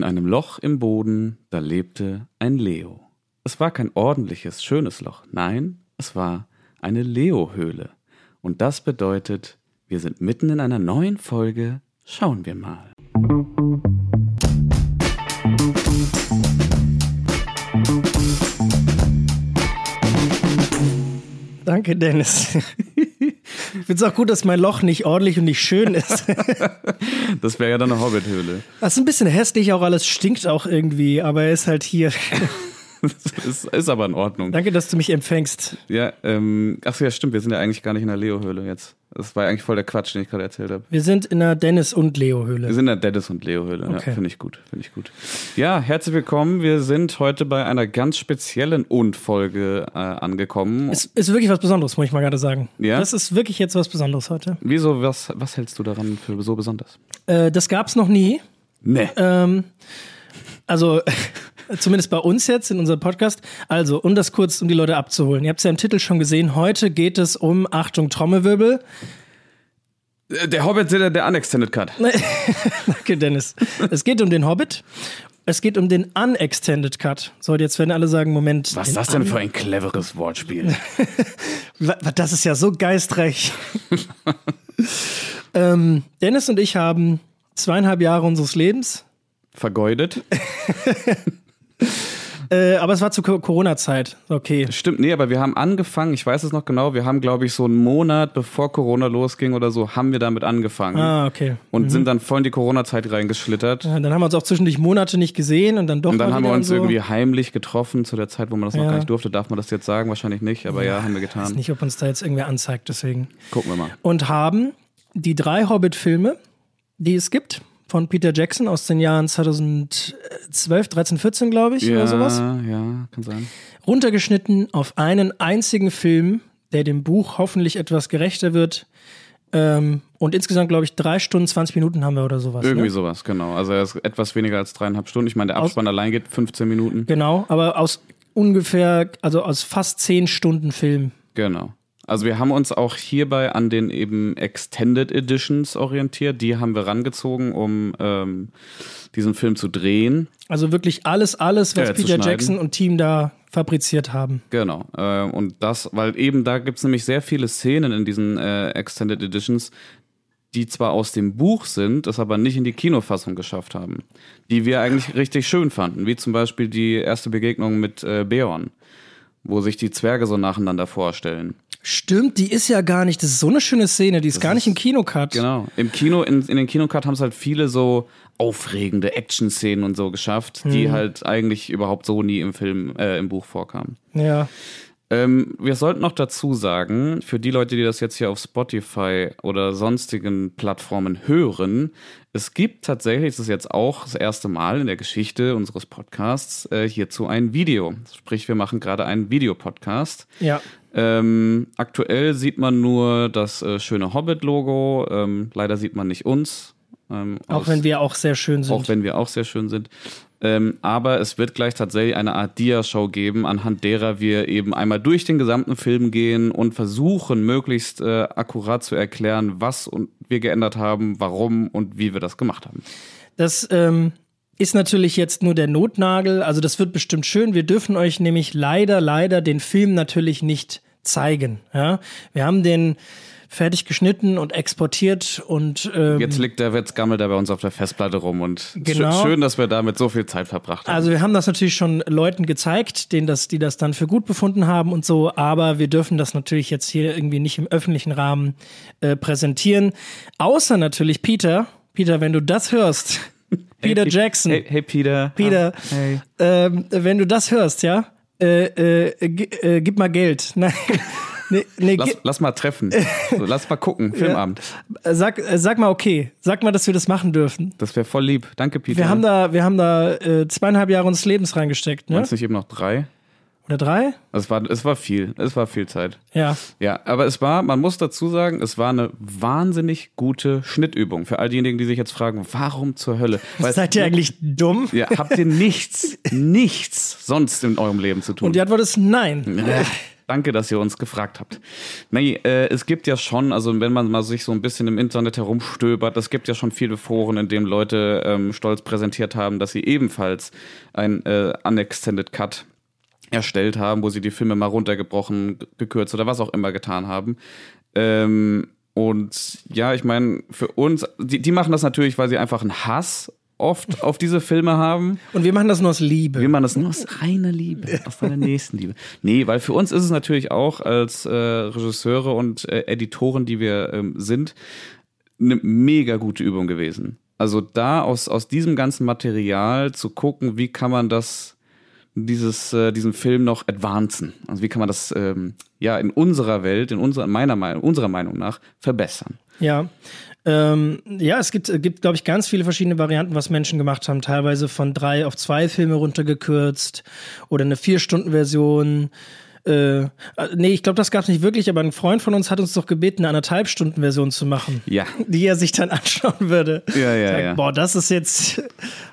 In einem Loch im Boden, da lebte ein Leo. Es war kein ordentliches, schönes Loch. Nein, es war eine Leo-Höhle. Und das bedeutet, wir sind mitten in einer neuen Folge. Schauen wir mal. Danke, Dennis. Ich finde es auch gut, dass mein Loch nicht ordentlich und nicht schön ist. Das wäre ja dann eine Hobbit-Höhle. Das ist ein bisschen hässlich, auch alles stinkt auch irgendwie, aber er ist halt hier. Das ist aber in Ordnung. Danke, dass du mich empfängst. Ja, achso, ja stimmt, wir sind ja eigentlich gar nicht in der Leo-Höhle jetzt. Das war eigentlich voll der Quatsch, den ich gerade erzählt habe. Wir sind in der Dennis- und Leo-Höhle. Wir sind in der Dennis- und Leo-Höhle, okay. Ja, finde ich gut. Ja, herzlich willkommen, wir sind heute bei einer ganz speziellen Und-Folge angekommen. Es ist wirklich was Besonderes, muss ich mal gerade sagen. Ja? Das ist wirklich jetzt was Besonderes heute. Wieso, was hältst du daran für so besonders? Das gab's noch nie. Nee. Also... Zumindest bei uns jetzt in unserem Podcast. Also, um das kurz, um die Leute abzuholen. Ihr habt es ja im Titel schon gesehen. Heute geht es um, Achtung, Trommelwirbel. Der Hobbit, der Unextended Cut. Danke, Dennis. Es geht um den Hobbit. Es geht um den Unextended Cut. So, jetzt werden alle sagen, Moment. Was ist das denn für ein cleveres Wortspiel? Das ist ja so geistreich. Dennis und ich haben 2,5 Jahre unseres Lebens vergeudet. Aber es war zur Corona-Zeit, okay. Stimmt, nee, aber wir haben angefangen, ich weiß es noch genau, wir haben, glaube ich, so einen Monat, bevor Corona losging oder so, haben wir damit angefangen. Ah, okay. Und sind dann voll in die Corona-Zeit reingeschlittert. Ja, dann haben wir uns auch zwischendurch Monate nicht gesehen und dann doch. Und dann haben wir uns so irgendwie heimlich getroffen zu der Zeit, wo man das noch gar nicht durfte. Darf man das jetzt sagen? Wahrscheinlich nicht, aber ja, haben wir getan. Ich weiß nicht, ob uns da jetzt irgendwer anzeigt, deswegen. Gucken wir mal. Und haben die 3 Hobbit-Filme, die es gibt, von Peter Jackson aus den Jahren 2012, 13, 14, glaube ich, oder sowas. Ja, kann sein. Runtergeschnitten auf einen einzigen Film, der dem Buch hoffentlich etwas gerechter wird. Und insgesamt, glaube ich, 3 Stunden, 20 Minuten haben wir oder sowas. Irgendwie sowas, genau. Also er ist etwas weniger als 3,5 Stunden. Ich meine, der Abspann allein geht 15 Minuten. Genau, aber aus ungefähr, also aus fast 10 Stunden Film. Genau. Also wir haben uns auch hierbei an den eben Extended Editions orientiert. Die haben wir rangezogen, um diesen Film zu drehen. Also wirklich alles, was Peter Jackson und Team da fabriziert haben. Genau. Und das, weil eben da gibt es nämlich sehr viele Szenen in diesen Extended Editions, die zwar aus dem Buch sind, es aber nicht in die Kinofassung geschafft haben. Die wir eigentlich richtig schön fanden. Wie zum Beispiel die erste Begegnung mit Beorn, wo sich die Zwerge so nacheinander vorstellen. Stimmt, die ist ja gar nicht, das ist so eine schöne Szene, die ist das gar nicht im Kinocut. Genau, im Kino, in den Kinocut haben es halt viele so aufregende Action-Szenen und so geschafft, die halt eigentlich überhaupt so nie im Film, im Buch vorkamen. Ja. Wir sollten noch dazu sagen, für die Leute, die das jetzt hier auf Spotify oder sonstigen Plattformen hören, es gibt tatsächlich, das ist jetzt auch das erste Mal in der Geschichte unseres Podcasts, hierzu ein Video. Sprich, wir machen gerade einen Videopodcast. Ja. Aktuell sieht man nur das schöne Hobbit-Logo. Leider sieht man nicht uns. Auch wenn wir auch sehr schön sind. Aber es wird gleich tatsächlich eine Art Dia-Show geben, anhand derer wir eben einmal durch den gesamten Film gehen und versuchen, möglichst akkurat zu erklären, was und wir geändert haben, warum und wie wir das gemacht haben. Das ist natürlich jetzt nur der Notnagel, also das wird bestimmt schön. Wir dürfen euch nämlich leider den Film natürlich nicht zeigen. Ja? Wir haben den fertig geschnitten und exportiert und jetzt gammelt er bei uns auf der Festplatte rum und genau. Schön, dass wir damit so viel Zeit verbracht haben. Also wir haben das natürlich schon Leuten gezeigt, die das dann für gut befunden haben und so, aber wir dürfen das natürlich jetzt hier irgendwie nicht im öffentlichen Rahmen präsentieren, außer natürlich Peter, wenn du das hörst, Peter Jackson. Hey Peter. Hey. Wenn du das hörst, ja, gib mal Geld. Nein. Nee, lass mal treffen. So, lass mal gucken. Filmabend. Sag mal okay. Sag mal, dass wir das machen dürfen. Das wäre voll lieb. Danke, Peter. Wir haben da 2,5 Jahre unseres Lebens reingesteckt. Ne? Waren es nicht eben noch 3? Oder 3? Es war viel. Es war viel Zeit. Ja. Ja, aber man muss dazu sagen, es war eine wahnsinnig gute Schnittübung. Für all diejenigen, die sich jetzt fragen, warum zur Hölle? Seid ihr eigentlich dumm? Ja, habt ihr nichts sonst in eurem Leben zu tun? Und die Antwort ist nein. Ja. Danke, dass ihr uns gefragt habt. Nee, es gibt ja schon, also wenn man mal sich so ein bisschen im Internet herumstöbert, es gibt ja schon viele Foren, in denen Leute stolz präsentiert haben, dass sie ebenfalls ein Unextended Cut erstellt haben, wo sie die Filme mal runtergebrochen, gekürzt oder was auch immer getan haben. Und ja, ich meine, für uns, die machen das natürlich, weil sie einfach einen Hass oft auf diese Filme haben. Und wir machen das nur aus Liebe. Wir machen das nur aus reiner Liebe, aus deiner nächsten Liebe. Nee, weil für uns ist es natürlich auch als Regisseure und Editoren, die wir sind, eine mega gute Übung gewesen. Also da aus diesem ganzen Material zu gucken, wie kann man das, diesen Film noch advancen. Also wie kann man das in unserer Welt, unserer Meinung nach, verbessern. Ja. Es gibt, glaube ich, ganz viele verschiedene Varianten, was Menschen gemacht haben. Teilweise von 3 auf 2 Filme runtergekürzt oder eine 4-Stunden-Version. Ich glaube, das gab es nicht wirklich, aber ein Freund von uns hat uns doch gebeten, eine 1,5-Stunden-Version zu machen, ja, die er sich dann anschauen würde. Ja. Boah, das ist jetzt,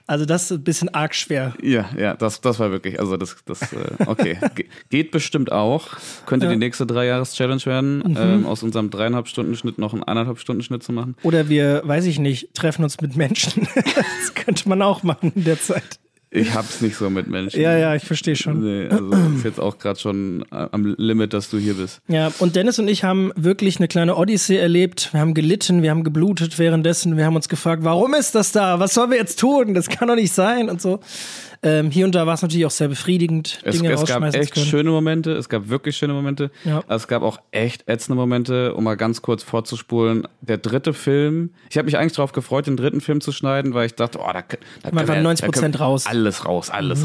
also das ist ein bisschen arg schwer. Ja, das war wirklich, also das okay. Geht bestimmt auch. Könnte die nächste 3-Jahres-Challenge werden, aus unserem 3,5-Stunden-Schnitt noch einen 1,5-Stunden-Schnitt zu machen. Oder wir, weiß ich nicht, treffen uns mit Menschen. Das könnte man auch machen in der Zeit. Ich hab's nicht so mit Menschen. Ja, ich verstehe schon. Nee, also ist jetzt auch gerade schon am Limit, dass du hier bist. Ja, und Dennis und ich haben wirklich eine kleine Odyssee erlebt. Wir haben gelitten, wir haben geblutet währenddessen. Wir haben uns gefragt, warum ist das da? Was sollen wir jetzt tun? Das kann doch nicht sein und so. Hier und da war es natürlich auch sehr befriedigend, Dinge rausschmeißen zu können. Es gab echt schöne Momente, es gab wirklich schöne Momente. Ja. Es gab auch echt ätzende Momente, um mal ganz kurz vorzuspulen. Der dritte Film, ich habe mich eigentlich darauf gefreut, den dritten Film zu schneiden, weil ich dachte, da waren 90% raus. Alles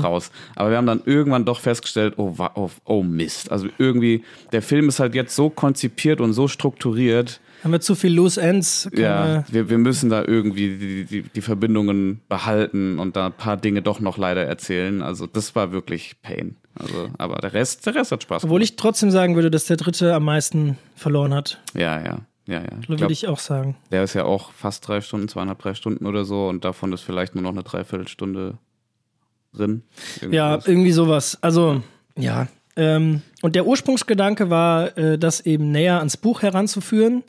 raus. Aber wir haben dann irgendwann doch festgestellt, oh Mist. Also irgendwie, der Film ist halt jetzt so konzipiert und so strukturiert. Haben wir zu viel Loose Ends? Ja, wir müssen da irgendwie die Verbindungen behalten und da ein paar Dinge doch noch leider erzählen. Also das war wirklich Pain. Also, aber der Rest hat Spaß gemacht. Obwohl ich trotzdem sagen würde, dass der dritte am meisten verloren hat. Ja. Würde ich auch sagen. Der ist ja auch fast 3 Stunden, 2,5, 3 Stunden oder so. Und davon ist vielleicht nur noch eine 3/4 Stunde drin. Irgendwie sowas. Also, ja. Und der Ursprungsgedanke war, das eben näher ans Buch heranzuführen.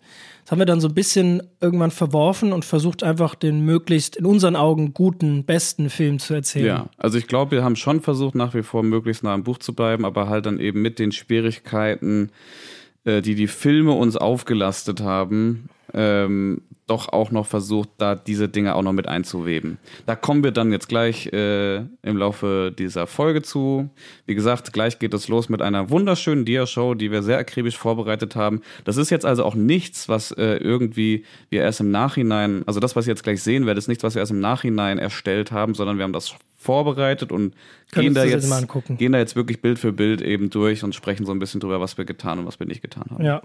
Das haben wir dann so ein bisschen irgendwann verworfen und versucht einfach den möglichst in unseren Augen guten, besten Film zu erzählen. Ja, also ich glaube, wir haben schon versucht, nach wie vor möglichst nah am Buch zu bleiben, aber halt dann eben mit den Schwierigkeiten, die Filme uns aufgelastet haben, doch auch noch versucht, da diese Dinge auch noch mit einzuweben. Da kommen wir dann jetzt gleich im Laufe dieser Folge zu. Wie gesagt, gleich geht es los mit einer wunderschönen Diashow, die wir sehr akribisch vorbereitet haben. Das ist jetzt also auch nichts, was irgendwie wir erst im Nachhinein, also das, was ihr jetzt gleich sehen werdet, ist nichts, was wir erst im Nachhinein erstellt haben, sondern wir haben das vorbereitet und gehen da jetzt wirklich Bild für Bild eben durch und sprechen so ein bisschen drüber, was wir getan und was wir nicht getan haben. Ja.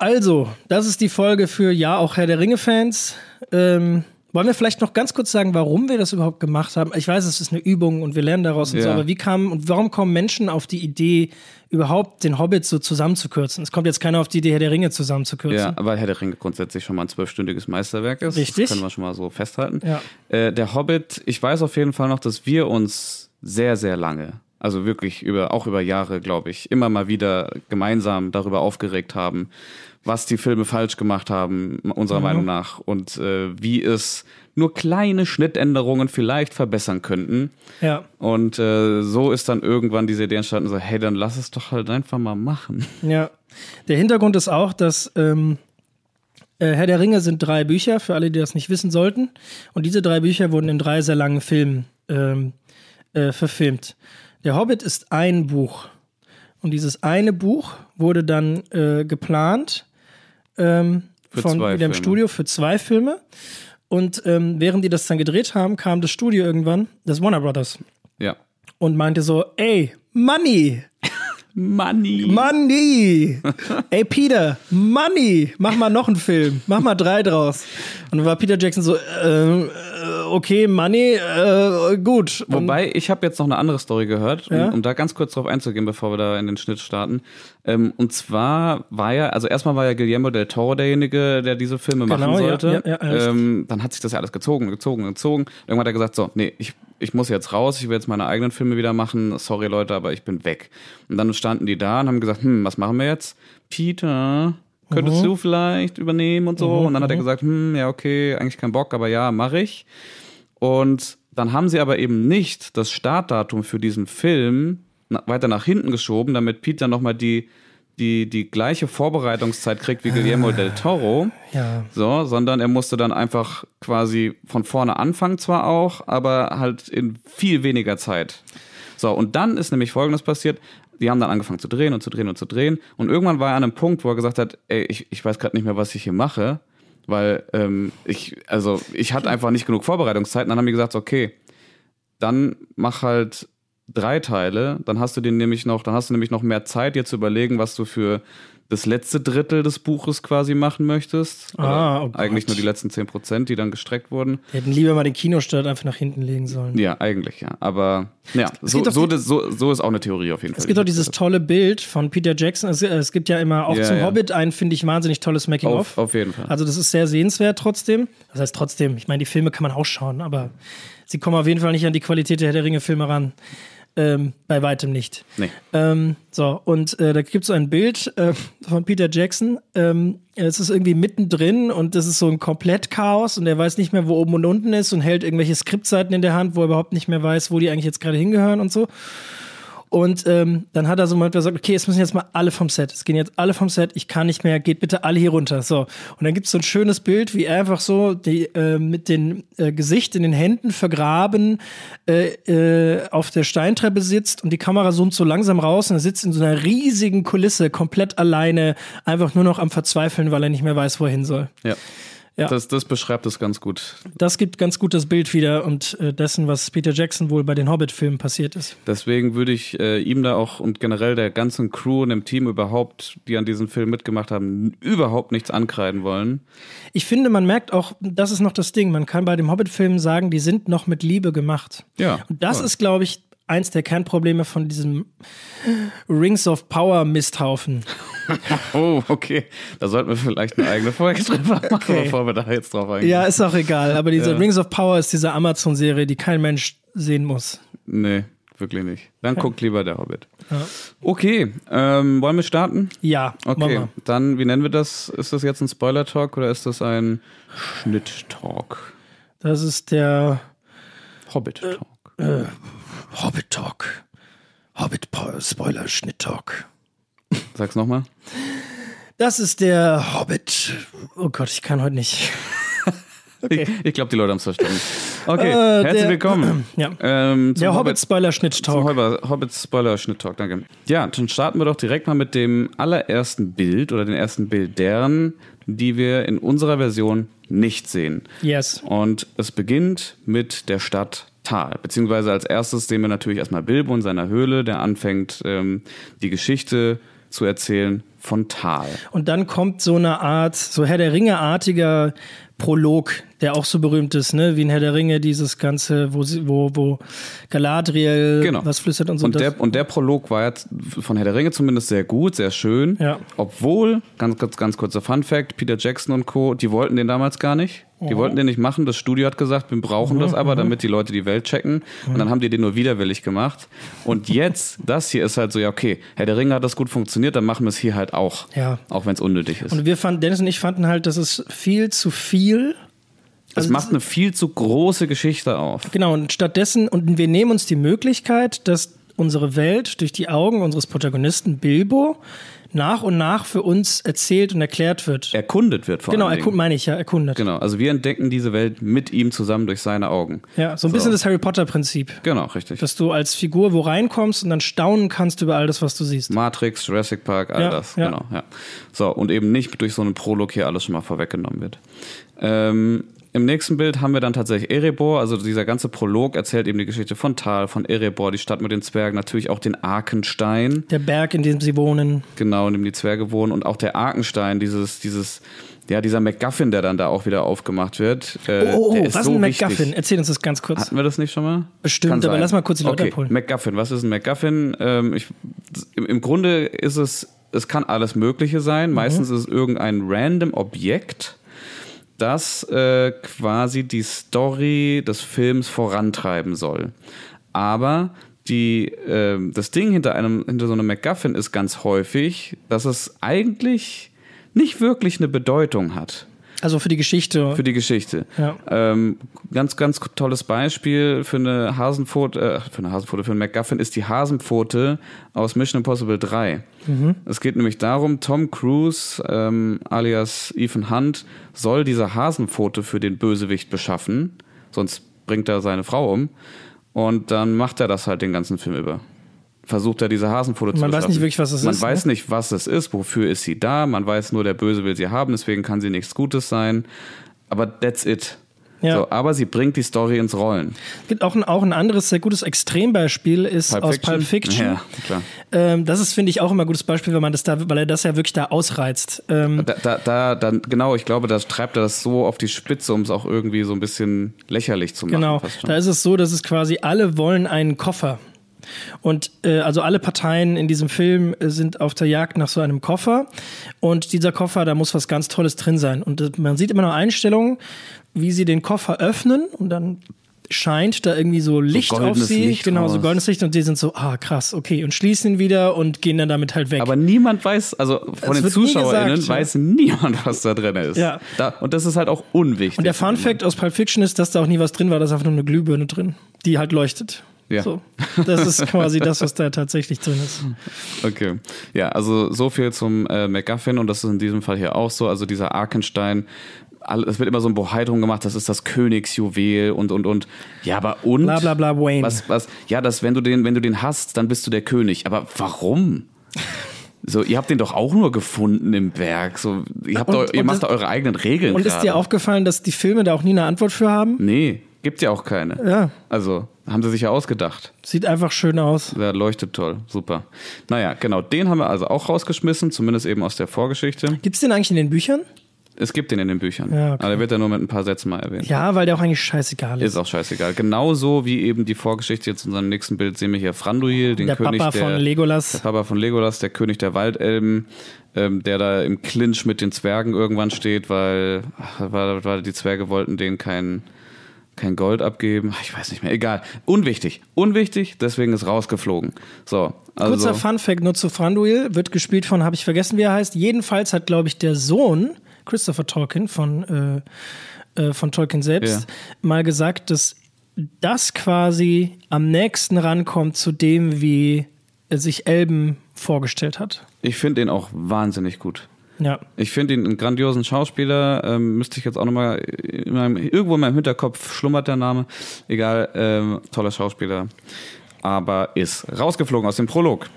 Also, das ist die Folge für, ja, auch Herr der Ringe-Fans. Wollen wir vielleicht noch ganz kurz sagen, warum wir das überhaupt gemacht haben? Ich weiß, es ist eine Übung und wir lernen daraus und so, aber warum kommen Menschen auf die Idee, überhaupt den Hobbit so zusammenzukürzen? Es kommt jetzt keiner auf die Idee, Herr der Ringe zusammenzukürzen. Ja, aber Herr der Ringe grundsätzlich schon mal ein 12-stündiges Meisterwerk ist. Richtig. Das können wir schon mal so festhalten. Ja. Der Hobbit, ich weiß auf jeden Fall noch, dass wir uns sehr, sehr lange, also wirklich über Jahre, glaube ich, immer mal wieder gemeinsam darüber aufgeregt haben, was die Filme falsch gemacht haben, unserer Meinung nach, und wie es nur kleine Schnittänderungen vielleicht verbessern könnten. Ja. Und so ist dann irgendwann diese Idee entstanden, so, hey, dann lass es doch halt einfach mal machen. Ja, der Hintergrund ist auch, dass Herr der Ringe sind 3 Bücher, für alle, die das nicht wissen sollten. Und diese 3 Bücher wurden in 3 sehr langen Filmen verfilmt. Der Hobbit ist ein Buch. Und dieses eine Buch wurde dann geplant dem Studio für 2 Filme. Und während die das dann gedreht haben, kam das Studio irgendwann, das Warner Brothers. Ja. Und meinte so, ey, Money! Money! Ey, Peter, Money! Mach mal noch einen Film. Mach mal 3 draus. Und dann war Peter Jackson so, okay, Money, gut. Wobei, ich habe jetzt noch eine andere Story gehört, um da ganz kurz drauf einzugehen, bevor wir da in den Schnitt starten. Und zwar war Guillermo del Toro derjenige, der diese Filme machen sollte. Ja, dann hat sich das ja alles gezogen. Irgendwann hat er gesagt, so, nee, ich ich muss jetzt raus, ich will jetzt meine eigenen Filme wieder machen, sorry Leute, aber ich bin weg. Und dann standen die da und haben gesagt, was machen wir jetzt? Peter, könntest du vielleicht übernehmen und so? Und dann hat er gesagt, ja okay, eigentlich kein Bock, aber ja, mache ich. Und dann haben sie aber eben nicht das Startdatum für diesen Film weiter nach hinten geschoben, damit Peter nochmal die gleiche Vorbereitungszeit kriegt wie Guillermo del Toro, so, sondern er musste dann einfach quasi von vorne anfangen zwar auch, aber halt in viel weniger Zeit. So, und dann ist nämlich Folgendes passiert, die haben dann angefangen zu drehen und zu drehen und zu drehen und irgendwann war er an einem Punkt, wo er gesagt hat, ey, ich weiß gerade nicht mehr, was ich hier mache, weil ich hatte einfach nicht genug Vorbereitungszeit und dann haben die gesagt, okay, dann mach halt 3 Teile, dann hast du nämlich noch mehr Zeit, dir zu überlegen, was du für das letzte Drittel des Buches quasi machen möchtest. Eigentlich nur die letzten 10%, die dann gestreckt wurden. Wir hätten lieber mal den Kinostart einfach nach hinten legen sollen. Ja, eigentlich, ja. Aber ja, so ist auch eine Theorie auf jeden Fall. Es gibt auch dieses tolle Bild von Peter Jackson. Es gibt ja immer auch zum Hobbit ein, finde ich, wahnsinnig tolles Making-of. Auf jeden Fall. Also das ist sehr sehenswert trotzdem. Das heißt trotzdem, ich meine, die Filme kann man auch schauen, aber sie kommen auf jeden Fall nicht an die Qualität der Herr der Ringe-Filme ran. Bei weitem nicht. Nee. Da gibt es so ein Bild von Peter Jackson. Es ist irgendwie mittendrin und das ist so ein Komplettchaos und er weiß nicht mehr, wo oben und unten ist und hält irgendwelche Skriptseiten in der Hand, wo er überhaupt nicht mehr weiß, wo die eigentlich jetzt gerade hingehören und so. Und dann hat er so mal gesagt, okay, es müssen jetzt mal alle vom Set. Es gehen jetzt alle vom Set, ich kann nicht mehr, geht bitte alle hier runter. So. Und dann gibt es so ein schönes Bild, wie er einfach so mit dem Gesicht in den Händen vergraben auf der Steintreppe sitzt und die Kamera zoomt so langsam raus und er sitzt in so einer riesigen Kulisse, komplett alleine, einfach nur noch am Verzweifeln, weil er nicht mehr weiß, wohin soll. Ja. Ja. Das beschreibt es ganz gut. Das gibt ganz gut das Bild wieder und dessen, was Peter Jackson wohl bei den Hobbit-Filmen passiert ist. Deswegen würde ich ihm da auch und generell der ganzen Crew und dem Team überhaupt, die an diesem Film mitgemacht haben, überhaupt nichts ankreiden wollen. Ich finde, man merkt auch, das ist noch das Ding, man kann bei dem Hobbit-Film sagen, die sind noch mit Liebe gemacht. Ja. Und das ist, glaube ich, eins der Kernprobleme von diesem Rings of Power Misthaufen. Oh, okay. Da sollten wir vielleicht eine eigene Folge drüber machen, bevor wir da jetzt drauf eingehen. Ja, ist auch egal. Aber diese Rings of Power ist diese Amazon-Serie, die kein Mensch sehen muss. Nee, wirklich nicht. Dann guckt lieber der Hobbit. Ja. Okay, wollen wir starten? Ja, okay. Mama. Dann, wie nennen wir das? Ist das jetzt ein Spoiler-Talk oder ist das ein Schnitt-Talk? Das ist der Hobbit-Talk. Hobbit-Talk. Hobbit-Spoiler-Schnitt-Talk. Sag's nochmal. Das ist der Hobbit. Oh Gott, ich kann heute nicht. Okay. Ich glaube, die Leute haben es verstanden. Okay, herzlich willkommen. Der Hobbit-Spoiler-Schnitt-Talk. Hobbit-Spoiler-Schnitt-Talk, danke. Ja, dann starten wir doch direkt mal mit dem allerersten Bild oder den ersten Bildern, die wir in unserer Version nicht sehen. Yes. Und es beginnt mit der Stadt Tal. Beziehungsweise als erstes sehen wir natürlich erstmal Bilbo in seiner Höhle, der anfängt, die Geschichte zu erzählen von Tal. Und dann kommt so eine Art, so Herr der Ringe-artiger Prolog, der auch so berühmt ist, ne? Wie in Herr der Ringe, dieses Ganze, wo Galadriel was flüstert und so. Und der Prolog war jetzt von Herr der Ringe zumindest sehr gut, sehr schön. Ja. Obwohl, ganz kurzer Fun-Fact, Peter Jackson und Co., die wollten den damals gar nicht. Die wollten den nicht machen. Das Studio hat gesagt, wir brauchen das aber, damit die Leute die Welt checken. Und dann haben die den nur widerwillig gemacht. Und jetzt, das hier ist halt so, ja okay, Herr der Ringe hat das gut funktioniert, dann machen wir es hier halt auch. Ja. Auch wenn es unnötig ist. Und Dennis und ich fanden halt, das ist viel zu viel. Also es macht eine viel zu große Geschichte auf. Genau, und stattdessen, und wir nehmen uns die Möglichkeit, dass unsere Welt durch die Augen unseres Protagonisten Bilbo nach und nach für uns erzählt und erklärt wird. Erkundet wird vor allem. Genau, erkundet. Genau, also wir entdecken diese Welt mit ihm zusammen durch seine Augen. Ja, so ein bisschen das Harry Potter Prinzip. Genau, richtig. Dass du als Figur wo reinkommst und dann staunen kannst über all das, was du siehst. Matrix, Jurassic Park, all das. Ja. Genau, ja. So, und eben nicht durch so einen Prolog hier alles schon mal vorweggenommen wird. Im nächsten Bild haben wir dann tatsächlich Erebor, also dieser ganze Prolog erzählt eben die Geschichte von Tal, von Erebor, die Stadt mit den Zwergen, natürlich auch den Arkenstein. Der Berg, in dem sie wohnen. Genau, in dem die Zwerge wohnen und auch der Arkenstein, dieser McGuffin, der dann da auch wieder aufgemacht wird. Was ist so ein McGuffin? Wichtig. Erzähl uns das ganz kurz. Hatten wir das nicht schon mal? Bestimmt, aber lass mal kurz die Leute abholen. McGuffin, was ist ein McGuffin? Im Grunde ist es kann alles Mögliche sein, meistens ist es irgendein random Objekt, das quasi die Story des Films vorantreiben soll. Aber das Ding hinter so einem McGuffin ist ganz häufig, dass es eigentlich nicht wirklich eine Bedeutung hat. Also für die Geschichte. Für die Geschichte. Ja. Ganz, ganz tolles Beispiel für ein McGuffin ist die Hasenpfote aus Mission Impossible 3. Mhm. Es geht nämlich darum, Tom Cruise alias Ethan Hunt soll diese Hasenpfote für den Bösewicht beschaffen, sonst bringt er seine Frau um. Und dann macht er das halt den ganzen Film über. Versucht er, diese Hasenpfote zu beschaffen. Man weiß nicht wirklich, was es ist. Man weiß nicht, was es ist, wofür ist sie da. Man weiß nur, der Böse will sie haben, deswegen kann sie nichts Gutes sein. Aber that's it. Ja. So, aber sie bringt die Story ins Rollen. Es gibt auch ein anderes sehr gutes Extrembeispiel ist aus Pulp Fiction. Ja, klar. Das ist, finde ich, auch immer ein gutes Beispiel, weil er das ja wirklich da ausreizt. Genau, ich glaube, da treibt er das so auf die Spitze, um es auch irgendwie so ein bisschen lächerlich zu machen. Genau, da ist es so, dass es quasi alle wollen einen Koffer. Und also alle Parteien in diesem Film sind auf der Jagd nach so einem Koffer. Und dieser Koffer, da muss was ganz Tolles drin sein. Und man sieht immer noch Einstellungen, wie sie den Koffer öffnen und dann scheint da irgendwie so Licht auf sie. Licht genau, so goldenes Licht. Und die sind so, krass, okay. Und schließen ihn wieder und gehen dann damit halt weg. Aber niemand weiß, also von den ZuschauerInnen weiß niemand, was da drin ist. Ja. Und das ist halt auch unwichtig. Und der Fun-Fact aus Pulp Fiction ist, dass da auch nie was drin war. Da ist einfach nur eine Glühbirne drin, die halt leuchtet. Ja. So, das ist quasi das, was da tatsächlich drin ist. Okay. Ja, also so viel zum McGuffin und das ist in diesem Fall hier auch so. Also dieser Arkenstein, es wird immer so ein Bohai drum gemacht, das ist das Königsjuwel und. Ja, aber und? Blablabla bla, Wayne. Was? Ja, dass wenn du den hast, dann bist du der König. Aber warum? So, ihr habt den doch auch nur gefunden im Berg. So, ihr macht da eure eigenen Regeln. Und ist dir aufgefallen, dass die Filme da auch nie eine Antwort für haben? Nee, gibt ja auch keine. Ja. Also, haben sie sich ja ausgedacht. Sieht einfach schön aus. Ja, leuchtet toll. Super. Naja, genau. Den haben wir also auch rausgeschmissen, zumindest eben aus der Vorgeschichte. Gibt's den eigentlich in den Büchern? Es gibt den in den Büchern. Ja, okay. Aber der wird ja nur mit ein paar Sätzen mal erwähnt. Ja, weil der auch eigentlich scheißegal ist. Ist auch scheißegal. Genauso wie eben die Vorgeschichte. Jetzt in unserem nächsten Bild sehen wir hier Franduil, den König von Legolas. Der Papa von Legolas, der König der Waldelben, der da im Clinch mit den Zwergen irgendwann steht, weil die Zwerge wollten denen kein Gold abgeben. Ich weiß nicht mehr. Egal. Unwichtig. Deswegen ist rausgeflogen. So. Also. Kurzer Funfact nur zu Franduil. Wird gespielt von, habe ich vergessen, wie er heißt. Jedenfalls hat, glaube ich, der Sohn Christopher Tolkien von Tolkien selbst mal gesagt, dass das quasi am nächsten rankommt zu dem, wie er sich Elben vorgestellt hat. Ich finde ihn auch wahnsinnig gut. Ja. Ich finde ihn einen grandiosen Schauspieler, müsste ich jetzt auch nochmal, irgendwo in meinem Hinterkopf schlummert der Name, egal, toller Schauspieler, aber ist rausgeflogen aus dem Prolog.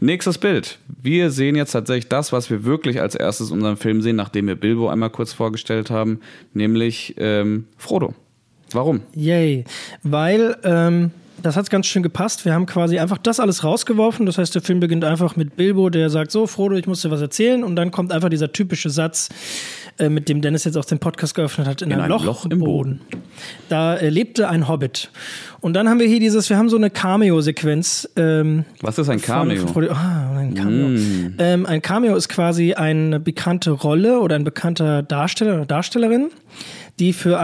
Nächstes Bild. Wir sehen jetzt tatsächlich das, was wir wirklich als erstes in unserem Film sehen, nachdem wir Bilbo einmal kurz vorgestellt haben, nämlich Frodo. Warum? Yay. Weil, das hat ganz schön gepasst. Wir haben quasi einfach das alles rausgeworfen. Das heißt, der Film beginnt einfach mit Bilbo, der sagt, so Frodo, ich muss dir was erzählen. Und dann kommt einfach dieser typische Satz, mit dem Dennis jetzt auch den Podcast geöffnet hat, in einem Loch im Boden. Da lebte ein Hobbit. Und dann haben wir hier wir haben so eine Cameo-Sequenz. Was ist ein Cameo? Ein Cameo. Mm. Ein Cameo ist quasi eine bekannte Rolle oder ein bekannter Darsteller oder Darstellerin, die für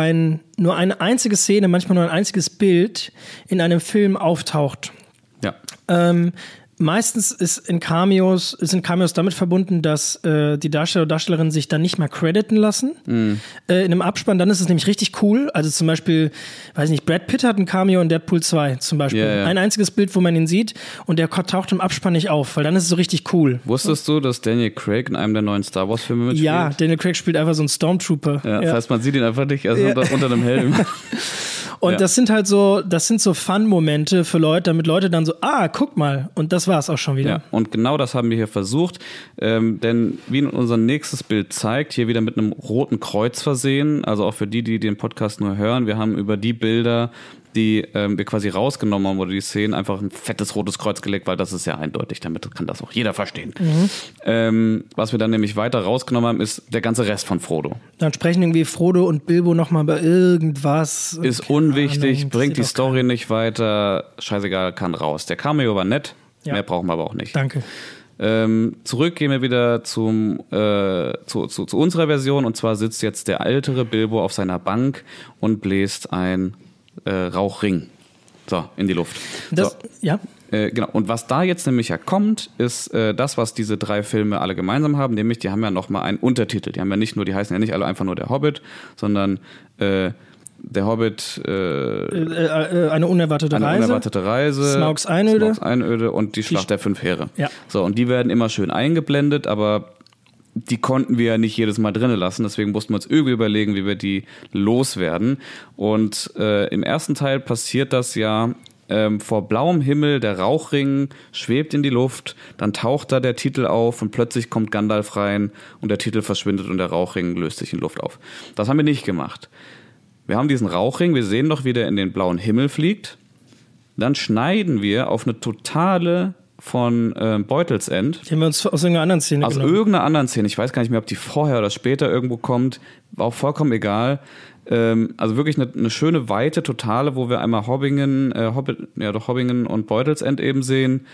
nur eine einzige Szene, manchmal nur ein einziges Bild in einem Film auftaucht. Ja. Meistens sind Cameos damit verbunden, dass die Darsteller und Darstellerinnen sich dann nicht mal crediten lassen. Mm. In einem Abspann, dann ist es nämlich richtig cool. Also zum Beispiel, weiß nicht, Brad Pitt hat ein Cameo in Deadpool 2 zum Beispiel. Yeah, yeah. Ein einziges Bild, wo man ihn sieht und der taucht im Abspann nicht auf, weil dann ist es so richtig cool. Wusstest du, dass Daniel Craig in einem der neuen Star Wars Filme mitspielt? Ja, Daniel Craig spielt einfach so einen Stormtrooper. Ja, das heißt, man sieht ihn einfach nicht, also unter einem Helm. Und das sind halt so, Fun-Momente für Leute, damit Leute dann so, guck mal. Und das war es auch schon wieder. Ja, und genau das haben wir hier versucht. Denn wie unser nächstes Bild zeigt, hier wieder mit einem roten Kreuz versehen. Also auch für die den Podcast nur hören. Wir haben über die Bilder, die wir quasi rausgenommen haben oder die Szenen, einfach ein fettes rotes Kreuz gelegt, weil das ist ja eindeutig. Damit kann das auch jeder verstehen. Mhm. Was wir dann nämlich weiter rausgenommen haben, ist der ganze Rest von Frodo. Dann sprechen irgendwie Frodo und Bilbo nochmal über irgendwas. Ist unwichtig, bringt die Story nicht weiter. Scheißegal, kann raus. Der Cameo war nett. Ja. Mehr brauchen wir aber auch nicht. Danke. Zurück gehen wir wieder zu unserer Version, und zwar sitzt jetzt der ältere Bilbo auf seiner Bank und bläst ein Rauchring so in die Luft. Das, so. Ja. Genau. Und was da jetzt nämlich ja kommt, ist das, was diese drei Filme alle gemeinsam haben, nämlich die haben ja nochmal einen Untertitel. Die haben ja nicht nur, die heißen ja nicht alle einfach nur Der Hobbit, sondern Der Hobbit, eine unerwartete Reise, Smaugs Einöde und die Schlacht der Fünf Heere. Ja. So, und die werden immer schön eingeblendet, aber die konnten wir ja nicht jedes Mal drin lassen, deswegen mussten wir uns irgendwie überlegen, wie wir die loswerden. Und im ersten Teil passiert das ja vor blauem Himmel, der Rauchring schwebt in die Luft, dann taucht da der Titel auf und plötzlich kommt Gandalf rein und der Titel verschwindet und der Rauchring löst sich in Luft auf. Das haben wir nicht gemacht. Wir haben diesen Rauchring, wir sehen doch, wie der in den blauen Himmel fliegt. Dann schneiden wir auf eine totale von Beutelsend. Die haben wir uns aus irgendeiner anderen Szene genommen. Aus irgendeiner anderen Szene. Ich weiß gar nicht mehr, ob die vorher oder später irgendwo kommt. War auch vollkommen egal. Also wirklich eine schöne, weite Totale, wo wir einmal Hobbingen und Beutelsend eben sehen.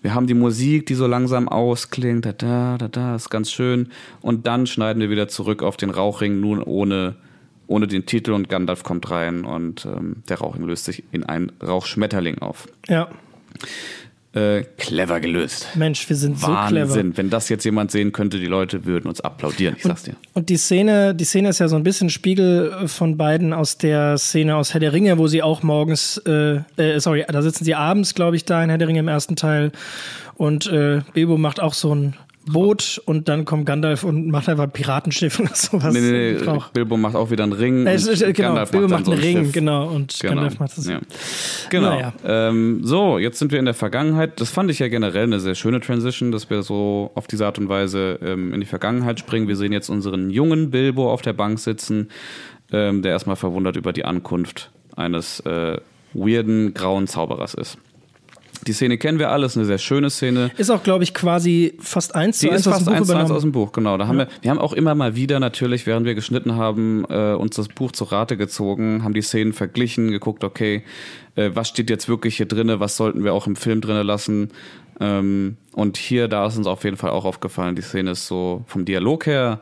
Wir haben die Musik, die so langsam ausklingt. Da, ist ganz schön. Und dann schneiden wir wieder zurück auf den Rauchring, nun ohne den Titel, und Gandalf kommt rein und der Rauchring löst sich in einen Rauchschmetterling auf. Ja. Clever gelöst. Mensch, wir sind Wahnsinn. So clever. Wahnsinn. Wenn das jetzt jemand sehen könnte, die Leute würden uns applaudieren, ich sag's dir. Und die Szene ist ja so ein bisschen Spiegel von beiden aus der Szene aus Herr der Ringe, wo sie auch morgens, da sitzen sie abends, glaube ich, da in Herr der Ringe im ersten Teil, und Bilbo macht auch so ein Boot und dann kommt Gandalf und macht einfach ein Piratenschiff oder sowas. Nee, Bilbo macht auch wieder einen Ring. Gandalf macht das. Ja. Genau. Naja. So, jetzt sind wir in der Vergangenheit. Das fand ich ja generell eine sehr schöne Transition, dass wir so auf diese Art und Weise in die Vergangenheit springen. Wir sehen jetzt unseren jungen Bilbo auf der Bank sitzen, der erstmal verwundert über die Ankunft eines weirden, grauen Zauberers ist. Die Szene kennen wir alle, ist eine sehr schöne Szene. Ist auch, glaube ich, quasi fast 1 zu 1 aus dem Buch übernommen. Die ist fast 1 zu 1 aus dem Buch, genau. Da haben wir haben auch immer mal wieder natürlich, während wir geschnitten haben, uns das Buch zu Rate gezogen, haben die Szenen verglichen, geguckt, okay, was steht jetzt wirklich hier drin, was sollten wir auch im Film drin lassen. Und da ist uns auf jeden Fall auch aufgefallen, die Szene ist so vom Dialog her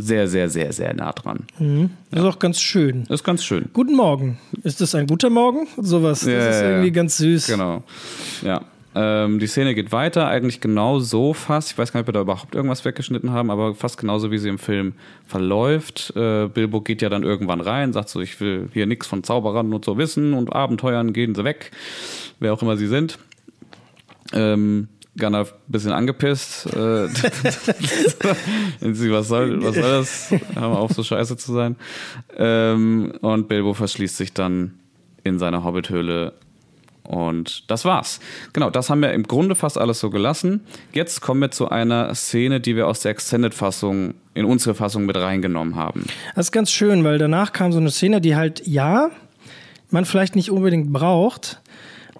sehr, sehr, sehr, sehr nah dran. Mhm. Ja. Ist auch ganz schön. Ist ganz schön. Guten Morgen. Ist das ein guter Morgen? Sowas. Ja, das ist irgendwie ganz süß. Genau. Ja. Die Szene geht weiter. Eigentlich genau so fast. Ich weiß gar nicht, ob wir da überhaupt irgendwas weggeschnitten haben, aber fast genauso, wie sie im Film verläuft. Bilbo geht ja dann irgendwann rein, sagt so, ich will hier nichts von Zauberern und so wissen, und Abenteuern, gehen sie weg. Wer auch immer sie sind. Gandalf ein bisschen angepisst. Was soll das? Hör mal auf, so scheiße zu sein. Und Bilbo verschließt sich dann in seiner Hobbithöhle. Und das war's. Genau, das haben wir im Grunde fast alles so gelassen. Jetzt kommen wir zu einer Szene, die wir aus der Extended-Fassung in unsere Fassung mit reingenommen haben. Das ist ganz schön, weil danach kam so eine Szene, die halt, man vielleicht nicht unbedingt braucht.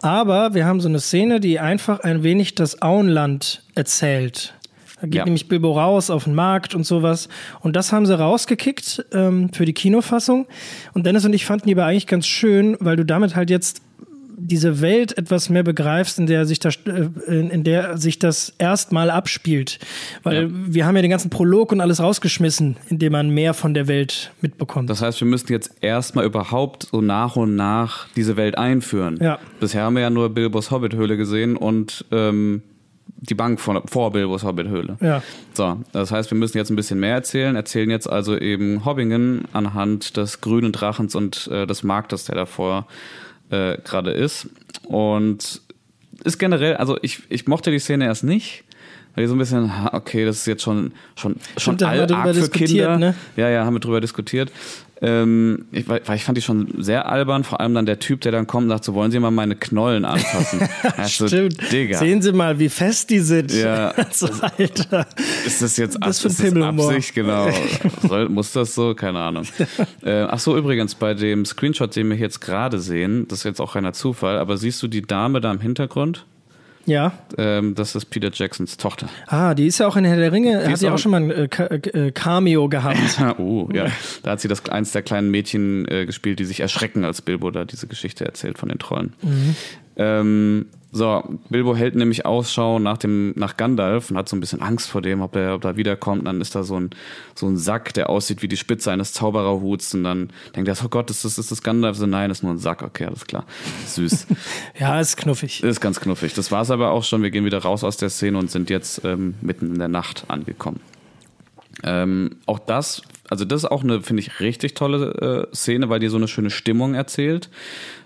Aber wir haben so eine Szene, die einfach ein wenig das Auenland erzählt. Da geht nämlich Bilbo raus auf den Markt und sowas. Und das haben sie rausgekickt für die Kinofassung. Und Dennis und ich fanden die aber eigentlich ganz schön, weil du damit halt jetzt diese Welt etwas mehr begreifst, in der sich das erstmal abspielt. Weil wir haben ja den ganzen Prolog und alles rausgeschmissen, indem man mehr von der Welt mitbekommt. Das heißt, wir müssen jetzt erstmal überhaupt so nach und nach diese Welt einführen. Ja. Bisher haben wir ja nur Bilbos Hobbithöhle gesehen und die Bank vor Bilbos Hobbithöhle. Ja. So, das heißt, wir müssen jetzt ein bisschen mehr erzählen jetzt also eben Hobbingen anhand des grünen Drachens und des Marktes, der davor gerade ist. Und ist generell, also ich mochte die Szene erst nicht, weil die so ein bisschen, okay, das ist jetzt schon arg für Kinder. Ne? Ja, haben wir drüber diskutiert. Ich fand die schon sehr albern, vor allem dann der Typ, der dann kommt und sagt so, wollen Sie mal meine Knollen anfassen? Stimmt. So, Digga. Sehen Sie mal, wie fest die sind. Ja. So, Alter. Ist das jetzt Absicht? Genau. Muss das so? Keine Ahnung. Achso, übrigens, bei dem Screenshot, den wir jetzt gerade sehen, das ist jetzt auch keiner Zufall, aber siehst du die Dame da im Hintergrund? Ja. Das ist Peter Jacksons Tochter. Ah, die ist ja auch in Herr der Ringe, hat sie auch schon mal ein Cameo gehabt. Da hat sie eins der kleinen Mädchen gespielt, die sich erschrecken, als Bilbo da diese Geschichte erzählt von den Trollen. Mhm. So, Bilbo hält nämlich Ausschau nach Gandalf und hat so ein bisschen Angst vor dem, ob der wiederkommt. Und dann ist da so ein Sack, der aussieht wie die Spitze eines Zaubererhuts. Und dann denkt er, oh Gott, ist das Gandalf? So, nein, ist nur ein Sack. Okay, alles klar. Süß. Ja, ist knuffig. Ist ganz knuffig. Das war's aber auch schon. Wir gehen wieder raus aus der Szene und sind jetzt mitten in der Nacht angekommen. Auch das, also das ist auch eine, finde ich, richtig tolle Szene, weil die so eine schöne Stimmung erzählt.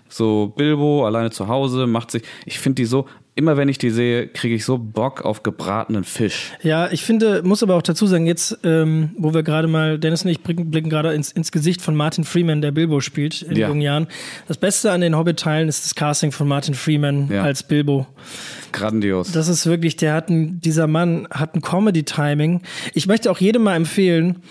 So Bilbo alleine zu Hause macht sich, ich finde die so, immer wenn ich die sehe, kriege ich so Bock auf gebratenen Fisch. Ja, ich finde, muss aber auch dazu sagen, jetzt, wo wir gerade mal, Dennis und ich blicken gerade ins Gesicht von Martin Freeman, der Bilbo spielt in jungen Jahren. Das Beste an den Hobbit-Teilen ist das Casting von Martin Freeman als Bilbo. Grandios. Das ist wirklich, dieser Mann hat ein Comedy-Timing. Ich möchte auch jedem mal empfehlen,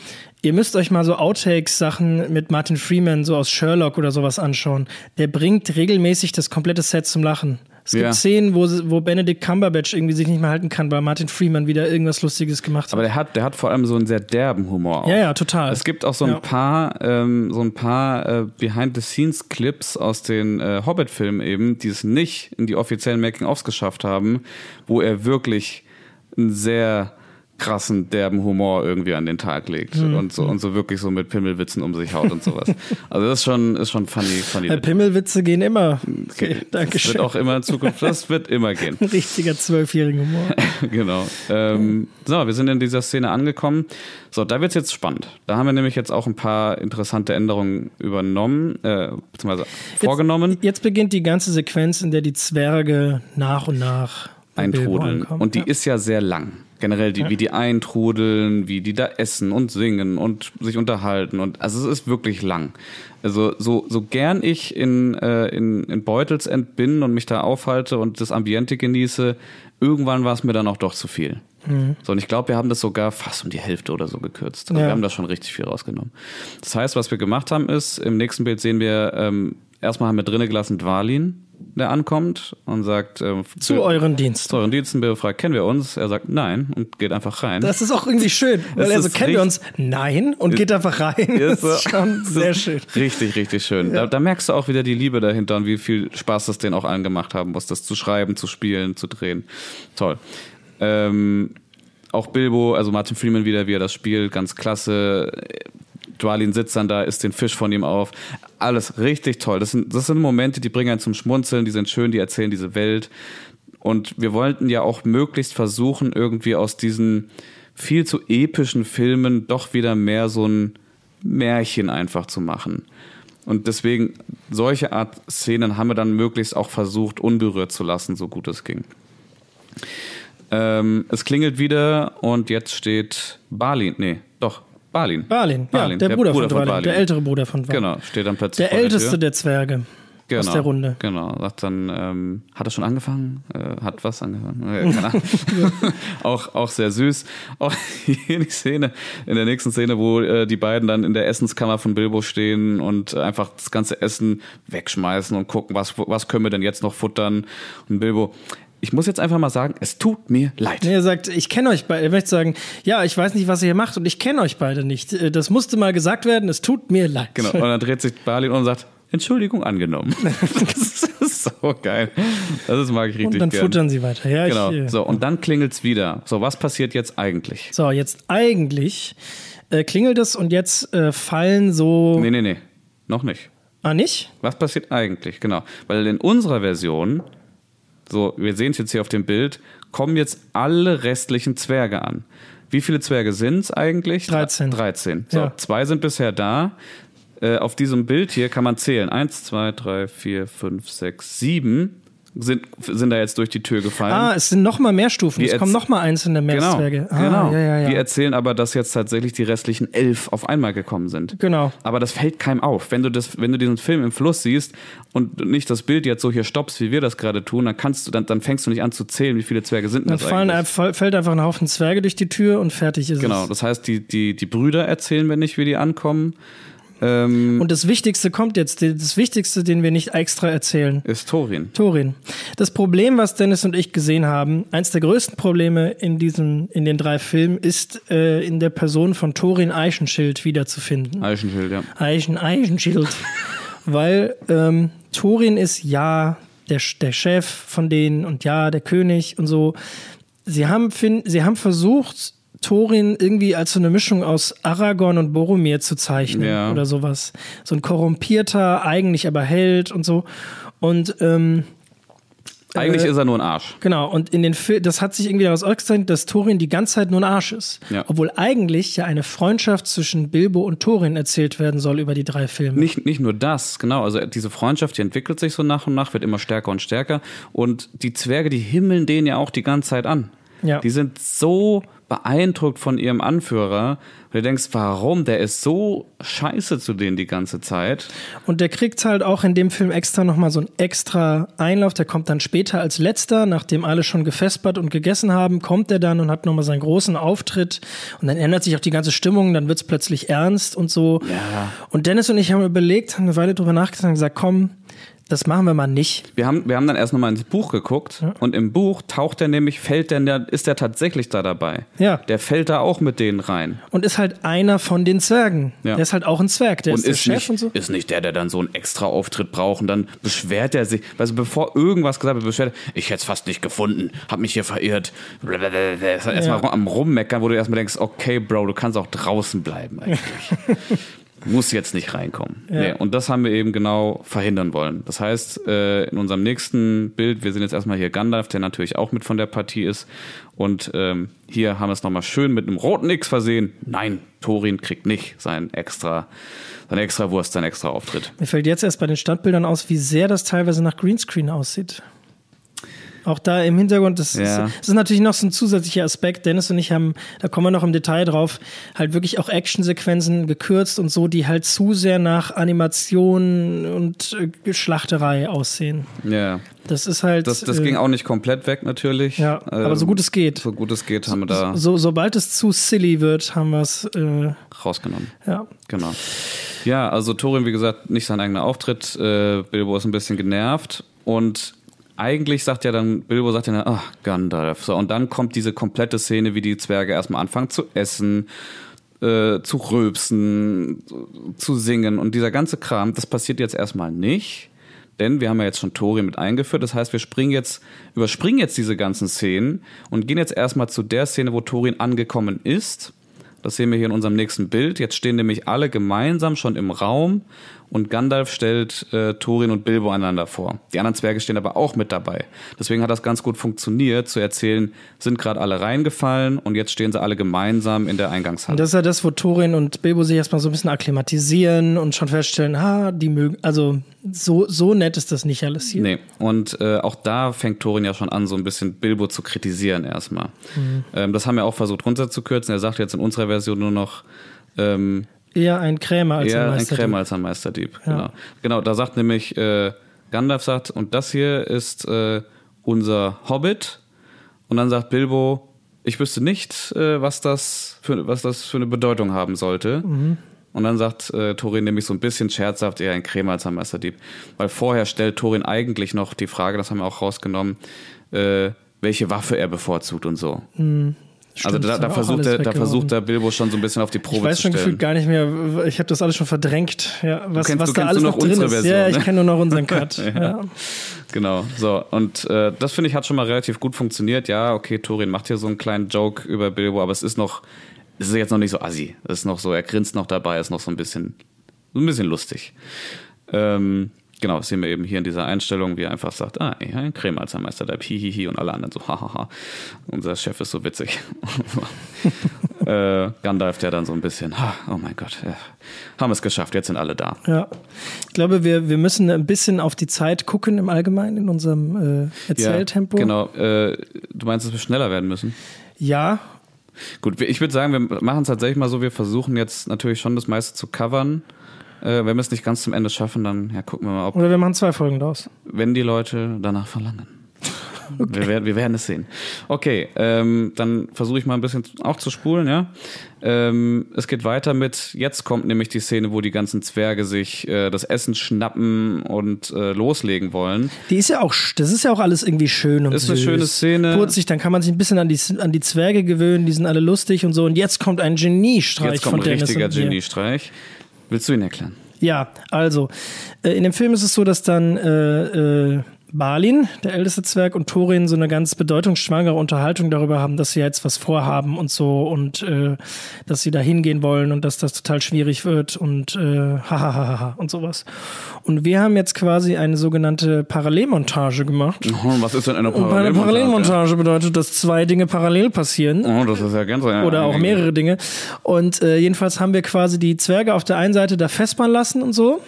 ihr müsst euch mal so Outtakes-Sachen mit Martin Freeman, so aus Sherlock oder sowas anschauen. Der bringt regelmäßig das komplette Set zum Lachen. Es gibt Szenen, wo Benedict Cumberbatch irgendwie sich nicht mehr halten kann, weil Martin Freeman wieder irgendwas Lustiges gemacht hat. Aber der hat vor allem so einen sehr derben Humor auch. Ja, ja, total. Es gibt auch so ein paar, Behind-the-Scenes-Clips aus den Hobbit-Filmen eben, die es nicht in die offiziellen Making-ofs geschafft haben, wo er wirklich ein sehr krassen, derben Humor irgendwie an den Tag legt und so wirklich so mit Pimmelwitzen um sich haut und sowas. Also das ist schon funny. Pimmelwitze gehen immer. Okay. Dankeschön. Das wird auch immer in Zukunft, das wird immer gehen. Ein richtiger 12-jähriger Humor. Genau. So, wir sind in dieser Szene angekommen. So, da wird's jetzt spannend. Da haben wir nämlich jetzt auch ein paar interessante Änderungen übernommen, beziehungsweise vorgenommen. Jetzt beginnt die ganze Sequenz, in der die Zwerge nach und nach eintrudeln. Und die ist ja sehr lang. Generell, wie die eintrudeln, wie die da essen und singen und sich unterhalten. Also es ist wirklich lang. Also so gern ich in Beutelsend bin und mich da aufhalte und das Ambiente genieße, irgendwann war es mir dann auch doch zu viel. Mhm. So, und ich glaube, wir haben das sogar fast um die Hälfte oder so gekürzt. Also wir haben da schon richtig viel rausgenommen. Das heißt, was wir gemacht haben ist, im nächsten Bild sehen wir, erstmal haben wir drinnen gelassen Dvalin, der ankommt und sagt... Zu euren Diensten, Bilbo fragt, kennen wir uns? Er sagt nein und geht einfach rein. Das ist auch irgendwie schön, weil er so, kennen wir uns? Nein und geht einfach rein. Das ist schon sehr schön. Richtig, richtig schön. Ja. Da merkst du auch wieder die Liebe dahinter und wie viel Spaß das denen auch allen gemacht haben muss, das zu schreiben, zu spielen, zu drehen. Toll. Auch Bilbo, also Martin Freeman wieder, wie er das spielt, ganz klasse. Dvalin sitzt dann da, isst den Fisch von ihm auf. Alles richtig toll. Das sind Momente, die bringen einen zum Schmunzeln, die sind schön, die erzählen diese Welt. Und wir wollten ja auch möglichst versuchen, irgendwie aus diesen viel zu epischen Filmen doch wieder mehr so ein Märchen einfach zu machen. Und deswegen, solche Art Szenen haben wir dann möglichst auch versucht, unberührt zu lassen, so gut es ging. Es klingelt wieder und jetzt steht Balin, der Bruder von Balin. Der ältere Bruder von Balin. Genau, steht dann plötzlich der älteste der Zwerge aus der Runde. Genau, sagt dann, hat er schon angefangen? Hat was angefangen? Keine Ahnung. auch sehr süß. Auch hier in der nächsten Szene, wo die beiden dann in der Essenskammer von Bilbo stehen und einfach das ganze Essen wegschmeißen und gucken, was können wir denn jetzt noch futtern? Und Bilbo... Ich muss jetzt einfach mal sagen, es tut mir leid. Er sagt, ich kenne euch beide. Er möchte sagen, ja, ich weiß nicht, was ihr hier macht und ich kenne euch beide nicht. Das musste mal gesagt werden, es tut mir leid. Genau, und dann dreht sich Balin um und sagt, Entschuldigung angenommen. Das ist so geil. Das mag ich richtig gerne. Und dann futtern sie weiter. Ja, genau. So, und dann klingelt's wieder. So, was passiert jetzt eigentlich? So, jetzt eigentlich klingelt es und jetzt fallen so... Nee, noch nicht. Ah, nicht? Was passiert eigentlich, genau. Weil in unserer Version... So, wir sehen es jetzt hier auf dem Bild, kommen jetzt alle restlichen Zwerge an. Wie viele Zwerge sind es eigentlich? 13. So, 2 sind bisher da. Auf diesem Bild hier kann man zählen. 1, 2, 3, 4, 5, 6, 7 sind da jetzt durch die Tür gefallen. Ah, es sind noch mal mehr Stufen. Es kommen noch mal einzelne mehr Zwerge. Genau. Ja. Die erzählen aber, dass jetzt tatsächlich die restlichen 11 auf einmal gekommen sind. Genau. Aber das fällt keinem auf. Wenn du diesen Film im Fluss siehst und nicht das Bild jetzt so hier stoppst, wie wir das gerade tun, dann fängst du nicht an zu zählen, wie viele Zwerge sind denn das eigentlich. Dann fällt einfach ein Haufen Zwerge durch die Tür und fertig ist es. Genau, das heißt, die Brüder erzählen mir nicht, wie die ankommen. Und das Wichtigste kommt jetzt, das Wichtigste, den wir nicht extra erzählen. Ist Thorin. Das Problem, was Dennis und ich gesehen haben, eins der größten Probleme in den 3 Filmen, ist in der Person von Thorin Eichenschild wiederzufinden. Eichenschild, ja. Eichenschild. Weil Thorin ist ja der Chef von denen und ja, der König und so. Sie haben versucht, Thorin irgendwie als so eine Mischung aus Aragorn und Boromir zu zeichnen oder sowas. So ein korrumpierter, eigentlich aber Held und so. Und eigentlich ist er nur ein Arsch. Genau, und in den das hat sich irgendwie daraus ausgezeichnet, dass Thorin die ganze Zeit nur ein Arsch ist. Ja. Obwohl eigentlich ja eine Freundschaft zwischen Bilbo und Thorin erzählt werden soll über die drei Filme. Nicht nur das, genau. Also diese Freundschaft, die entwickelt sich so nach und nach, wird immer stärker und stärker. Und die Zwerge, die himmeln denen ja auch die ganze Zeit an. Ja. Die sind so beeindruckt von ihrem Anführer. Und du denkst, warum? Der ist so scheiße zu denen die ganze Zeit. Und der kriegt halt auch in dem Film extra nochmal so einen extra Einlauf. Der kommt dann später als letzter, nachdem alle schon gefespert und gegessen haben, kommt er dann und hat nochmal seinen großen Auftritt. Und dann ändert sich auch die ganze Stimmung, dann wird es plötzlich ernst und so. Ja. Und Dennis und ich haben überlegt, haben eine Weile drüber nachgedacht und gesagt, komm, das machen wir mal nicht. Wir haben dann erst nochmal ins Buch geguckt und im Buch taucht er nämlich, ist der tatsächlich da dabei. Ja. Der fällt da auch mit denen rein. Und ist halt einer von den Zwergen. Ja. Der ist halt auch ein Zwerg, der und ist der Chef nicht, und so. Ist nicht der dann so einen extra Auftritt braucht und dann beschwert er sich, also bevor irgendwas gesagt wird, beschwert er, ich hätte es fast nicht gefunden, hab mich hier verirrt. Blablabla. Ist halt erstmal am Rummeckern, wo du erstmal denkst, okay Bro, du kannst auch draußen bleiben eigentlich. Muss jetzt nicht reinkommen. Ja. Nee, und das haben wir eben genau verhindern wollen. Das heißt, in unserem nächsten Bild, wir sind jetzt erstmal hier Gandalf, der natürlich auch mit von der Partie ist. Und hier haben wir es nochmal schön mit einem roten X versehen. Nein, Thorin kriegt nicht seine extra Wurst, seinen extra Auftritt. Mir fällt jetzt erst bei den Standbildern aus, wie sehr das teilweise nach Greenscreen aussieht. Auch da im Hintergrund, das ist natürlich noch so ein zusätzlicher Aspekt. Dennis und ich haben, da kommen wir noch im Detail drauf, halt wirklich auch Actionsequenzen gekürzt und so, die halt zu sehr nach Animation und Schlachterei aussehen. Ja. Das ist halt... Das ging auch nicht komplett weg natürlich. Ja, aber so gut es geht. So gut es geht haben wir da... Sobald es zu silly wird, haben wir es... rausgenommen. Ja. Genau. Ja, also Thorin, wie gesagt, nicht sein eigener Auftritt. Bilbo ist ein bisschen genervt und... Eigentlich Bilbo sagt ja dann, ach, Gandalf. So, und dann kommt diese komplette Szene, wie die Zwerge erstmal anfangen zu essen, zu rülpsen, zu singen. Und dieser ganze Kram, das passiert jetzt erstmal nicht. Denn wir haben ja jetzt schon Thorin mit eingeführt. Das heißt, wir überspringen jetzt diese ganzen Szenen und gehen jetzt erstmal zu der Szene, wo Thorin angekommen ist. Das sehen wir hier in unserem nächsten Bild. Jetzt stehen nämlich alle gemeinsam schon im Raum und Gandalf stellt Thorin und Bilbo einander vor. Die anderen Zwerge stehen aber auch mit dabei. Deswegen hat das ganz gut funktioniert, zu erzählen, sind gerade alle reingefallen und jetzt stehen sie alle gemeinsam in der Eingangshalle. Und das ist ja das, wo Thorin und Bilbo sich erstmal so ein bisschen akklimatisieren und schon feststellen, die mögen, also so nett ist das nicht alles hier. Nee, und auch da fängt Thorin ja schon an, so ein bisschen Bilbo zu kritisieren erstmal. Mhm. Das haben wir auch versucht runterzukürzen. Er sagt jetzt in unserer Version nur noch, eher ein Krämer als ein Meisterdieb. Ja. Genau, da sagt nämlich, Gandalf sagt, und das hier ist unser Hobbit. Und dann sagt Bilbo, ich wüsste nicht, was das für eine Bedeutung haben sollte. Mhm. Und dann sagt Thorin nämlich so ein bisschen scherzhaft, eher ein Krämer als ein Meisterdieb. Weil vorher stellt Thorin eigentlich noch die Frage, das haben wir auch rausgenommen, welche Waffe er bevorzugt und so. Mhm. Stimmt, also da versucht der Bilbo schon so ein bisschen auf die Probe zu stellen. Ich weiß schon gefühlt gar nicht mehr, ich habe das alles schon verdrängt, ja, was da alles noch drin ist. Ja, ich kenne nur noch unseren Cut. Ja. Genau, so und das finde ich hat schon mal relativ gut funktioniert. Ja, okay, Thorin macht hier so einen kleinen Joke über Bilbo, aber es ist jetzt noch nicht so assi. Es ist noch so, er grinst noch dabei, ist noch so ein bisschen lustig. Genau, das sehen wir eben hier in dieser Einstellung, wie er einfach sagt, ja, ein Krämer als ein Meisterdieb, hihihi, und alle anderen so, hahaha, unser Chef ist so witzig. Gandalf, der dann so ein bisschen, oh mein Gott, haben es geschafft, jetzt sind alle da. Ja, ich glaube, wir müssen ein bisschen auf die Zeit gucken im Allgemeinen, in unserem Erzähltempo. Ja, genau, du meinst, dass wir schneller werden müssen? Ja. Gut, ich würde sagen, wir machen es tatsächlich mal so, wir versuchen jetzt natürlich schon das meiste zu covern. Wenn wir es nicht ganz zum Ende schaffen, dann gucken wir mal, ob... Oder wir machen 2 Folgen draus. Wenn die Leute danach verlangen. Okay. Wir werden es sehen. Okay, dann versuche ich mal ein bisschen auch zu spulen, ja. Es geht weiter mit, jetzt kommt nämlich die Szene, wo die ganzen Zwerge sich das Essen schnappen und loslegen wollen. Das ist ja auch alles irgendwie schön und süß. Ist eine schöne Szene. Putzig, dann kann man sich ein bisschen an die Zwerge gewöhnen, die sind alle lustig und so. Und jetzt kommt ein Geniestreich von Dennis. Jetzt kommt ein richtiger Geniestreich. Willst du ihn erklären? Ja, also in dem Film ist es so, dass dann Balin, der älteste Zwerg, und Thorin so eine ganz bedeutungsschwangere Unterhaltung darüber haben, dass sie jetzt was vorhaben und so und dass sie da hingehen wollen und dass das total schwierig wird und hahaha und sowas. Und wir haben jetzt quasi eine sogenannte Parallelmontage gemacht. Oh, was ist denn eine Parallelmontage? Eine Parallelmontage bedeutet, dass zwei Dinge parallel passieren. Oh, das ist ja ganz oder auch mehrere Dinge. Und jedenfalls haben wir quasi die Zwerge auf der einen Seite da festmachen lassen und so.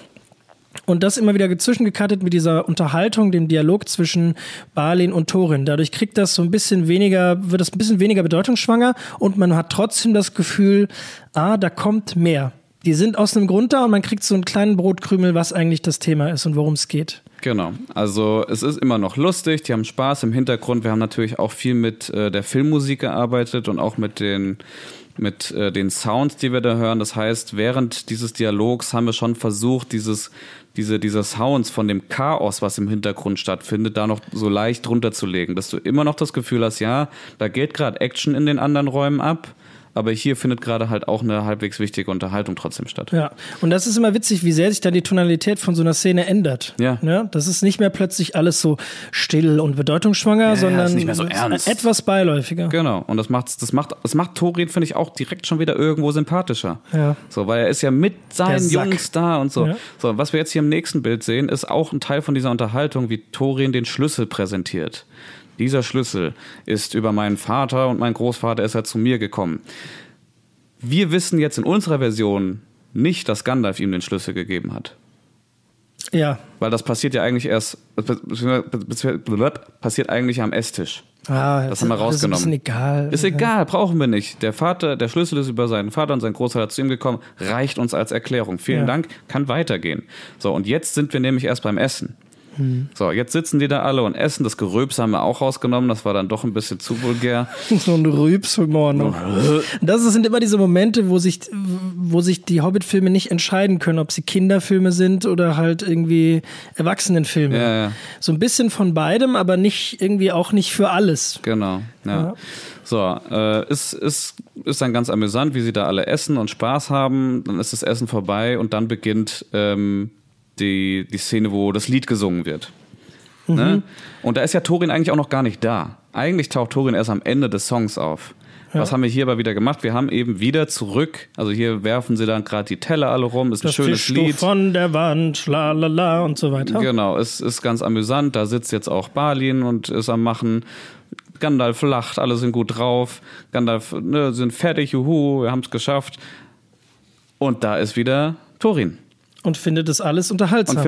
Und das immer wieder zwischengekattet mit dieser Unterhaltung, dem Dialog zwischen Balin und Thorin. Dadurch kriegt das so ein bisschen weniger, wird das ein bisschen weniger bedeutungsschwanger und man hat trotzdem das Gefühl, ah, da kommt mehr. Die sind aus einem Grund da und man kriegt so einen kleinen Brotkrümel, was eigentlich das Thema ist und worum es geht. Genau, also es ist immer noch lustig, die haben Spaß im Hintergrund. Wir haben natürlich auch viel mit der Filmmusik gearbeitet und auch mit den Sounds, die wir da hören. Das heißt, während dieses Dialogs haben wir schon versucht, diese Sounds von dem Chaos, was im Hintergrund stattfindet, da noch so leicht runterzulegen, dass du immer noch das Gefühl hast, ja, da geht gerade Action in den anderen Räumen ab, aber hier findet gerade halt auch eine halbwegs wichtige Unterhaltung trotzdem statt. Ja, und das ist immer witzig, wie sehr sich dann die Tonalität von so einer Szene ändert. Ja. Ja, das ist nicht mehr plötzlich alles so still und bedeutungsschwanger, ja, sondern ist nicht mehr so ernst. Etwas beiläufiger. Genau, und das macht Thorin, finde ich, auch direkt schon wieder irgendwo sympathischer. Ja. So, weil er ist ja mit seinen Jungs da und so. Ja. So, was wir jetzt hier im nächsten Bild sehen, ist auch ein Teil von dieser Unterhaltung, wie Thorin den Schlüssel präsentiert. Dieser Schlüssel ist über meinen Vater und mein Großvater ist er zu mir gekommen. Wir wissen jetzt in unserer Version nicht, dass Gandalf ihm den Schlüssel gegeben hat. Ja. Weil das passiert ja eigentlich erst am Esstisch. Ah, das haben wir rausgenommen. Ist ein bisschen egal. Ist egal, brauchen wir nicht. Der Schlüssel ist über seinen Vater und sein Großvater zu ihm gekommen, reicht uns als Erklärung. Vielen Dank, kann weitergehen. So, und jetzt sind wir nämlich erst beim Essen. So, jetzt sitzen die da alle und essen. Das Gerübs haben wir auch rausgenommen. Das war dann doch ein bisschen zu vulgär. So ein Rübshumor noch. Das sind immer diese Momente, wo sich die Hobbit-Filme nicht entscheiden können, ob sie Kinderfilme sind oder halt irgendwie Erwachsenenfilme. Ja, ja. So ein bisschen von beidem, aber nicht irgendwie auch nicht für alles. Genau, ja. So, ist dann ganz amüsant, wie sie da alle essen und Spaß haben. Dann ist das Essen vorbei und dann beginnt die Szene, wo das Lied gesungen wird. Mhm. Ne? Und da ist ja Thorin eigentlich auch noch gar nicht da. Eigentlich taucht Thorin erst am Ende des Songs auf. Ja. Was haben wir hier aber wieder gemacht? Wir haben eben wieder zurück, also hier werfen sie dann gerade die Teller alle rum, ist das ein schönes Lied. Das von der Wand, la la la und so weiter. Genau, es ist ganz amüsant, da sitzt jetzt auch Balin und ist am Machen. Gandalf lacht, alle sind gut drauf. Gandalf, ne, sind fertig, juhu, wir haben es geschafft. Und da ist wieder Thorin. Und findet das alles unterhaltsam.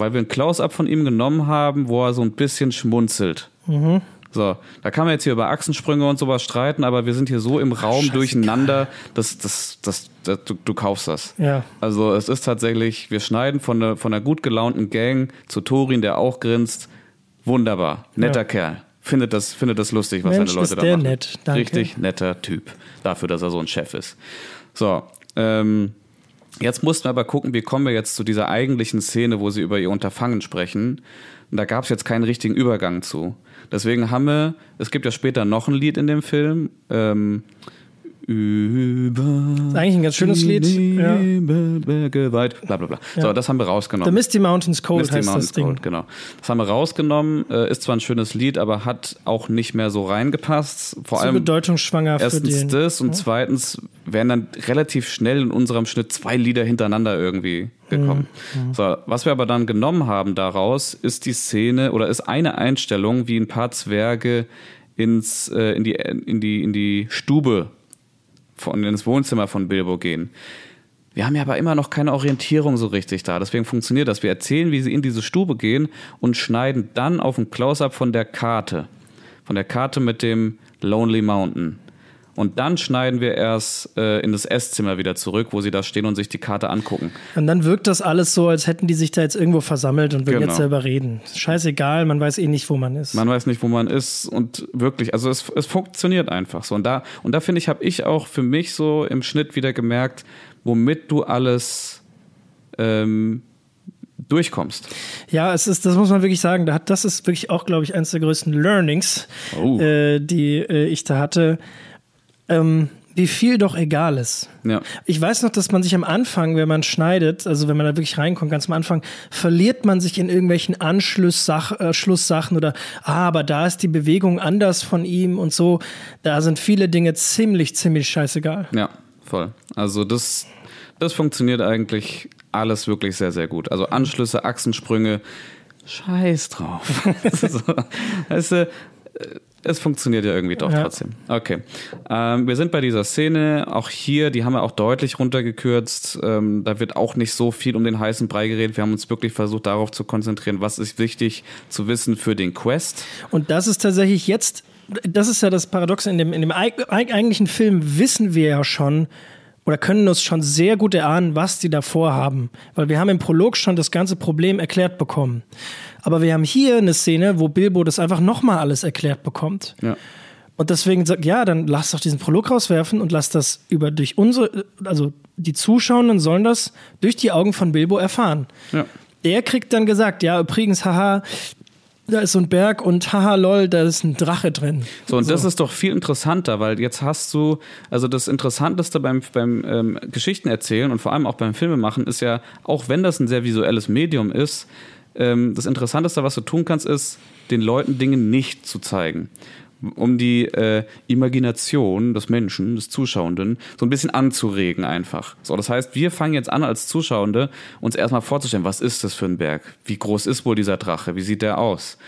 Weil wir ein Close-Up von ihm genommen haben, wo er so ein bisschen schmunzelt. Mhm. So, da kann man jetzt hier über Achsensprünge und sowas streiten, aber wir sind hier so im Raum durcheinander, dass du kaufst das. Ja. Also es ist tatsächlich, wir schneiden von einer gut gelaunten Gang zu Thorin, der auch grinst. Wunderbar, netter Kerl. Findet das lustig, was seine Leute da machen. Nett. Danke. Richtig netter Typ, dafür, dass er so ein Chef ist. So, jetzt mussten wir aber gucken, wie kommen wir jetzt zu dieser eigentlichen Szene, wo sie über ihr Unterfangen sprechen. Und da gab es jetzt keinen richtigen Übergang zu. Deswegen haben wir, es gibt ja später noch ein Lied in dem Film. Das ist eigentlich ein ganz schönes Lied. Ja. Bla bla bla. Ja. So, das haben wir rausgenommen. The Misty Mountains Cold heißt das Ding. Genau. Das haben wir rausgenommen. Ist zwar ein schönes Lied, aber hat auch nicht mehr so reingepasst. Vor allem bedeutungsschwanger für den. Erstens das und zweitens wären dann relativ schnell in unserem Schnitt 2 Lieder hintereinander irgendwie gekommen. Mhm. So, was wir aber dann genommen haben daraus, ist die Szene oder ist eine Einstellung, wie ein paar Zwerge in die Stube ins Wohnzimmer von Bilbo gehen. Wir haben ja aber immer noch keine Orientierung so richtig da. Deswegen funktioniert das. Wir erzählen, wie sie in diese Stube gehen und schneiden dann auf ein Close-Up von der Karte. Von der Karte mit dem Lonely Mountain. Und dann schneiden wir erst in das Esszimmer wieder zurück, wo sie da stehen und sich die Karte angucken. Und dann wirkt das alles so, als hätten die sich da jetzt irgendwo versammelt und würden jetzt selber reden. Scheißegal, man weiß eh nicht, wo man ist. Man weiß nicht, wo man ist und wirklich, also es funktioniert einfach so. Und da finde ich, habe ich auch für mich so im Schnitt wieder gemerkt, womit du alles durchkommst. Ja, das muss man wirklich sagen, das ist wirklich auch, glaube ich, eines der größten Learnings, die ich da hatte. wie viel doch egal ist. Ja. Ich weiß noch, dass man sich am Anfang, wenn man schneidet, also wenn man da wirklich reinkommt, ganz am Anfang, verliert man sich in irgendwelchen Anschlusssachen oder, aber da ist die Bewegung anders von ihm und so. Da sind viele Dinge ziemlich, ziemlich scheißegal. Ja, voll. Also das funktioniert eigentlich alles wirklich sehr, sehr gut. Also Anschlüsse, Achsensprünge, scheiß drauf. Weißt du, es funktioniert ja irgendwie doch trotzdem. Okay. Wir sind bei dieser Szene. Auch hier, die haben wir auch deutlich runtergekürzt. Da wird auch nicht so viel um den heißen Brei geredet. Wir haben uns wirklich versucht, darauf zu konzentrieren, was ist wichtig zu wissen für den Quest. Und das ist tatsächlich jetzt, das ist ja das Paradoxe, in dem eigentlichen Film wissen wir ja schon, oder können uns schon sehr gut erahnen, was die da vorhaben. Weil wir haben im Prolog schon das ganze Problem erklärt bekommen. Aber wir haben hier eine Szene, wo Bilbo das einfach nochmal alles erklärt bekommt. Ja. Und deswegen sagt, ja, dann lass doch diesen Prolog rauswerfen und lass das durch unsere, also die Zuschauenden sollen das durch die Augen von Bilbo erfahren. Ja. Der kriegt dann gesagt, ja, übrigens, haha, da ist so ein Berg und haha, lol, da ist ein Drache drin. So, und so. Das ist doch viel interessanter, weil jetzt hast du, also das Interessanteste beim Geschichten erzählen und vor allem auch beim Filmemachen ist ja, auch wenn das ein sehr visuelles Medium ist, das Interessanteste, was du tun kannst, ist, den Leuten Dinge nicht zu zeigen, um die Imagination des Menschen, des Zuschauenden, so ein bisschen anzuregen einfach. So, das heißt, wir fangen jetzt an als Zuschauende, uns erstmal vorzustellen, was ist das für ein Berg? Wie groß ist wohl dieser Drache? Wie sieht der aus?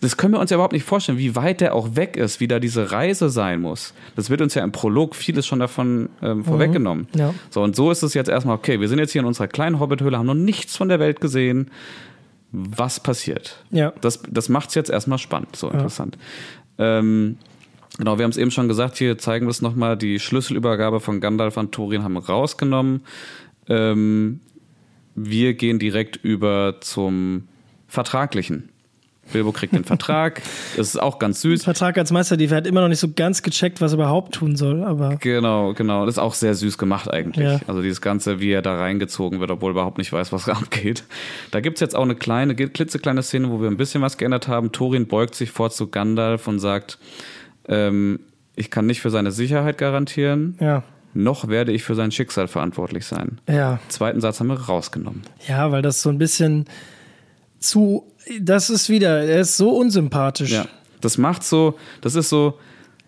Das können wir uns ja überhaupt nicht vorstellen, wie weit der auch weg ist, wie da diese Reise sein muss. Das wird uns ja im Prolog vieles schon davon vorweggenommen. Ja. So, und so ist es jetzt erstmal, okay, wir sind jetzt hier in unserer kleinen Hobbit-Höhle, haben noch nichts von der Welt gesehen. Was passiert? Ja. Das macht es jetzt erstmal spannend, so interessant. Ja. Genau, wir haben es eben schon gesagt, hier zeigen wir es nochmal, die Schlüsselübergabe von Gandalf an Thorin haben wir rausgenommen. Wir gehen direkt über zum Vertraglichen. Bilbo kriegt den Vertrag, das ist auch ganz süß. Vertrag als Meisterdiefer, hat immer noch nicht so ganz gecheckt, was er überhaupt tun soll, aber... Genau, das ist auch sehr süß gemacht eigentlich. Ja. Also dieses Ganze, wie er da reingezogen wird, obwohl er überhaupt nicht weiß, was abgeht. Da gibt es jetzt auch eine klitzekleine Szene, wo wir ein bisschen was geändert haben. Thorin beugt sich vor zu Gandalf und sagt, ich kann nicht für seine Sicherheit garantieren, noch werde ich für sein Schicksal verantwortlich sein. Ja. Zweiten Satz haben wir rausgenommen. Ja, weil das so ein bisschen zu... Das ist wieder, er ist so unsympathisch. Ja, das macht so, das ist so,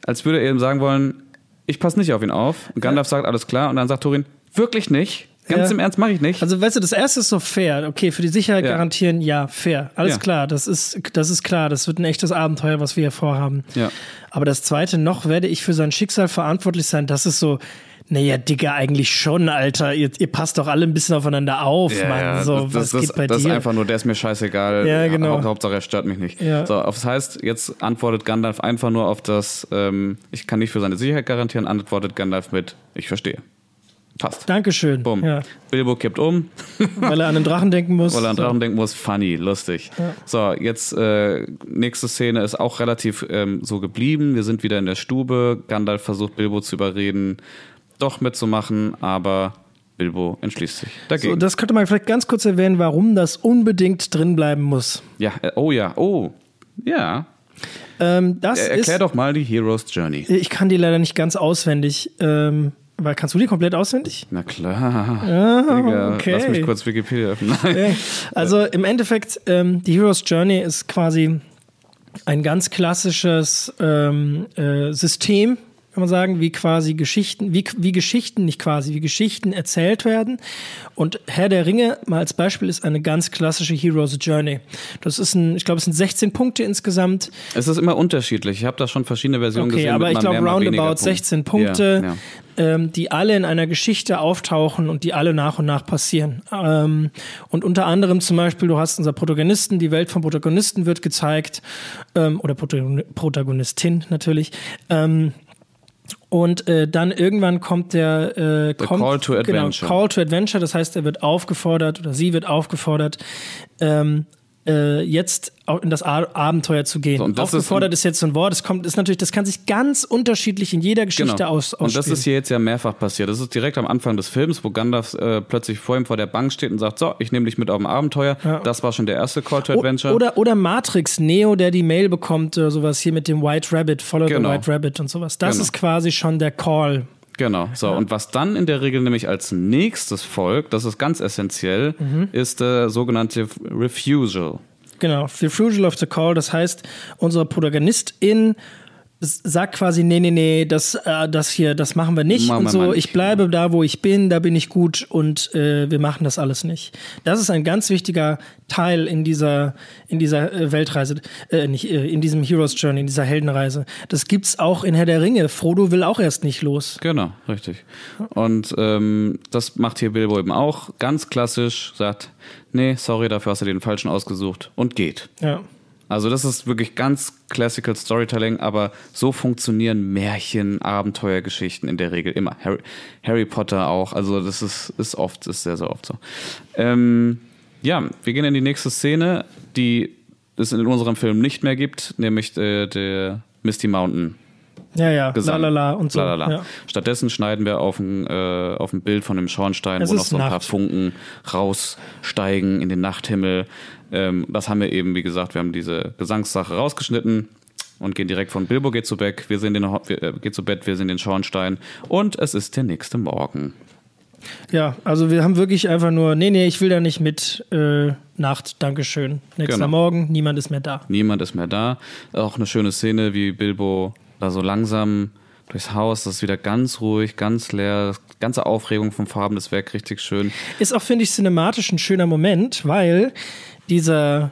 als würde er eben sagen wollen, ich passe nicht auf ihn auf. Und Gandalf sagt, alles klar. Und dann sagt Thorin, wirklich nicht. Ganz im Ernst, mache ich nicht. Also, weißt du, das erste ist so fair. Okay, für die Sicherheit garantieren, fair. Alles klar, das ist klar. Das wird ein echtes Abenteuer, was wir hier vorhaben. Ja. Aber das zweite, noch werde ich für sein Schicksal verantwortlich sein, das ist so... Naja, Digga, eigentlich schon, Alter. Ihr passt doch alle ein bisschen aufeinander auf, Mann. Ja, so, das ist einfach nur, der ist mir scheißegal. Ja, genau. Hauptsache, er stört mich nicht. Ja. So, das heißt, jetzt antwortet Gandalf einfach nur auf das, ich kann nicht für seine Sicherheit garantieren, antwortet Gandalf mit, ich verstehe. Passt. Dankeschön. Bumm. Ja. Bilbo kippt um. Weil er an den Drachen denken muss. Funny, lustig. Ja. So, jetzt nächste Szene ist auch relativ so geblieben. Wir sind wieder in der Stube. Gandalf versucht, Bilbo zu überreden, doch mitzumachen, aber Bilbo entschließt sich dagegen. So, das könnte man vielleicht ganz kurz erwähnen, warum das unbedingt drin bleiben muss. Ja, erklär doch mal die Hero's Journey. Ich kann die leider nicht ganz auswendig, weil kannst du die komplett auswendig? Na klar. Digga, okay. Lass mich kurz Wikipedia öffnen. Okay. Also im Endeffekt, die Hero's Journey ist quasi ein ganz klassisches System, kann man sagen, wie Geschichten erzählt werden. Und Herr der Ringe, mal als Beispiel, ist eine ganz klassische Hero's Journey. Das ist es sind 16 Punkte insgesamt. Es ist immer unterschiedlich. Ich habe da schon verschiedene Versionen gesehen. Okay, aber ich glaube, roundabout 16 Punkte, die alle in einer Geschichte auftauchen und die alle nach und nach passieren. Und unter anderem zum Beispiel, du hast unser Protagonisten, die Welt vom Protagonisten wird gezeigt, oder Protagonistin natürlich, und dann irgendwann kommt Call to Adventure. Genau, Call to Adventure, das heißt, er wird aufgefordert oder sie wird aufgefordert, jetzt auch in das Abenteuer zu gehen. So, aufgefordert ist jetzt so ein Wort. Es kommt, ist natürlich, das kann sich ganz unterschiedlich in jeder Geschichte ausspielen. Und das ist hier jetzt ja mehrfach passiert. Das ist direkt am Anfang des Films, wo Gandalf plötzlich vor ihm vor der Bank steht und sagt, so, ich nehme dich mit auf ein Abenteuer. Ja. Das war schon der erste Call to Adventure. Oder Matrix, Neo, der die Mail bekommt oder sowas hier mit dem White Rabbit, Follow the White Rabbit und sowas. Das ist quasi schon der Call. Genau, so. Und was dann in der Regel nämlich als nächstes folgt, das ist ganz essentiell, ist der sogenannte Refusal. Genau, Refusal of the Call, das heißt, unsere Protagonistin sagt quasi, nee, das hier, das machen wir nicht und so, ich bleibe da, wo ich bin, da bin ich gut und wir machen das alles nicht. Das ist ein ganz wichtiger Teil in dieser Weltreise, in diesem Hero's Journey, in dieser Heldenreise. Das gibt's auch in Herr der Ringe. Frodo will auch erst nicht los. Genau, richtig. Und das macht hier Bilbo eben auch. Ganz klassisch sagt, nee, sorry, dafür hast du den Falschen ausgesucht und geht. Ja. Also das ist wirklich ganz classical Storytelling, aber so funktionieren Märchen, Abenteuergeschichten in der Regel immer. Harry Potter auch, also das ist sehr, sehr oft so. Ja, wir gehen in die nächste Szene, die es in unserem Film nicht mehr gibt, nämlich der Misty Mountain. Ja, Gesang. Lalala und so. Lalala. Ja. Stattdessen schneiden wir auf ein Bild von einem Schornstein, wo noch so ein paar Funken raussteigen in den Nachthimmel. Das haben wir eben, wie gesagt, wir haben diese Gesangssache rausgeschnitten und gehen direkt von Bilbo geht zu Bett, wir sehen den Schornstein und es ist der nächste Morgen. Ja, also wir haben wirklich einfach nur, nee, ich will da nicht mit, Nacht, Dankeschön. Nächster Morgen, niemand ist mehr da. Niemand ist mehr da. Auch eine schöne Szene, wie Bilbo da so langsam durchs Haus, das ist wieder ganz ruhig, ganz leer, ganze Aufregung vom Farben, das Werk richtig schön. Ist auch, finde ich, cinematisch ein schöner Moment, weil dieses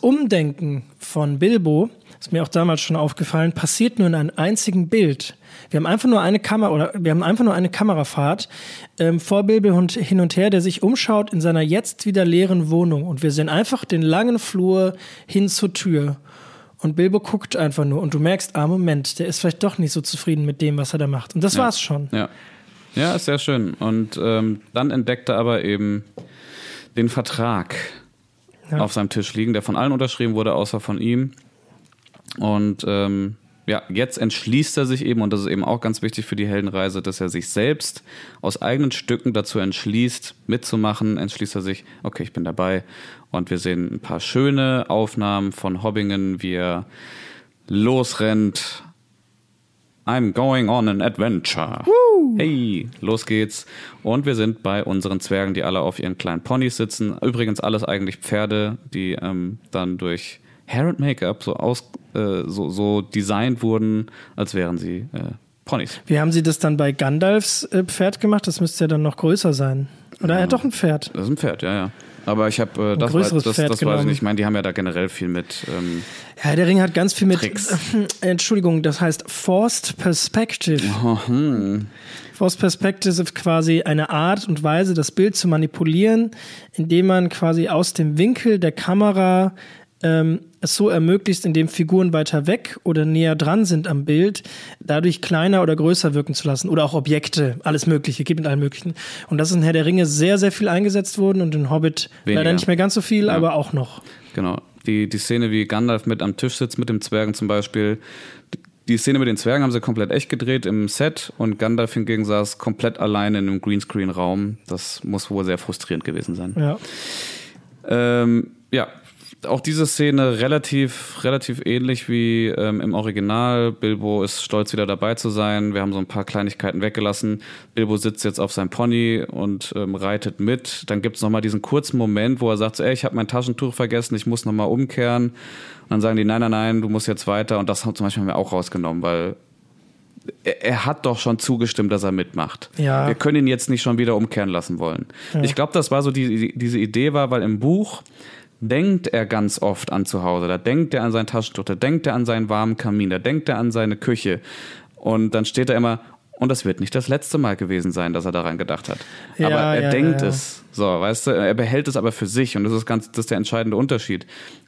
Umdenken von Bilbo, ist mir auch damals schon aufgefallen, passiert nur in einem einzigen Bild. Wir haben einfach nur eine Kamerafahrt vor Bilbo und hin und her, der sich umschaut in seiner jetzt wieder leeren Wohnung und wir sehen einfach den langen Flur hin zur Tür. Und Bilbo guckt einfach nur und du merkst, Moment, der ist vielleicht doch nicht so zufrieden mit dem, was er da macht. Und das war's schon. Ja, ist sehr schön. Und dann entdeckt er aber eben den Vertrag auf seinem Tisch liegen, der von allen unterschrieben wurde, außer von ihm. Und jetzt entschließt er sich eben, und das ist eben auch ganz wichtig für die Heldenreise, dass er sich selbst aus eigenen Stücken dazu entschließt, mitzumachen. Entschließt er sich, okay, ich bin dabei. Und wir sehen ein paar schöne Aufnahmen von Hobbingen, wie er losrennt. I'm going on an adventure. Woo. Hey, los geht's. Und wir sind bei unseren Zwergen, die alle auf ihren kleinen Ponys sitzen. Übrigens alles eigentlich Pferde, die dann durch Hair and Make-up so designt wurden, als wären sie Ponys. Wie haben sie das dann bei Gandalfs Pferd gemacht? Das müsste ja dann noch größer sein. Oder er hat doch ein Pferd. Das ist ein Pferd, ja. Aber ich habe das weiß ich nicht. Ich meine, die haben ja da generell viel mit. Der Ring hat ganz viel mit Tricks. Entschuldigung, das heißt Forced Perspective. Forced Perspective ist quasi eine Art und Weise, das Bild zu manipulieren, indem man quasi aus dem Winkel der Kamera es so ermöglicht, indem Figuren weiter weg oder näher dran sind am Bild, dadurch kleiner oder größer wirken zu lassen. Oder auch Objekte, alles Mögliche, geht mit allem Möglichen. Und das ist in Herr der Ringe sehr, sehr viel eingesetzt worden und in Hobbit leider nicht mehr ganz so viel, aber auch noch. Genau, die Szene, wie Gandalf mit am Tisch sitzt, mit dem Zwergen zum Beispiel. Die Szene mit den Zwergen haben sie komplett echt gedreht im Set und Gandalf hingegen saß komplett alleine in einem Greenscreen-Raum. Das muss wohl sehr frustrierend gewesen sein. Ja. Auch diese Szene relativ ähnlich wie im Original. Bilbo ist stolz, wieder dabei zu sein. Wir haben so ein paar Kleinigkeiten weggelassen. Bilbo sitzt jetzt auf seinem Pony und reitet mit. Dann gibt es nochmal diesen kurzen Moment, wo er sagt, so, ich habe mein Taschentuch vergessen, ich muss nochmal umkehren. Und dann sagen die, nein, du musst jetzt weiter. Und das haben zum Beispiel wir auch rausgenommen, weil er hat doch schon zugestimmt, dass er mitmacht. Ja. Wir können ihn jetzt nicht schon wieder umkehren lassen wollen. Ja. Ich glaube, das war so, diese Idee war, weil im Buch denkt er ganz oft an zu Hause, da denkt er an sein Taschentuch, da denkt er an seinen warmen Kamin, da denkt er an seine Küche und dann steht er immer, und das wird nicht das letzte Mal gewesen sein, dass er daran gedacht hat. Ja, aber er denkt es, so, weißt du, er behält es aber für sich und das ist der entscheidende Unterschied.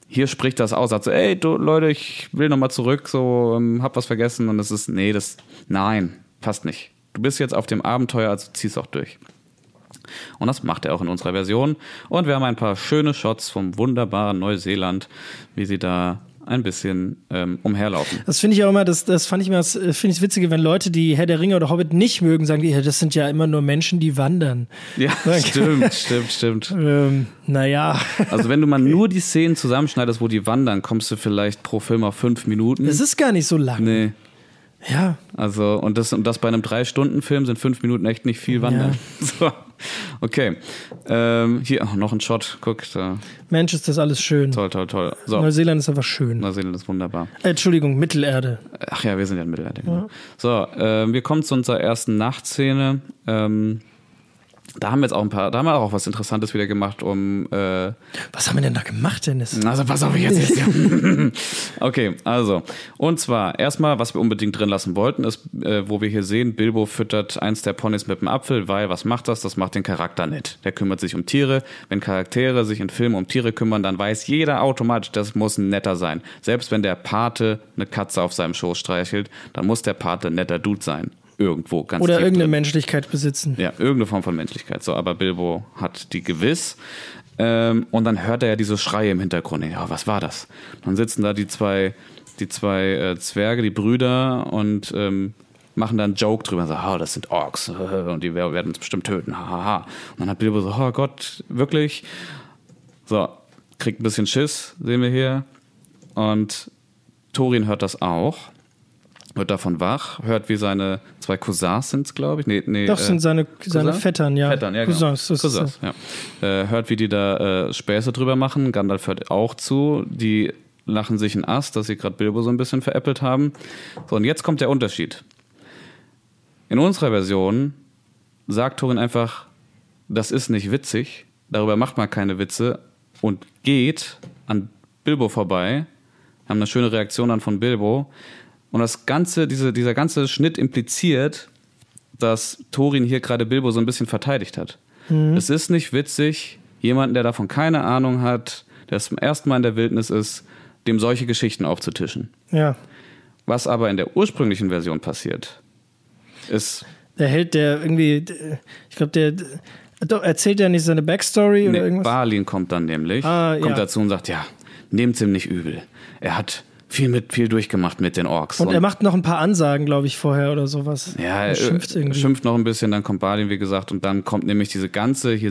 Hier spricht das aus, sagt so, ey, du, Leute, ich will nochmal zurück, so, hab was vergessen und nein, passt nicht. Du bist jetzt auf dem Abenteuer, also zieh's auch durch. Und das macht er auch in unserer Version. Und wir haben ein paar schöne Shots vom wunderbaren Neuseeland, wie sie da ein bisschen umherlaufen. Das finde ich auch immer, das finde ich witzige, wenn Leute, die Herr der Ringe oder Hobbit nicht mögen, sagen, ja, das sind ja immer nur Menschen, die wandern. Ja, stimmt. Naja. Also wenn du mal nur die Szenen zusammenschneidest, wo die wandern, kommst du vielleicht pro Film auf 5 Minuten. Das ist gar nicht so lang. Nee. Ja. Also, und das bei einem 3-Stunden-Film sind 5 Minuten echt nicht viel Wandern. Ja. So. Okay. Hier noch ein Shot. Guck da. Mensch, ist das alles schön. Toll. So. Neuseeland ist einfach schön. Neuseeland ist wunderbar. Entschuldigung, Mittelerde. Ach ja, wir sind ja in Mittelerde. Ja. So, wir kommen zu unserer ersten Nachtszene. Da haben wir jetzt auch auch was Interessantes wieder gemacht, Was haben wir denn da gemacht, Dennis? Also pass auf, jetzt. Okay, also. Und zwar erstmal, was wir unbedingt drin lassen wollten, ist, wo wir hier sehen, Bilbo füttert eins der Ponys mit dem Apfel, weil was macht das? Das macht den Charakter nett. Der kümmert sich um Tiere. Wenn Charaktere sich in Filmen um Tiere kümmern, dann weiß jeder automatisch, das muss ein netter sein. Selbst wenn der Pate eine Katze auf seinem Schoß streichelt, dann muss der Pate ein netter Dude sein. Irgendwo ganz oder irgendeine drin. Menschlichkeit besitzen. Ja, irgendeine Form von Menschlichkeit. So, aber Bilbo hat die gewiss. Und dann hört er ja diese Schreie im Hintergrund. Ja, was war das? Dann sitzen da die zwei Zwerge, die Brüder, und machen dann einen Joke drüber. So, oh, das sind Orks. Und die werden uns bestimmt töten. Und dann hat Bilbo so, oh Gott, wirklich? So, kriegt ein bisschen Schiss, sehen wir hier. Und Thorin hört das auch. Wird davon wach, hört wie seine 2 Cousins sind's, glaube ich. Nee, doch, sind seine Vettern, ja. Vettern, ja, genau. Cousins, ja. Hört, wie die da Späße drüber machen. Gandalf hört auch zu. Die lachen sich einen Ast, dass sie gerade Bilbo so ein bisschen veräppelt haben. So, und jetzt kommt der Unterschied. In unserer Version sagt Thorin einfach, das ist nicht witzig, darüber macht man keine Witze, und geht an Bilbo vorbei. Haben eine schöne Reaktion dann von Bilbo. Und das Ganze, dieser ganze Schnitt impliziert, dass Thorin hier gerade Bilbo so ein bisschen verteidigt hat. Mhm. Es ist nicht witzig, jemanden, der davon keine Ahnung hat, der zum ersten Mal in der Wildnis ist, dem solche Geschichten aufzutischen. Ja. Was aber in der ursprünglichen Version passiert, ist... Der Held, der irgendwie... Ich glaube, der... Doch, erzählt er nicht seine Backstory oder irgendwas? Balin kommt dann nämlich, dazu und sagt, ja, nehmt's ihm nicht übel. Er hat... Viel durchgemacht mit den Orks. Und er macht noch ein paar Ansagen, glaube ich, vorher oder sowas. Ja, er schimpft irgendwie. Schimpft noch ein bisschen, dann kommt Balin, wie gesagt, und dann kommt nämlich diese ganze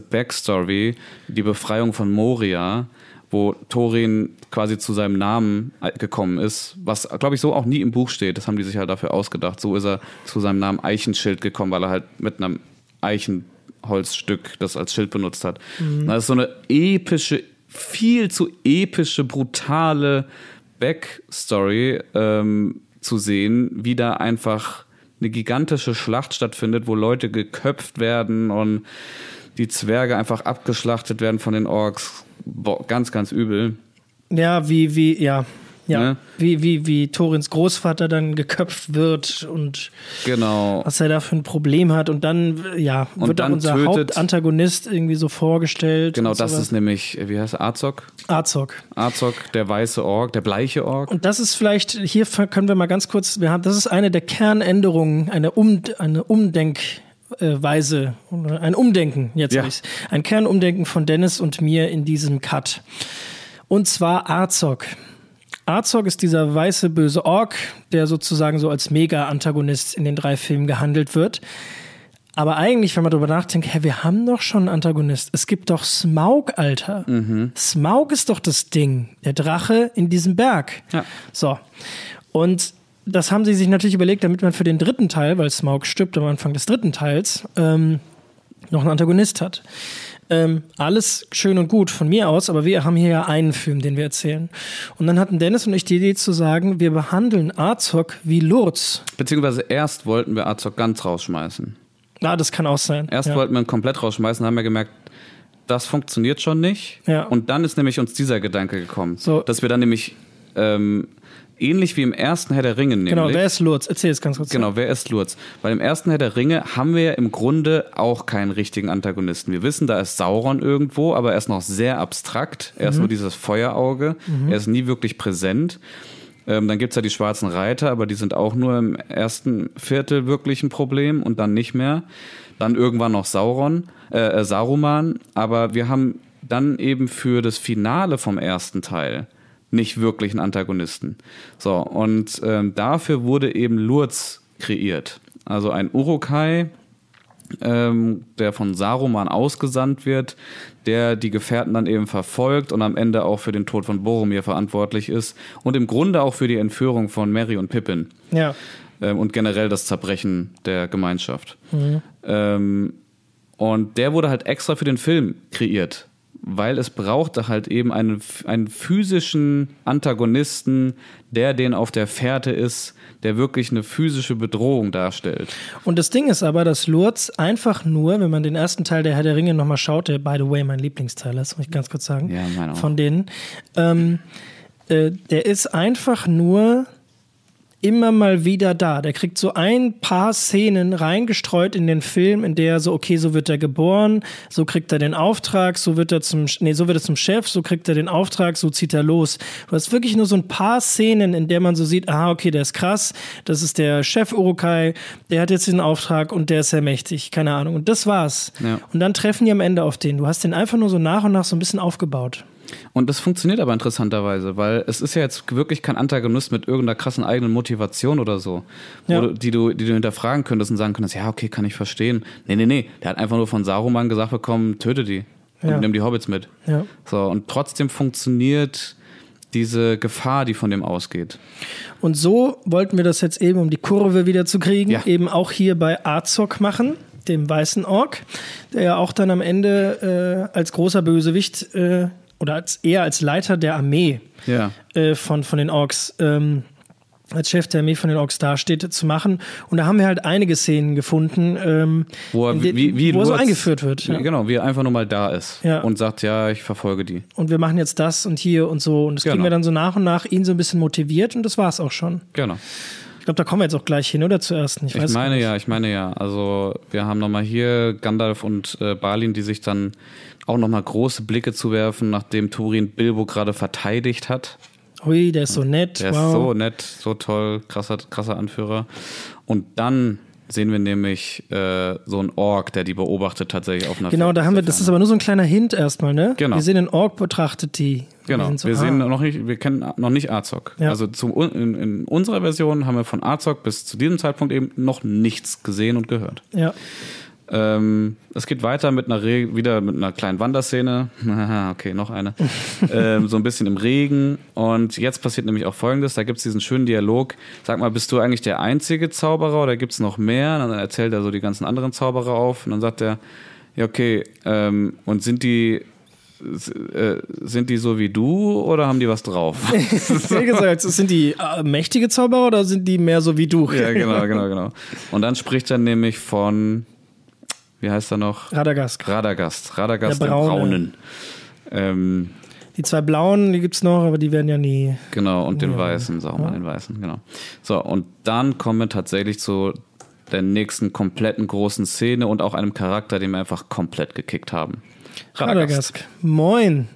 Backstory, die Befreiung von Moria, wo Thorin quasi zu seinem Namen gekommen ist, was, glaube ich, so auch nie im Buch steht. Das haben die sich halt dafür ausgedacht. So ist er zu seinem Namen Eichenschild gekommen, weil er halt mit einem Eichenholzstück das als Schild benutzt hat. Mhm. Das ist so eine viel zu epische, brutale Backstory zu sehen, wie da einfach eine gigantische Schlacht stattfindet, wo Leute geköpft werden und die Zwerge einfach abgeschlachtet werden von den Orks. Boah, ganz, ganz übel. Ja, ne? Wie Thorins Großvater dann geköpft wird und genau. Was er da für ein Problem hat. Und dann wird dann unser Hauptantagonist irgendwie so vorgestellt. Genau, das ist nämlich, wie heißt er, Azog, der weiße Ork, der bleiche Ork. Und das ist vielleicht, hier können wir mal ganz kurz, das ist eine der Kernänderungen, eine Umdenkweise, ein Umdenken, ein Kernumdenken von Dennis und mir in diesem Cut. Und zwar Azog. Azog ist dieser weiße, böse Ork, der sozusagen so als Mega-Antagonist in den 3 Filmen gehandelt wird. Aber eigentlich, wenn man darüber nachdenkt, wir haben doch schon einen Antagonist. Es gibt doch Smaug, Alter. Mhm. Smaug ist doch das Ding, der Drache in diesem Berg. Ja. So. Und das haben sie sich natürlich überlegt, damit man für den 3. Teil, weil Smaug stirbt am Anfang des 3. Teils, noch einen Antagonist hat. Alles schön und gut von mir aus, aber wir haben hier ja einen Film, den wir erzählen. Und dann hatten Dennis und ich die Idee zu sagen, wir behandeln Azog wie Lurtz. Beziehungsweise erst wollten wir Azog ganz rausschmeißen. Ah, das kann auch sein. Erst wollten wir ihn komplett rausschmeißen, haben wir gemerkt, das funktioniert schon nicht. Ja. Und dann ist nämlich uns dieser Gedanke gekommen, dass wir dann nämlich ähnlich wie im ersten Herr der Ringe nämlich. Genau, wer ist Lurtz? Erzähl es ganz kurz. Genau, wer ist Lurtz? Weil im ersten Herr der Ringe haben wir ja im Grunde auch keinen richtigen Antagonisten. Wir wissen, da ist Sauron irgendwo, aber er ist noch sehr abstrakt. Er ist nur dieses Feuerauge. Mhm. Er ist nie wirklich präsent. Dann gibt's ja die schwarzen Reiter, aber die sind auch nur im ersten Viertel wirklich ein Problem und dann nicht mehr. Dann irgendwann noch Saruman. Aber wir haben dann eben für das Finale vom ersten Teil nicht wirklich einen Antagonisten. So, und dafür wurde eben Lurtz kreiert. Also ein Urukai, der von Saruman ausgesandt wird, der die Gefährten dann eben verfolgt und am Ende auch für den Tod von Boromir verantwortlich ist und im Grunde auch für die Entführung von Merry und Pippin. Ja. Und generell das Zerbrechen der Gemeinschaft. Mhm. Und der wurde halt extra für den Film kreiert, weil es brauchte halt eben einen physischen Antagonisten, der den auf der Fährte ist, der wirklich eine physische Bedrohung darstellt. Und das Ding ist aber, dass Lurtz einfach nur, wenn man den ersten Teil der Herr der Ringe nochmal schaut, der by the way mein Lieblingsteil ist, muss ich ganz kurz sagen, ja, meine auch. Von denen, der ist einfach nur immer mal wieder da. Der kriegt so ein paar Szenen reingestreut in den Film, in der so, okay, so wird er geboren, so kriegt er den Auftrag, so wird er zum Chef, so kriegt er den Auftrag, so zieht er los. Du hast wirklich nur so ein paar Szenen, in der man so sieht, aha, okay, der ist krass, das ist der Chef Urukai, der hat jetzt diesen Auftrag und der ist sehr mächtig, keine Ahnung. Und das war's. Ja. Und dann treffen die am Ende auf den. Du hast den einfach nur so nach und nach so ein bisschen aufgebaut. Und das funktioniert aber interessanterweise, weil es ist ja jetzt wirklich kein Antagonist mit irgendeiner krassen eigenen Motivation oder so, ja, die du hinterfragen könntest und sagen könntest, ja, okay, kann ich verstehen. Nee, der hat einfach nur von Saruman gesagt bekommen, töte die und nimm die Hobbits mit. Ja. So, und trotzdem funktioniert diese Gefahr, die von dem ausgeht. Und so wollten wir das jetzt eben, um die Kurve wieder zu kriegen, eben auch hier bei Azog machen, dem weißen Ork, der ja auch dann am Ende als großer Bösewicht oder eher als Leiter der Armee von den Orks, als Chef der Armee von den Orks dasteht, zu machen. Und da haben wir halt einige Szenen gefunden, wo er so eingeführt wird. Ja. Genau, wie er einfach nur mal da ist und sagt, ja, ich verfolge die. Und wir machen jetzt das und hier und so. Und das kriegen wir dann so nach und nach ihn so ein bisschen motiviert und das war's auch schon. Genau. Ich glaube, da kommen wir jetzt auch gleich hin, oder? Zuerst nicht. Ich meine ja. Also wir haben nochmal hier Gandalf und Balin, die sich dann auch nochmal große Blicke zu werfen, nachdem Thorin Bilbo gerade verteidigt hat. Ui, der ist so nett. Der ist so nett, so toll, krasser Anführer. Und dann sehen wir nämlich so einen Ork, der die beobachtet tatsächlich auf einer Fährte. Da haben wir, das ist aber nur so ein kleiner Hint erstmal, ne? Genau. Wir sehen den Ork, betrachtet die. Genau, wir kennen noch nicht Azog. Ja. Also in unserer Version haben wir von Azog bis zu diesem Zeitpunkt eben noch nichts gesehen und gehört. Ja. Es geht weiter wieder mit einer kleinen Wanderszene. Okay, noch eine. So ein bisschen im Regen. Und jetzt passiert nämlich auch Folgendes. Da gibt es diesen schönen Dialog. Sag mal, bist du eigentlich der einzige Zauberer oder gibt es noch mehr? Und dann erzählt er so die ganzen anderen Zauberer auf. Und dann sagt er, ja, okay, und sind die so wie du oder haben die was drauf? Wie gesagt, sind die mächtige Zauberer oder sind die mehr so wie du? Ja, genau. Und dann spricht er nämlich von, wie heißt er noch? Radagast. Radagast der Braunen. Die zwei Blauen, die gibt's noch, aber die werden ja nie. Genau, und den Weißen, sagen wir mal, den Weißen, genau. So, und dann kommen wir tatsächlich zu der nächsten kompletten großen Szene und auch einem Charakter, den wir einfach komplett gekickt haben. Radagast. Moin.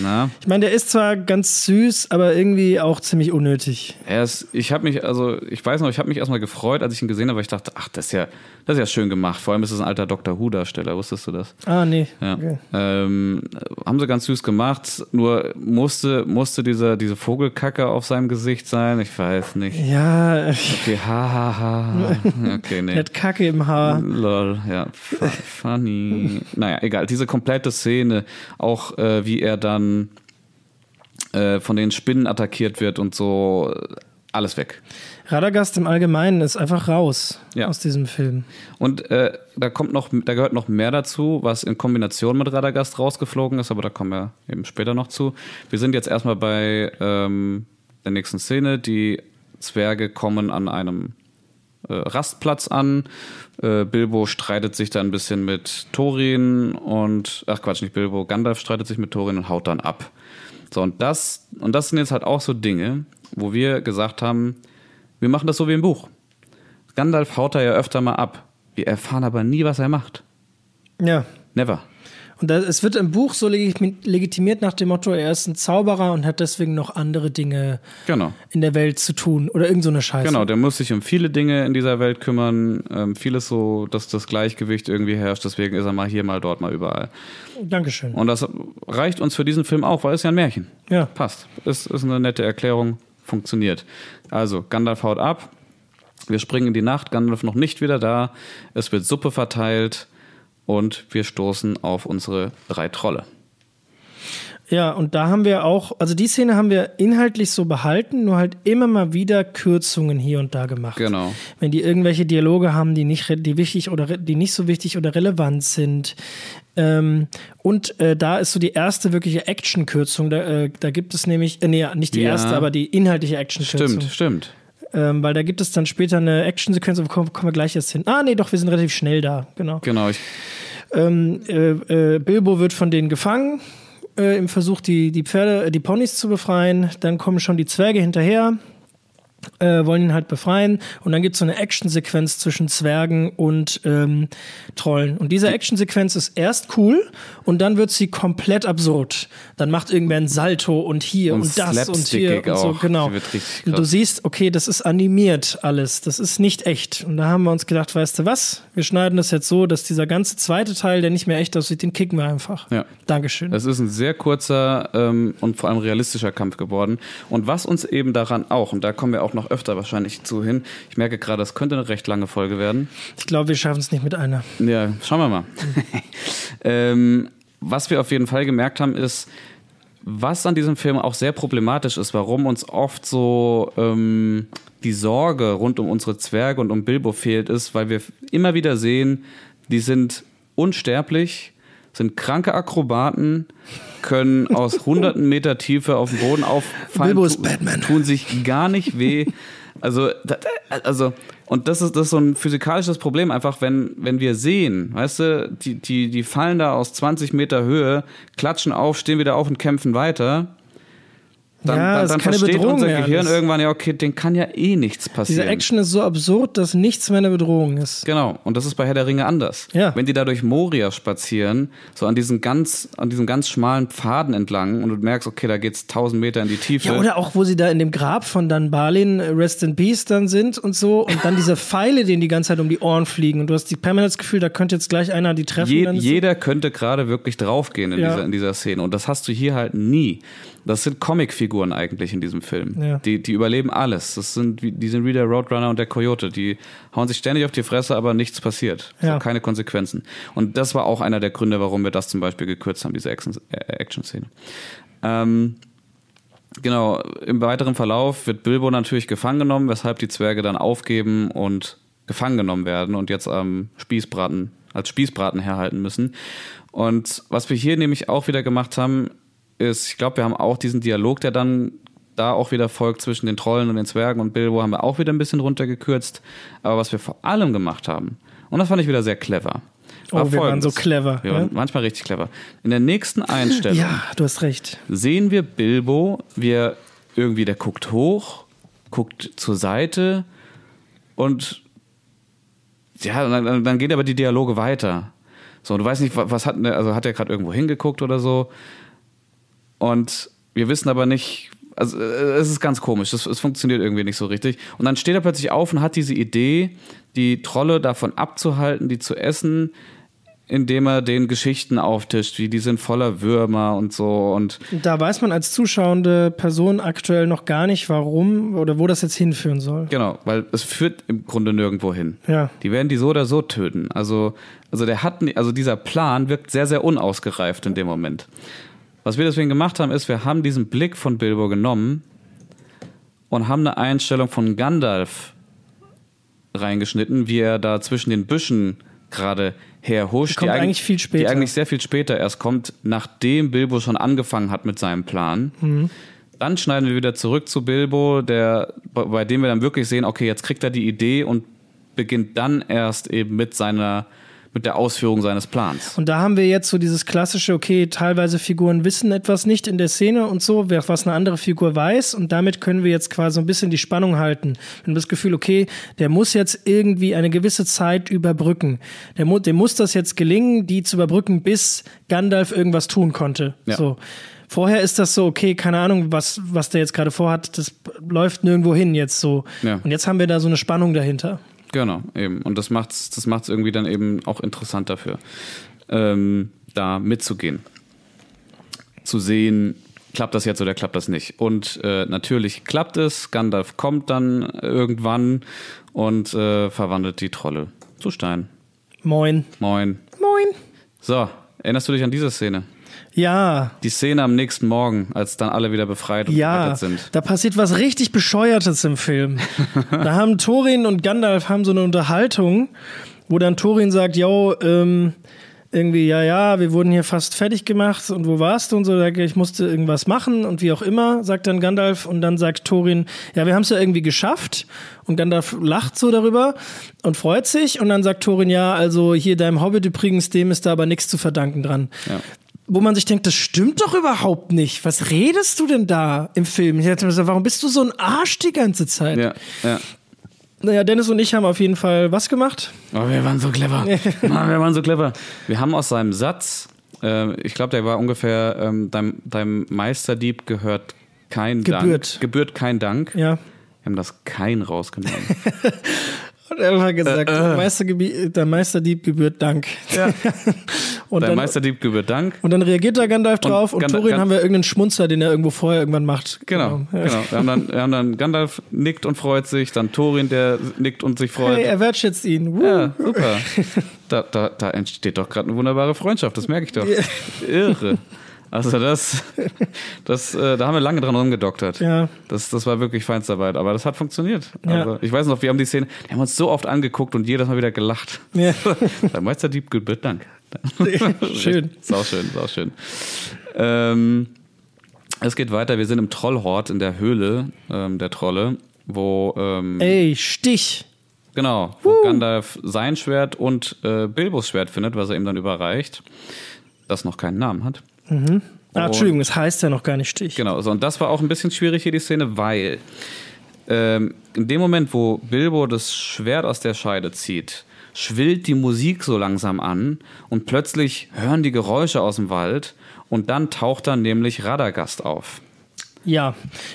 Na? Ich meine, der ist zwar ganz süß, aber irgendwie auch ziemlich unnötig. Ich habe mich erstmal gefreut, als ich ihn gesehen habe, weil ich dachte, ach, das ist ja schön gemacht. Vor allem ist es ein alter Dr. Who-Darsteller, wusstest du das? Ah, nee. Ja. Okay. Haben sie ganz süß gemacht, nur musste diese Vogelkacke auf seinem Gesicht sein, ich weiß nicht. Ja. Okay, Okay, nee. Der hat Kacke im Haar. Lol, ja. Funny. Naja, egal. Diese komplette Szene, auch wie er dann von den Spinnen attackiert wird und so, alles weg. Radagast im Allgemeinen ist einfach raus aus diesem Film. Und da gehört noch mehr dazu, was in Kombination mit Radagast rausgeflogen ist, aber da kommen wir eben später noch zu. Wir sind jetzt erstmal bei der nächsten Szene. Die Zwerge kommen an einem Rastplatz an. Bilbo streitet sich dann ein bisschen mit Thorin und Gandalf streitet sich mit Thorin und haut dann ab. So, und das sind jetzt halt auch so Dinge, wo wir gesagt haben, wir machen das so wie im Buch. Gandalf haut da ja öfter mal ab. Wir erfahren aber nie, was er macht. Ja. Never. Und es wird im Buch so legitimiert nach dem Motto, er ist ein Zauberer und hat deswegen noch andere Dinge in der Welt zu tun oder irgend so eine Scheiße. Genau, der muss sich um viele Dinge in dieser Welt kümmern. Vieles so, dass das Gleichgewicht irgendwie herrscht. Deswegen ist er mal hier, mal dort, mal überall. Dankeschön. Und das reicht uns für diesen Film auch, weil es ja ein Märchen. Ja. Passt. Ist eine nette Erklärung. Funktioniert. Also, Gandalf haut ab. Wir springen in die Nacht. Gandalf noch nicht wieder da. Es wird Suppe verteilt. Und wir stoßen auf unsere 3 Trolle. Ja, und da haben wir auch, also die Szene haben wir inhaltlich so behalten, nur halt immer mal wieder Kürzungen hier und da gemacht. Genau. Wenn die irgendwelche Dialoge haben, die wichtig oder die nicht so wichtig oder relevant sind. Da ist so die erste wirkliche Action-Kürzung. Da gibt es nämlich, aber die inhaltliche Action-Kürzung. Stimmt. Weil da gibt es dann später eine Action-Sequenz, aber kommen wir gleich jetzt hin. Wir sind relativ schnell da, genau. Genau. Bilbo wird von denen gefangen, im Versuch, die Ponys zu befreien. Dann kommen schon die Zwerge hinterher, wollen ihn halt befreien. Und dann gibt es so eine Action-Sequenz zwischen Zwergen und Trollen. Und diese Action-Sequenz ist erst cool und dann wird sie komplett absurd. Dann macht irgendwer ein Salto und hier und das und hier und so. Genau. Und du siehst, okay, das ist animiert alles. Das ist nicht echt. Und da haben wir uns gedacht, weißt du was? Wir schneiden das jetzt so, dass dieser ganze zweite Teil, der nicht mehr echt aussieht, den kicken wir einfach. Ja. Dankeschön. Das ist ein sehr kurzer und vor allem realistischer Kampf geworden. Und was uns eben daran auch, und da kommen wir auch noch öfter wahrscheinlich zu hin. Ich merke gerade, das könnte eine recht lange Folge werden. Ich glaube, wir schaffen es nicht mit einer. Ja, schauen wir mal. Was wir auf jeden Fall gemerkt haben, ist, was an diesem Film auch sehr problematisch ist, warum uns oft so die Sorge rund um unsere Zwerge und um Bilbo fehlt, ist, weil wir immer wieder sehen, die sind unsterblich, sind kranke Akrobaten, können aus hunderten Meter Tiefe auf den Boden auffallen. Bilbo ist Batman. Tun sich gar nicht weh. Und das ist so ein physikalisches Problem, einfach wenn wir sehen, weißt du, die fallen da aus 20 Meter Höhe, klatschen auf, stehen wieder auf und kämpfen weiter. Dann versteht unser Gehirn irgendwann, ja okay, den kann ja eh nichts passieren. Diese Action ist so absurd, dass nichts mehr eine Bedrohung ist. Genau, und das ist bei Herr der Ringe anders. Ja. Wenn die da durch Moria spazieren, so an diesen ganz schmalen Pfaden entlang und du merkst, okay, da geht's 1000 Meter in die Tiefe. Ja, oder auch, wo sie da in dem Grab von dann Balin, Rest in Peace dann sind und so und dann diese Pfeile, denen die ganze Zeit um die Ohren fliegen und du hast permanent das Gefühl, da könnte jetzt gleich einer die treffen. Jeder könnte gerade wirklich draufgehen in dieser Szene und das hast du hier halt nie. Das sind Comicfiguren eigentlich in diesem Film. Ja. Die überleben alles. Die sind wie der Roadrunner und der Coyote. Die hauen sich ständig auf die Fresse, aber nichts passiert. Ja. Keine Konsequenzen. Und das war auch einer der Gründe, warum wir das zum Beispiel gekürzt haben, diese Action-Szene. Im weiteren Verlauf wird Bilbo natürlich gefangen genommen, weshalb die Zwerge dann aufgeben und gefangen genommen werden und jetzt als Spießbraten herhalten müssen. Und was wir hier nämlich auch wieder gemacht haben, ist, ich glaube, wir haben auch diesen Dialog, der dann da auch wieder folgt zwischen den Trollen und den Zwergen und Bilbo, haben wir auch wieder ein bisschen runtergekürzt. Aber was wir vor allem gemacht haben, und das fand ich wieder sehr clever. Wir waren so clever. Wir waren manchmal richtig clever. In der nächsten Einstellung du hast recht. Sehen wir Bilbo, der guckt hoch, guckt zur Seite und dann gehen aber die Dialoge weiter. So, du weißt nicht, hat er gerade irgendwo hingeguckt oder so? Und wir wissen aber nicht, also es ist ganz komisch, es funktioniert irgendwie nicht so richtig. Und dann steht er plötzlich auf und hat diese Idee, die Trolle davon abzuhalten, die zu essen, indem er den Geschichten auftischt, wie die sind voller Würmer und so. Und da weiß man als zuschauende Person aktuell noch gar nicht, warum oder wo das jetzt hinführen soll. Genau, weil es führt im Grunde nirgendwo hin. Ja. Die werden die so oder so töten. Also dieser Plan wirkt sehr, sehr unausgereift in dem Moment. Was wir deswegen gemacht haben, ist, wir haben diesen Blick von Bilbo genommen und haben eine Einstellung von Gandalf reingeschnitten, wie er da zwischen den Büschen gerade herhuscht. Die eigentlich sehr viel später erst kommt, nachdem Bilbo schon angefangen hat mit seinem Plan. Mhm. Dann schneiden wir wieder zurück zu Bilbo, bei dem wir dann wirklich sehen, okay, jetzt kriegt er die Idee und beginnt dann erst eben mit seiner mit der Ausführung seines Plans. Und da haben wir jetzt so dieses klassische, okay, teilweise Figuren wissen etwas nicht in der Szene und so, was eine andere Figur weiß, und damit können wir jetzt quasi so ein bisschen die Spannung halten. Wir haben das Gefühl, okay, der muss jetzt irgendwie eine gewisse Zeit überbrücken. Dem muss das jetzt gelingen, die zu überbrücken, bis Gandalf irgendwas tun konnte. Ja. So. Vorher ist das so, okay, keine Ahnung, was der jetzt gerade vorhat, das läuft nirgendwo hin jetzt so. Ja. Und jetzt haben wir da so eine Spannung dahinter. Genau, eben. Und das macht's irgendwie dann eben auch interessant dafür, da mitzugehen. Zu sehen, klappt das jetzt oder klappt das nicht? Und natürlich klappt es, Gandalf kommt dann irgendwann und verwandelt die Trolle zu Stein. Moin. Moin. Moin. So, erinnerst du dich an diese Szene? Ja. Die Szene am nächsten Morgen, als dann alle wieder befreit und gerettet sind. Ja, da passiert was richtig Bescheuertes im Film. Da haben Thorin und Gandalf haben so eine Unterhaltung, wo dann Thorin sagt, yo, irgendwie, ja, wir wurden hier fast fertig gemacht und wo warst du und so, ich musste irgendwas machen und wie auch immer, sagt dann Gandalf, und dann sagt Thorin, ja, wir haben es ja irgendwie geschafft, und Gandalf lacht so darüber und freut sich, und dann sagt Thorin, ja, also hier deinem Hobbit übrigens, dem ist da aber nichts zu verdanken dran. Ja. Wo man sich denkt, das stimmt doch überhaupt nicht. Was redest du denn da im Film? Ich dachte mir so, warum bist du so ein Arsch die ganze Zeit? Ja, ja. Naja, Dennis und ich haben auf jeden Fall was gemacht. Oh, wir waren so clever. Wir haben aus seinem Satz, ich glaube, der war ungefähr, deinem Meisterdieb gehört kein Dank. Gebührt kein Dank. Ja. Wir haben das Kein rausgenommen. Und er hat gesagt, dein Meisterdieb gebührt Dank. Ja. Dein Meisterdieb gebührt Dank. Und dann reagiert da Gandalf drauf und Thorin haben wir irgendeinen Schmunzer, den er irgendwo vorher irgendwann macht. Genau. Wir haben dann Gandalf nickt und freut sich, dann Thorin, der nickt und sich freut. Hey, er wertschätzt ihn. Ja, super. Da entsteht doch gerade eine wunderbare Freundschaft, das merke ich doch. Irre. Also das da haben wir lange dran rumgedoktert. Ja. Das war wirklich Feinstarbeit, aber das hat funktioniert. Ja. Also, ich weiß noch, wir haben die Szene, wir haben uns so oft angeguckt und jedes Mal wieder gelacht. Ja. Dein Meisterdieb gebührt Dank. Schön. Sauschön. Es geht weiter, wir sind im Trollhort in der Höhle der Trolle, wo... Ey, Stich! Genau, wo Gandalf sein Schwert und Bilbos Schwert findet, was er ihm dann überreicht, das noch keinen Namen hat. Mhm. Entschuldigung, es heißt ja noch gar nicht Stich. Genau, so, und das war auch ein bisschen schwierig hier, die Szene, weil in dem Moment, wo Bilbo das Schwert aus der Scheide zieht, schwillt die Musik so langsam an und plötzlich hören die Geräusche aus dem Wald und dann taucht dann nämlich Radagast auf. Ja,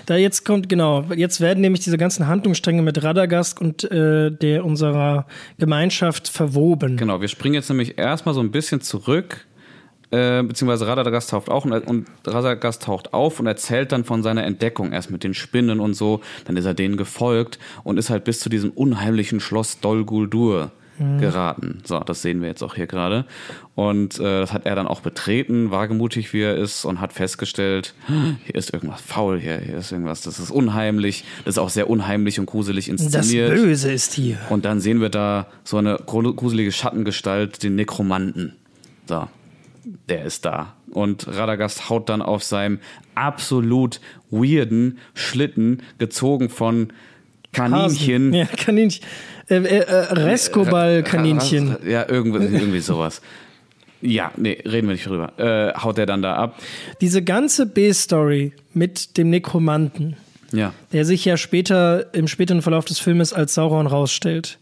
jetzt werden nämlich diese ganzen Handlungsstränge mit Radagast und unserer Gemeinschaft verwoben. Genau, wir springen jetzt nämlich erstmal so ein bisschen zurück, beziehungsweise Radagast taucht auch und Radagast taucht auf und erzählt dann von seiner Entdeckung erst mit den Spinnen und so, dann ist er denen gefolgt und ist halt bis zu diesem unheimlichen Schloss Dol Guldur geraten. So, das sehen wir jetzt auch hier gerade. Und das hat er dann auch betreten, wagemutig wie er ist, und hat festgestellt, hier ist irgendwas faul, hier ist irgendwas, das ist unheimlich, das ist auch sehr unheimlich und gruselig inszeniert. Das Böse ist hier. Und dann sehen wir da so eine gruselige Schattengestalt, den Nekromanten. So, der ist da. Und Radagast haut dann auf seinem absolut weirden Schlitten, gezogen von Kaninchen. Hasen. Ja, Kaninchen. Rescobal-Kaninchen. Ja, irgendwie sowas. Ja, nee, reden wir nicht drüber. Haut er dann da ab. Diese ganze B-Story mit dem Nekromanten, ja, der sich ja später, im späteren Verlauf des Filmes als Sauron rausstellt,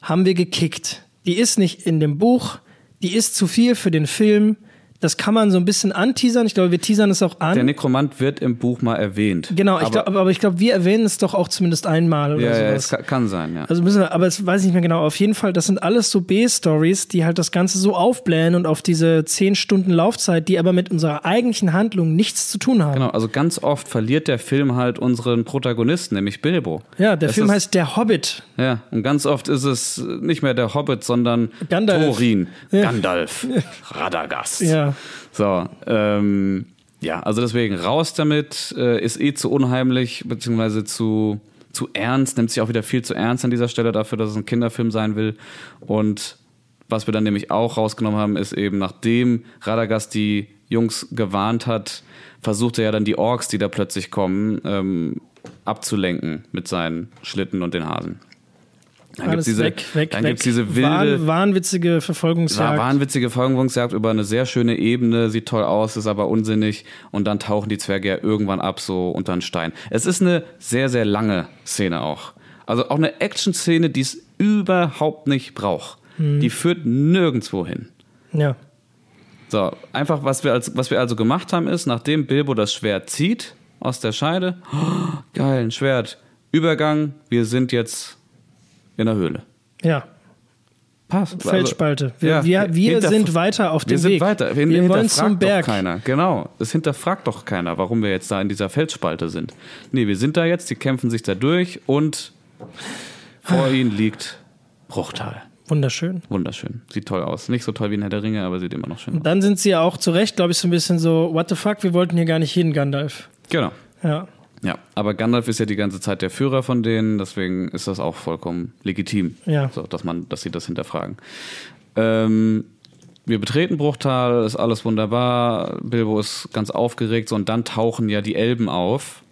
haben wir gekickt. Die ist nicht in dem Buch, die ist zu viel für den Film. Das kann man so ein bisschen anteasern. Ich glaube, wir teasern es auch an. Der Nekromant wird im Buch mal erwähnt. Genau, aber ich glaube, wir erwähnen es doch auch zumindest einmal oder sowas. Ja, es kann sein, ja. Also müssen wir, aber das weiß ich nicht mehr genau. Auf jeden Fall, das sind alles so B-Stories, die halt das Ganze so aufblähen und auf diese 10 Stunden Laufzeit, die aber mit unserer eigentlichen Handlung nichts zu tun haben. Genau, also ganz oft verliert der Film halt unseren Protagonisten, nämlich Bilbo. Ja, der Film heißt Der Hobbit. Ja, und ganz oft ist es nicht mehr der Hobbit, sondern Gandalf. Thorin, ja. Gandalf, Radagast. Ja. So, ja, also deswegen raus damit, ist zu unheimlich, beziehungsweise zu ernst, nimmt sich auch wieder viel zu ernst an dieser Stelle dafür, dass es ein Kinderfilm sein will. Und was wir dann nämlich auch rausgenommen haben, ist eben, nachdem Radagast die Jungs gewarnt hat, versucht er ja dann die Orks, die da plötzlich kommen, abzulenken mit seinen Schlitten und den Hasen. Dann gibt es diese wilde, wahnwitzige Verfolgungsjagd. Wahnwitzige Verfolgungsjagd über eine sehr schöne Ebene, sieht toll aus, ist aber unsinnig. Und dann tauchen die Zwerge ja irgendwann ab, so unter einen Stein. Es ist eine sehr, sehr lange Szene auch. Also auch eine Action-Szene, die es überhaupt nicht braucht. Hm. Die führt nirgendwo hin. Ja. So, einfach, was wir also gemacht haben, ist, nachdem Bilbo das Schwert zieht aus der Scheide, oh, geil, ein Schwert, Übergang, wir sind jetzt in der Höhle. Ja. Passt. Felsspalte. Wir sind weiter auf dem Weg. Wir wollen zum Berg. Keiner. Genau. Es hinterfragt doch keiner, warum wir jetzt da in dieser Felsspalte sind. Nee, wir sind da jetzt, die kämpfen sich da durch und vor ihnen liegt Bruchtal. Wunderschön. Wunderschön. Sieht toll aus. Nicht so toll wie in Herr der Ringe, aber sieht immer noch schön aus. Und dann sind sie ja auch zu Recht, glaube ich, so ein bisschen so, what the fuck, wir wollten hier gar nicht hin, Gandalf. Genau. Ja. Ja, aber Gandalf ist ja die ganze Zeit der Führer von denen, deswegen ist das auch vollkommen legitim, ja. So, dass sie das hinterfragen. Wir betreten Bruchtal, ist alles wunderbar, Bilbo ist ganz aufgeregt, so, und dann tauchen ja die Elben auf,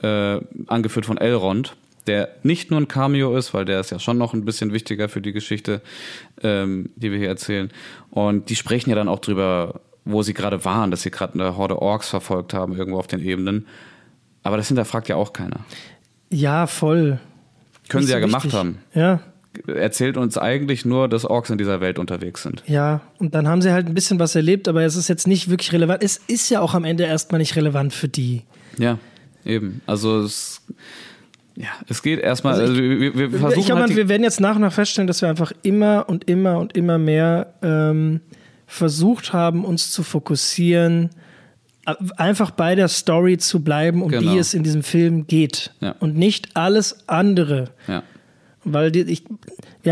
angeführt von Elrond, der nicht nur ein Cameo ist, weil der ist ja schon noch ein bisschen wichtiger für die Geschichte, die wir hier erzählen. Und die sprechen ja dann auch drüber, wo sie gerade waren, dass sie gerade eine Horde Orks verfolgt haben, irgendwo auf den Ebenen. Aber das hinterfragt ja auch keiner. Ja, voll. Können sie ja gemacht haben. Ja. Erzählt uns eigentlich nur, dass Orks in dieser Welt unterwegs sind. Ja, und dann haben sie halt ein bisschen was erlebt, aber es ist jetzt nicht wirklich relevant. Es ist ja auch am Ende erstmal nicht relevant für die. Ja, eben. Also es geht erstmal. Also wir versuchen. Ich glaube, wir werden jetzt nach und nach feststellen, dass wir einfach immer und immer und immer mehr versucht haben, uns zu fokussieren. Einfach bei der Story zu bleiben, um die es in diesem Film geht. Ja. Und nicht alles andere. Ja. Weil wir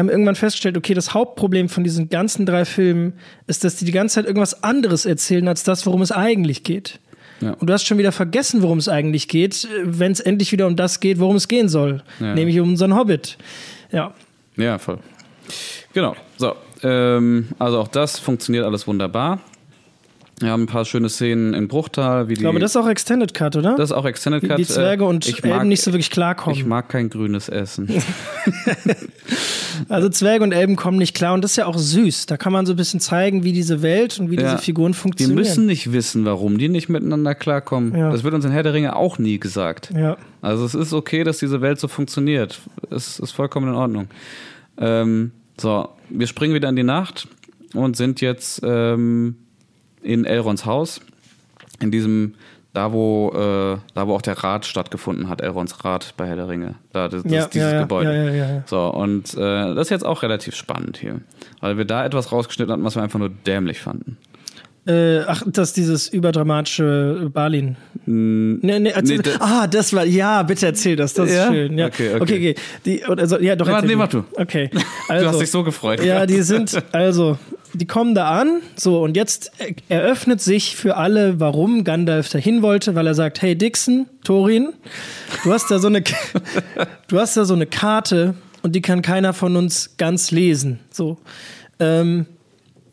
haben irgendwann festgestellt, okay, das Hauptproblem von diesen ganzen drei Filmen ist, dass die ganze Zeit irgendwas anderes erzählen, als das, worum es eigentlich geht. Ja. Und du hast schon wieder vergessen, worum es eigentlich geht, wenn es endlich wieder um das geht, worum es gehen soll. Ja. Nämlich um unseren Hobbit. Ja. Ja, voll. Genau. So. Also auch das funktioniert alles wunderbar. Wir haben ein paar schöne Szenen in Bruchtal. Ich glaube, das ist auch Extended Cut, oder? Das ist auch Extended Cut. Die Zwerge und Elben nicht so wirklich klarkommen. Ich mag kein grünes Essen. Also Zwerge und Elben kommen nicht klar. Und das ist ja auch süß. Da kann man so ein bisschen zeigen, wie diese Welt und wie diese Figuren funktionieren. Die müssen nicht wissen, warum die nicht miteinander klarkommen. Ja. Das wird uns in Herr der Ringe auch nie gesagt. Ja. Also es ist okay, dass diese Welt so funktioniert. Es ist vollkommen in Ordnung. So, wir springen wieder in die Nacht und sind jetzt... in Elronds Haus, in diesem, da wo auch der Rat stattgefunden hat, Elronds Rat bei Herr der Ringe, das ist dieses Gebäude. Ja. So, und das ist jetzt auch relativ spannend hier, weil wir da etwas rausgeschnitten hatten, was wir einfach nur dämlich fanden. Das dieses überdramatische Balin. Das war, ja, bitte erzähl das, das ist schön. Ja. Okay. Mach du. Okay. Also, du hast dich so gefreut. Ja, die kommen da an, so, und jetzt eröffnet sich für alle, warum Gandalf dahin wollte, weil er sagt, hey Dixon, Thorin, du hast da so eine Karte und die kann keiner von uns ganz lesen, so.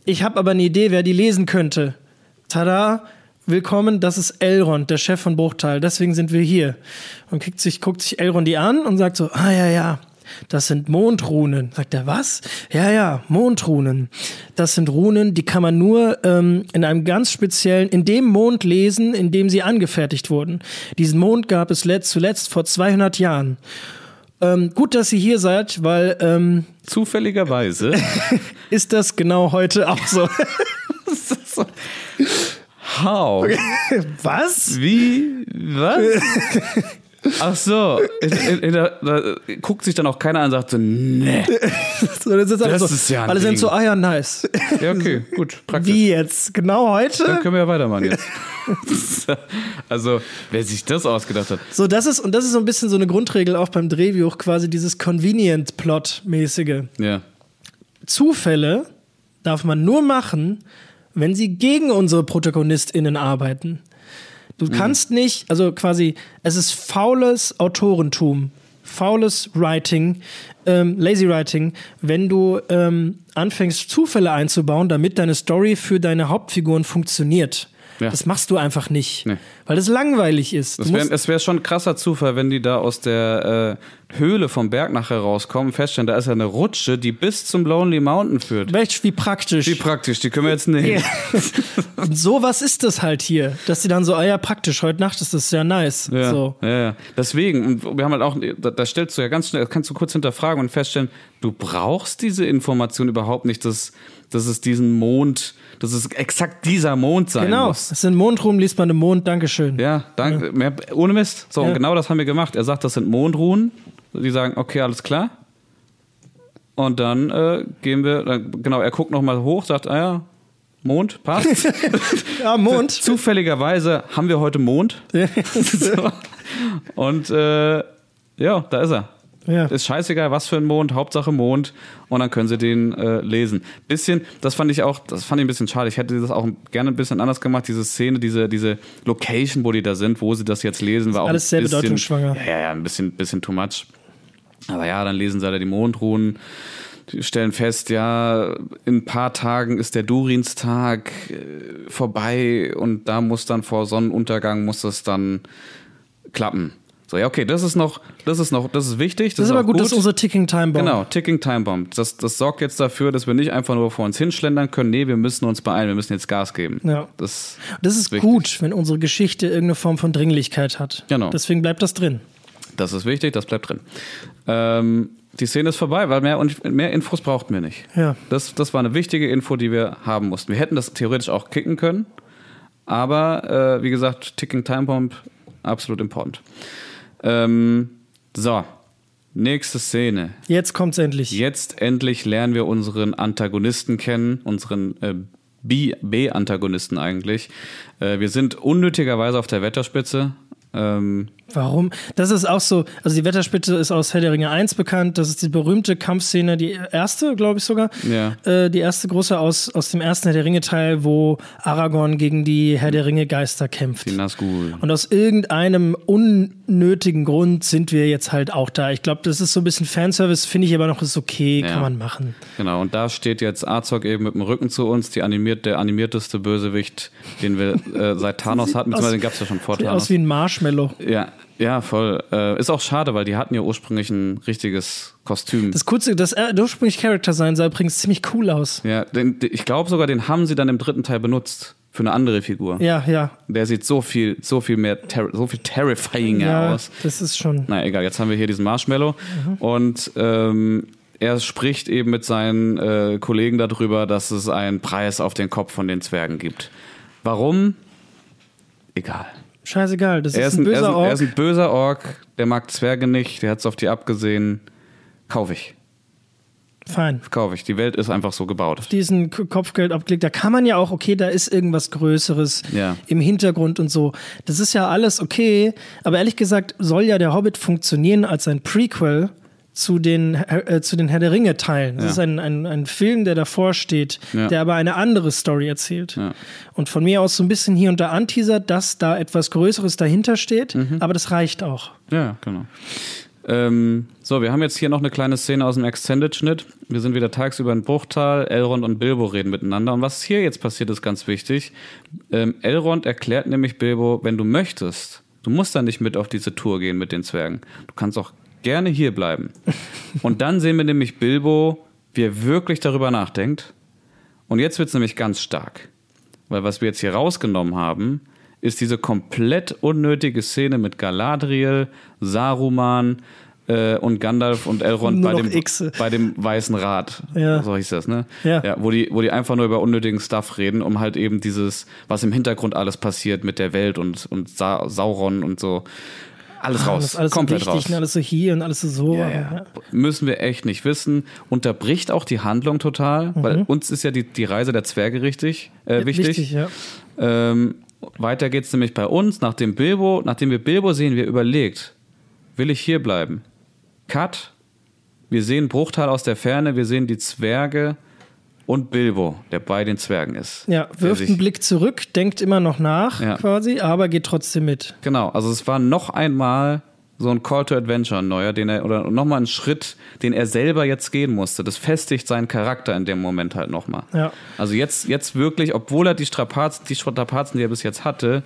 Ich habe aber eine Idee, wer die lesen könnte. Tada, willkommen, das ist Elrond, der Chef von Bruchtal, deswegen sind wir hier. Und guckt sich Elrond die an und sagt so, das sind Mondrunen. Sagt er, was? Ja, Mondrunen. Das sind Runen, die kann man nur in einem ganz speziellen, in dem Mond lesen, in dem sie angefertigt wurden. Diesen Mond gab es zuletzt vor 200 Jahren. Gut, dass ihr hier seid, weil zufälligerweise ist das genau heute auch so. How? Was? Wie? Was? Ach so. Da guckt sich dann auch keiner an und sagt so, nee. Alle sind so, nice. Ja, okay, gut, praktisch. Wie jetzt? Genau heute? Dann können wir ja weitermachen jetzt. Also, wer sich das ausgedacht hat. So, das ist so ein bisschen so eine Grundregel auch beim Drehbuch, auch quasi dieses Convenient-Plot-mäßige. Ja. Zufälle darf man nur machen, wenn sie gegen unsere ProtagonistInnen arbeiten. Du kannst nicht, also quasi, es ist faules Autorentum, faules Writing, Lazy Writing, wenn du anfängst, Zufälle einzubauen, damit deine Story für deine Hauptfiguren funktioniert. Ja. Das machst du einfach nicht. Nee. weil das langweilig ist. Es wäre schon ein krasser Zufall, wenn die da aus der Höhle vom Berg nachher rauskommen, feststellen, da ist ja eine Rutsche, die bis zum Lonely Mountain führt. Mensch, wie praktisch. Wie praktisch, die können wir jetzt nehmen. Und sowas ist das halt hier, dass die dann so, ah ja, praktisch, heute Nacht ist das ja nice. Ja, so. Ja. Deswegen, wir haben halt auch, da stellst du ja ganz schnell, kannst du kurz hinterfragen und feststellen, du brauchst diese Information überhaupt nicht, dass es diesen Mond, dass es exakt dieser Mond sein muss. Genau, es sind Mondruhen, liest man im Mond, Dankeschön. Ja, danke, ja. Ohne Mist. So, ja. Und genau das haben wir gemacht. Er sagt, das sind Mondruhen. Die sagen, okay, alles klar. Und dann gehen wir, genau, er guckt nochmal hoch, sagt, ah ja, Mond, passt. Ja, Mond. Zufälligerweise haben wir heute Mond. So. Und ja, da ist er. Ja. Ist scheißegal, was für ein Mond, Hauptsache Mond. Und dann können sie den lesen. Bisschen, das fand ich ein bisschen schade. Ich hätte das auch gerne ein bisschen anders gemacht, diese Szene, diese Location, wo die da sind, wo sie das jetzt lesen, war auch alles sehr bedeutungsschwanger. Ja, ein bisschen too much. Aber ja, dann lesen sie halt die Mondruhen, stellen fest, ja, in ein paar Tagen ist der Durinstag vorbei und da muss dann vor Sonnenuntergang muss das dann klappen. So, ja, okay, das ist wichtig. Das ist aber gut, das ist unsere Ticking Time Bomb. Genau, Ticking Time Bomb. Das sorgt jetzt dafür, dass wir nicht einfach nur vor uns hinschlendern können. Nee, wir müssen uns beeilen, wir müssen jetzt Gas geben. Ja. Das ist wichtig. Gut, wenn unsere Geschichte irgendeine Form von Dringlichkeit hat. Genau. Deswegen bleibt das drin. Das ist wichtig, das bleibt drin. Die Szene ist vorbei, weil mehr Infos brauchten wir nicht. Ja. Das war eine wichtige Info, die wir haben mussten. Wir hätten das theoretisch auch kicken können, aber wie gesagt, Ticking Time Bomb, absolut important. So, nächste Szene. Jetzt kommt's endlich. Jetzt endlich lernen wir unseren Antagonisten kennen, unseren B-Antagonisten eigentlich. Wir sind unnötigerweise auf der Wetterspitze. Warum? Das ist auch so, also die Wetterspitze ist aus Herr der Ringe 1 bekannt, das ist die berühmte Kampfszene, die erste, glaube ich sogar, ja. Die erste große aus dem ersten Herr der Ringe Teil, wo Aragorn gegen die Herr der Ringe Geister kämpft. Die Nazgul. Und aus irgendeinem unnötigen Grund sind wir jetzt halt auch da. Ich glaube, das ist so ein bisschen Fanservice, finde ich aber noch, ist okay, ja. Kann man machen. Genau, und da steht jetzt Azog eben mit dem Rücken zu uns, der animierteste Bösewicht, den wir seit Thanos hatten, beziehungsweise den gab es ja schon vor Thanos. Aus wie ein Marshmallow. Ja, voll. Ist auch schade, weil die hatten ja ursprünglich ein richtiges Kostüm. Das ursprüngliche Charakter-Design sah übrigens ziemlich cool aus. Ja, ich glaube sogar, den haben sie dann im dritten Teil benutzt. Für eine andere Figur. Ja. Der sieht so viel terrifyinger aus. Das ist schon... Na egal, jetzt haben wir hier diesen Marshmallow. Mhm. Und er spricht eben mit seinen Kollegen darüber, dass es einen Preis auf den Kopf von den Zwergen gibt. Warum? Egal. Scheißegal, das ist ein böser Ork. Er ist ein böser Ork, der mag Zwerge nicht, der hat's auf die abgesehen. Kauf ich. Fein. Kauf ich. Die Welt ist einfach so gebaut. Auf diesen Kopfgeld abgelegt, da kann man ja auch, okay, da ist irgendwas Größeres im Hintergrund und so. Das ist ja alles okay, aber ehrlich gesagt soll ja der Hobbit funktionieren als ein Prequel zu den Herr der Ringe Teilen. Das ist ein Film, der davor steht, der aber eine andere Story erzählt. Ja. Und von mir aus so ein bisschen hier und da anteasert, dass da etwas Größeres dahinter steht, aber das reicht auch. Ja, genau. So, wir haben jetzt hier noch eine kleine Szene aus dem Extended-Schnitt. Wir sind wieder tagsüber in Bruchtal. Elrond und Bilbo reden miteinander. Und was hier jetzt passiert, ist ganz wichtig. Elrond erklärt nämlich Bilbo, wenn du möchtest, du musst da nicht mit auf diese Tour gehen mit den Zwergen. Du kannst auch gerne hier bleiben. Und dann sehen wir nämlich Bilbo, wie er wirklich darüber nachdenkt. Und jetzt wird es nämlich ganz stark. Weil was wir jetzt hier rausgenommen haben, ist diese komplett unnötige Szene mit Galadriel, Saruman und Gandalf und Elrond bei dem Weißen Rat. Ja. So hieß das, ne? Ja, wo die einfach nur über unnötigen Stuff reden, um halt eben dieses, was im Hintergrund alles passiert mit der Welt und Sauron und so. Alles raus, alles komplett so wichtig, raus. Und alles so hier und alles so. Ja. Müssen wir echt nicht wissen. Unterbricht auch die Handlung total, weil uns ist ja die Reise der Zwerge richtig wichtig. Wichtig, ja. Weiter geht's nämlich bei uns, nachdem wir Bilbo sehen, wir überlegt, will ich hier bleiben? Cut. Wir sehen Bruchtal aus der Ferne, wir sehen die Zwerge und Bilbo, der bei den Zwergen ist. Ja, wirft einen Blick zurück, denkt immer noch nach quasi, aber geht trotzdem mit. Genau, also es war noch einmal so ein Call to Adventure, ein neuer, oder nochmal ein Schritt, den er selber jetzt gehen musste. Das festigt seinen Charakter in dem Moment halt nochmal. Ja. Also jetzt wirklich, obwohl er die Strapazen, die er bis jetzt hatte,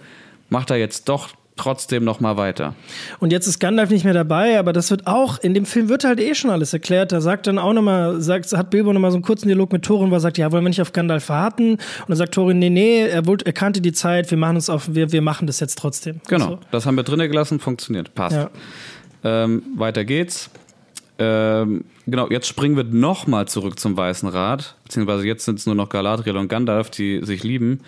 macht er jetzt doch trotzdem nochmal weiter. Und jetzt ist Gandalf nicht mehr dabei, aber das wird auch, in dem Film wird halt eh schon alles erklärt. Da sagt dann auch nochmal, hat Bilbo nochmal so einen kurzen Dialog mit Thorin, wo er sagt, ja, wollen wir nicht auf Gandalf warten? Und dann sagt Thorin, nee, er kannte die Zeit, wir machen das jetzt trotzdem. Genau, also, das haben wir drinnen gelassen, funktioniert, passt. Ja. Weiter geht's. Genau, jetzt springen wir nochmal zurück zum Weißen Rat, beziehungsweise jetzt sind es nur noch Galadriel und Gandalf, die sich lieben.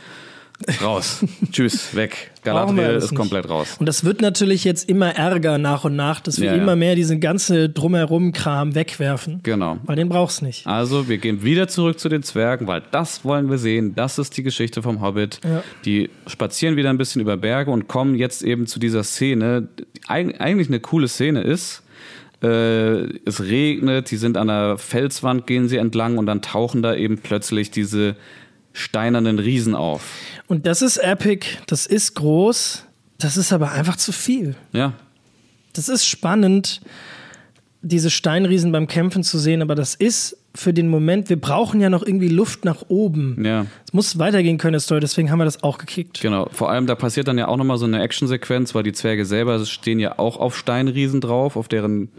Raus. Tschüss, weg. Galadriel ist komplett raus. Und das wird natürlich jetzt immer ärger nach und nach, dass wir immer mehr diesen ganzen Drumherum-Kram wegwerfen. Genau. Weil den brauchst du nicht. Also, wir gehen wieder zurück zu den Zwergen, weil das wollen wir sehen. Das ist die Geschichte vom Hobbit. Ja. Die spazieren wieder ein bisschen über Berge und kommen jetzt eben zu dieser Szene, die eigentlich eine coole Szene ist. Es regnet, die sind an der Felswand, gehen sie entlang und dann tauchen da eben plötzlich diese steinernen Riesen auf. Und das ist epic, das ist groß, das ist aber einfach zu viel. Ja. Das ist spannend, diese Steinriesen beim Kämpfen zu sehen, aber das ist für den Moment, wir brauchen ja noch irgendwie Luft nach oben. Ja. Es muss weitergehen können, das Story, deswegen haben wir das auch gekickt. Genau, vor allem da passiert dann ja auch nochmal so eine Actionsequenz, weil die Zwerge selber stehen ja auch auf Steinriesen drauf, auf deren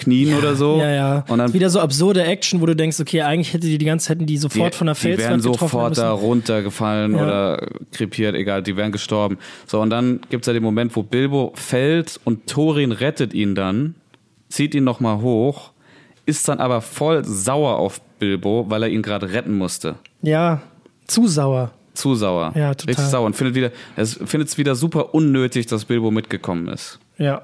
Knien oder so. Ja, ja. Und dann wieder so absurde Action, wo du denkst, okay, eigentlich hätten die sofort von der Felswand getroffen müssen. Die wären sofort da runtergefallen oder krepiert, egal, die wären gestorben. So, und dann gibt es ja den Moment, wo Bilbo fällt und Thorin rettet ihn dann, zieht ihn nochmal hoch, ist dann aber voll sauer auf Bilbo, weil er ihn gerade retten musste. Ja, zu sauer. Ja, total. Richtig sauer und findet es wieder super unnötig, dass Bilbo mitgekommen ist. Ja.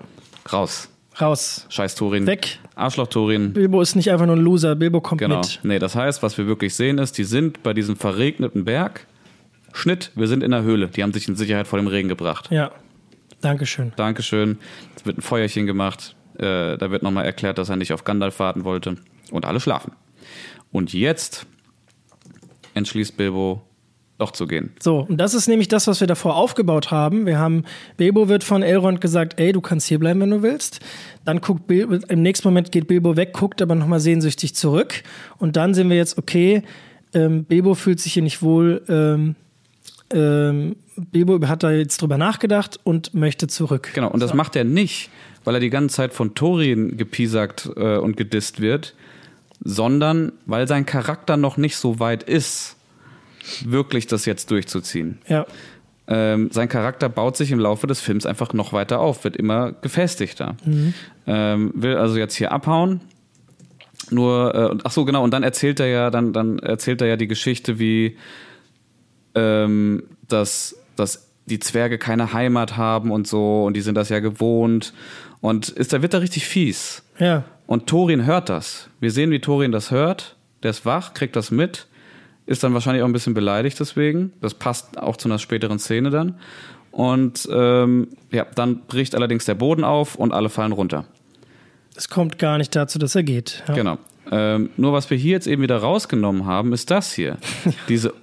Raus. Scheiß Thorin. Weg. Arschloch Thorin. Bilbo ist nicht einfach nur ein Loser, Bilbo kommt mit. Nee, das heißt, was wir wirklich sehen ist, die sind bei diesem verregneten Berg. Schnitt, wir sind in der Höhle. Die haben sich in Sicherheit vor dem Regen gebracht. Ja, Dankeschön. Es wird ein Feuerchen gemacht. Da wird nochmal erklärt, dass er nicht auf Gandalf warten wollte. Und alle schlafen. Und jetzt entschließt Bilbo, doch zu gehen. So, und das ist nämlich das, was wir davor aufgebaut haben. Bilbo wird von Elrond gesagt, ey, du kannst hier bleiben, wenn du willst. Dann guckt Bilbo, im nächsten Moment geht Bilbo weg, guckt aber nochmal sehnsüchtig zurück. Und dann sehen wir jetzt, okay, Bilbo fühlt sich hier nicht wohl, Bilbo hat da jetzt drüber nachgedacht und möchte zurück. Genau, und das macht er nicht, weil er die ganze Zeit von Thorin gepiesackt und gedisst wird, sondern weil sein Charakter noch nicht so weit ist, wirklich das jetzt durchzuziehen. Ja. Sein Charakter baut sich im Laufe des Films einfach noch weiter auf, wird immer gefestigter. Mhm. Will also jetzt hier abhauen. Und dann erzählt er ja die Geschichte, wie dass die Zwerge keine Heimat haben und so und die sind das ja gewohnt und wird da richtig fies. Ja. Und Thorin hört das. Wir sehen, wie Thorin das hört. Der ist wach, kriegt das mit. Ist dann wahrscheinlich auch ein bisschen beleidigt deswegen. Das passt auch zu einer späteren Szene dann. Und dann bricht allerdings der Boden auf und alle fallen runter. Es kommt gar nicht dazu, dass er geht. Ja. Genau. Nur was wir hier jetzt eben wieder rausgenommen haben, ist das hier. Diese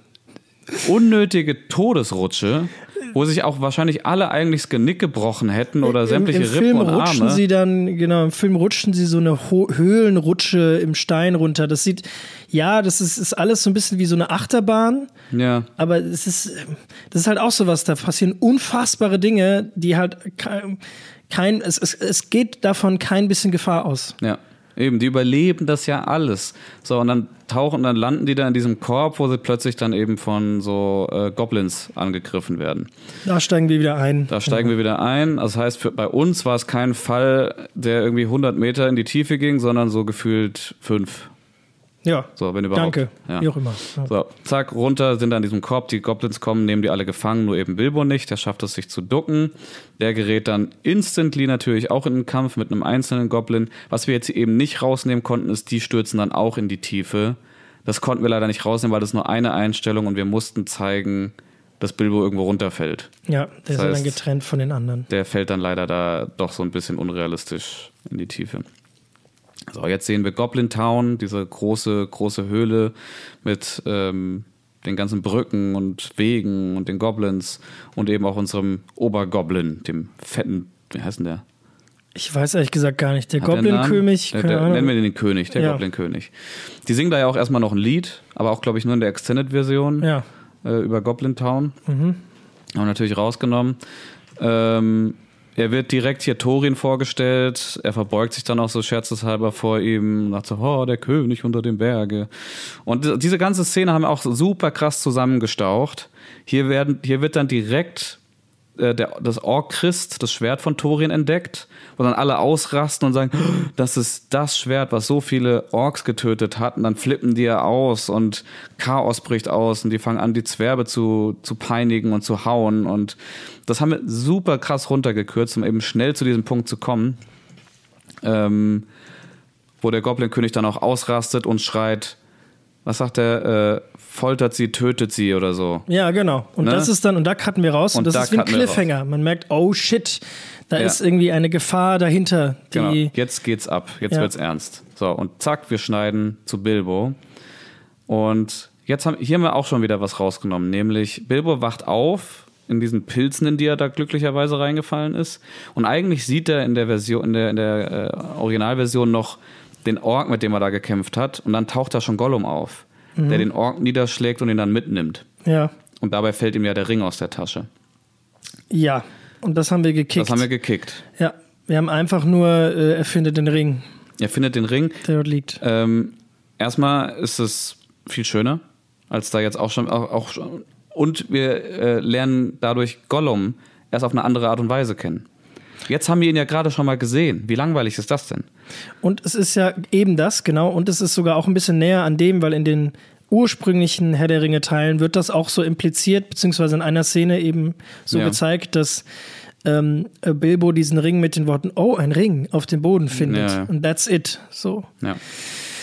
unnötige Todesrutsche, wo sich auch wahrscheinlich alle eigentlich das Genick gebrochen hätten oder sämtliche Rippen und Arme. Im Film rutschen sie so eine Höhlenrutsche im Stein runter. Das sieht, das ist alles so ein bisschen wie so eine Achterbahn. Ja. Aber das ist halt auch sowas, da passieren unfassbare Dinge, die halt es geht davon kein bisschen Gefahr aus. Ja. Eben, die überleben das ja alles. So, und dann landen die da in diesem Korb, wo sie plötzlich dann eben von so Goblins angegriffen werden. Da steigen wir wieder ein. Das heißt, bei uns war es kein Fall, der irgendwie 100 Meter in die Tiefe ging, sondern so gefühlt 5. Ja, so, wenn überhaupt. Danke, ja. Wie auch immer. Ja. So, zack, runter, sind an diesem Korb, die Goblins kommen, nehmen die alle gefangen, nur eben Bilbo nicht, der schafft es sich zu ducken. Der gerät dann instantly natürlich auch in den Kampf mit einem einzelnen Goblin. Was wir jetzt eben nicht rausnehmen konnten, ist, die stürzen dann auch in die Tiefe. Das konnten wir leider nicht rausnehmen, weil das nur eine Einstellung und wir mussten zeigen, dass Bilbo irgendwo runterfällt. Ja, der ist dann getrennt von den anderen. Der fällt dann leider da doch so ein bisschen unrealistisch in die Tiefe. So, jetzt sehen wir Goblin Town, diese große, große Höhle mit den ganzen Brücken und Wegen und den Goblins und eben auch unserem Obergoblin, dem fetten, wie heißt denn der? Ich weiß ehrlich gesagt gar nicht. Der Goblin-König? Nennen wir den König, der Goblin-König. Die singen da ja auch erstmal noch ein Lied, aber auch, glaube ich, nur in der Extended-Version über Goblin Town. Mhm. Haben wir natürlich rausgenommen. Er wird direkt hier Thorin vorgestellt. Er verbeugt sich dann auch so scherzeshalber vor ihm. Sagt so, oh, der König unter dem Berge. Und diese ganze Szene haben wir auch super krass zusammengestaucht. Hier wird dann direkt das Ork-Christ, das Schwert von Thorin, entdeckt. Und dann alle ausrasten und sagen, oh, das ist das Schwert, was so viele Orks getötet hat. Und dann flippen die ja aus und Chaos bricht aus. Und die fangen an, die Zwerge zu peinigen und zu hauen. Und das haben wir super krass runtergekürzt, um eben schnell zu diesem Punkt zu kommen, wo der Goblin-König dann auch ausrastet und schreit, was sagt er, foltert sie, tötet sie oder so. Ja, genau. Und ne? Das ist dann, und da cutten wir raus, und das da ist wie ein Cliffhanger. Man merkt, oh shit, da ist irgendwie eine Gefahr dahinter. Genau, jetzt geht's ab, jetzt wird's ernst. So, und zack, wir schneiden zu Bilbo. Und jetzt haben wir auch schon wieder was rausgenommen, nämlich Bilbo wacht auf in diesen Pilzen, in die er da glücklicherweise reingefallen ist. Und eigentlich sieht er in der Originalversion noch den Ork, mit dem er da gekämpft hat. Und dann taucht da schon Gollum auf, der den Ork niederschlägt und ihn dann mitnimmt. Ja. Und dabei fällt ihm ja der Ring aus der Tasche. Ja, und das haben wir gekickt. Ja, wir haben einfach nur, er findet den Ring. Er findet den Ring. Der dort liegt. Erstmal ist es viel schöner, als da jetzt auch schon... Und wir lernen dadurch Gollum erst auf eine andere Art und Weise kennen. Jetzt haben wir ihn ja gerade schon mal gesehen. Wie langweilig ist das denn? Und es ist ja eben das, genau. Und es ist sogar auch ein bisschen näher an dem, weil in den ursprünglichen Herr der Ringe-Teilen wird das auch so impliziert, beziehungsweise in einer Szene eben so gezeigt, dass Bilbo diesen Ring mit den Worten, oh, ein Ring, auf dem Boden findet. Ja. Und that's it. So. Ja.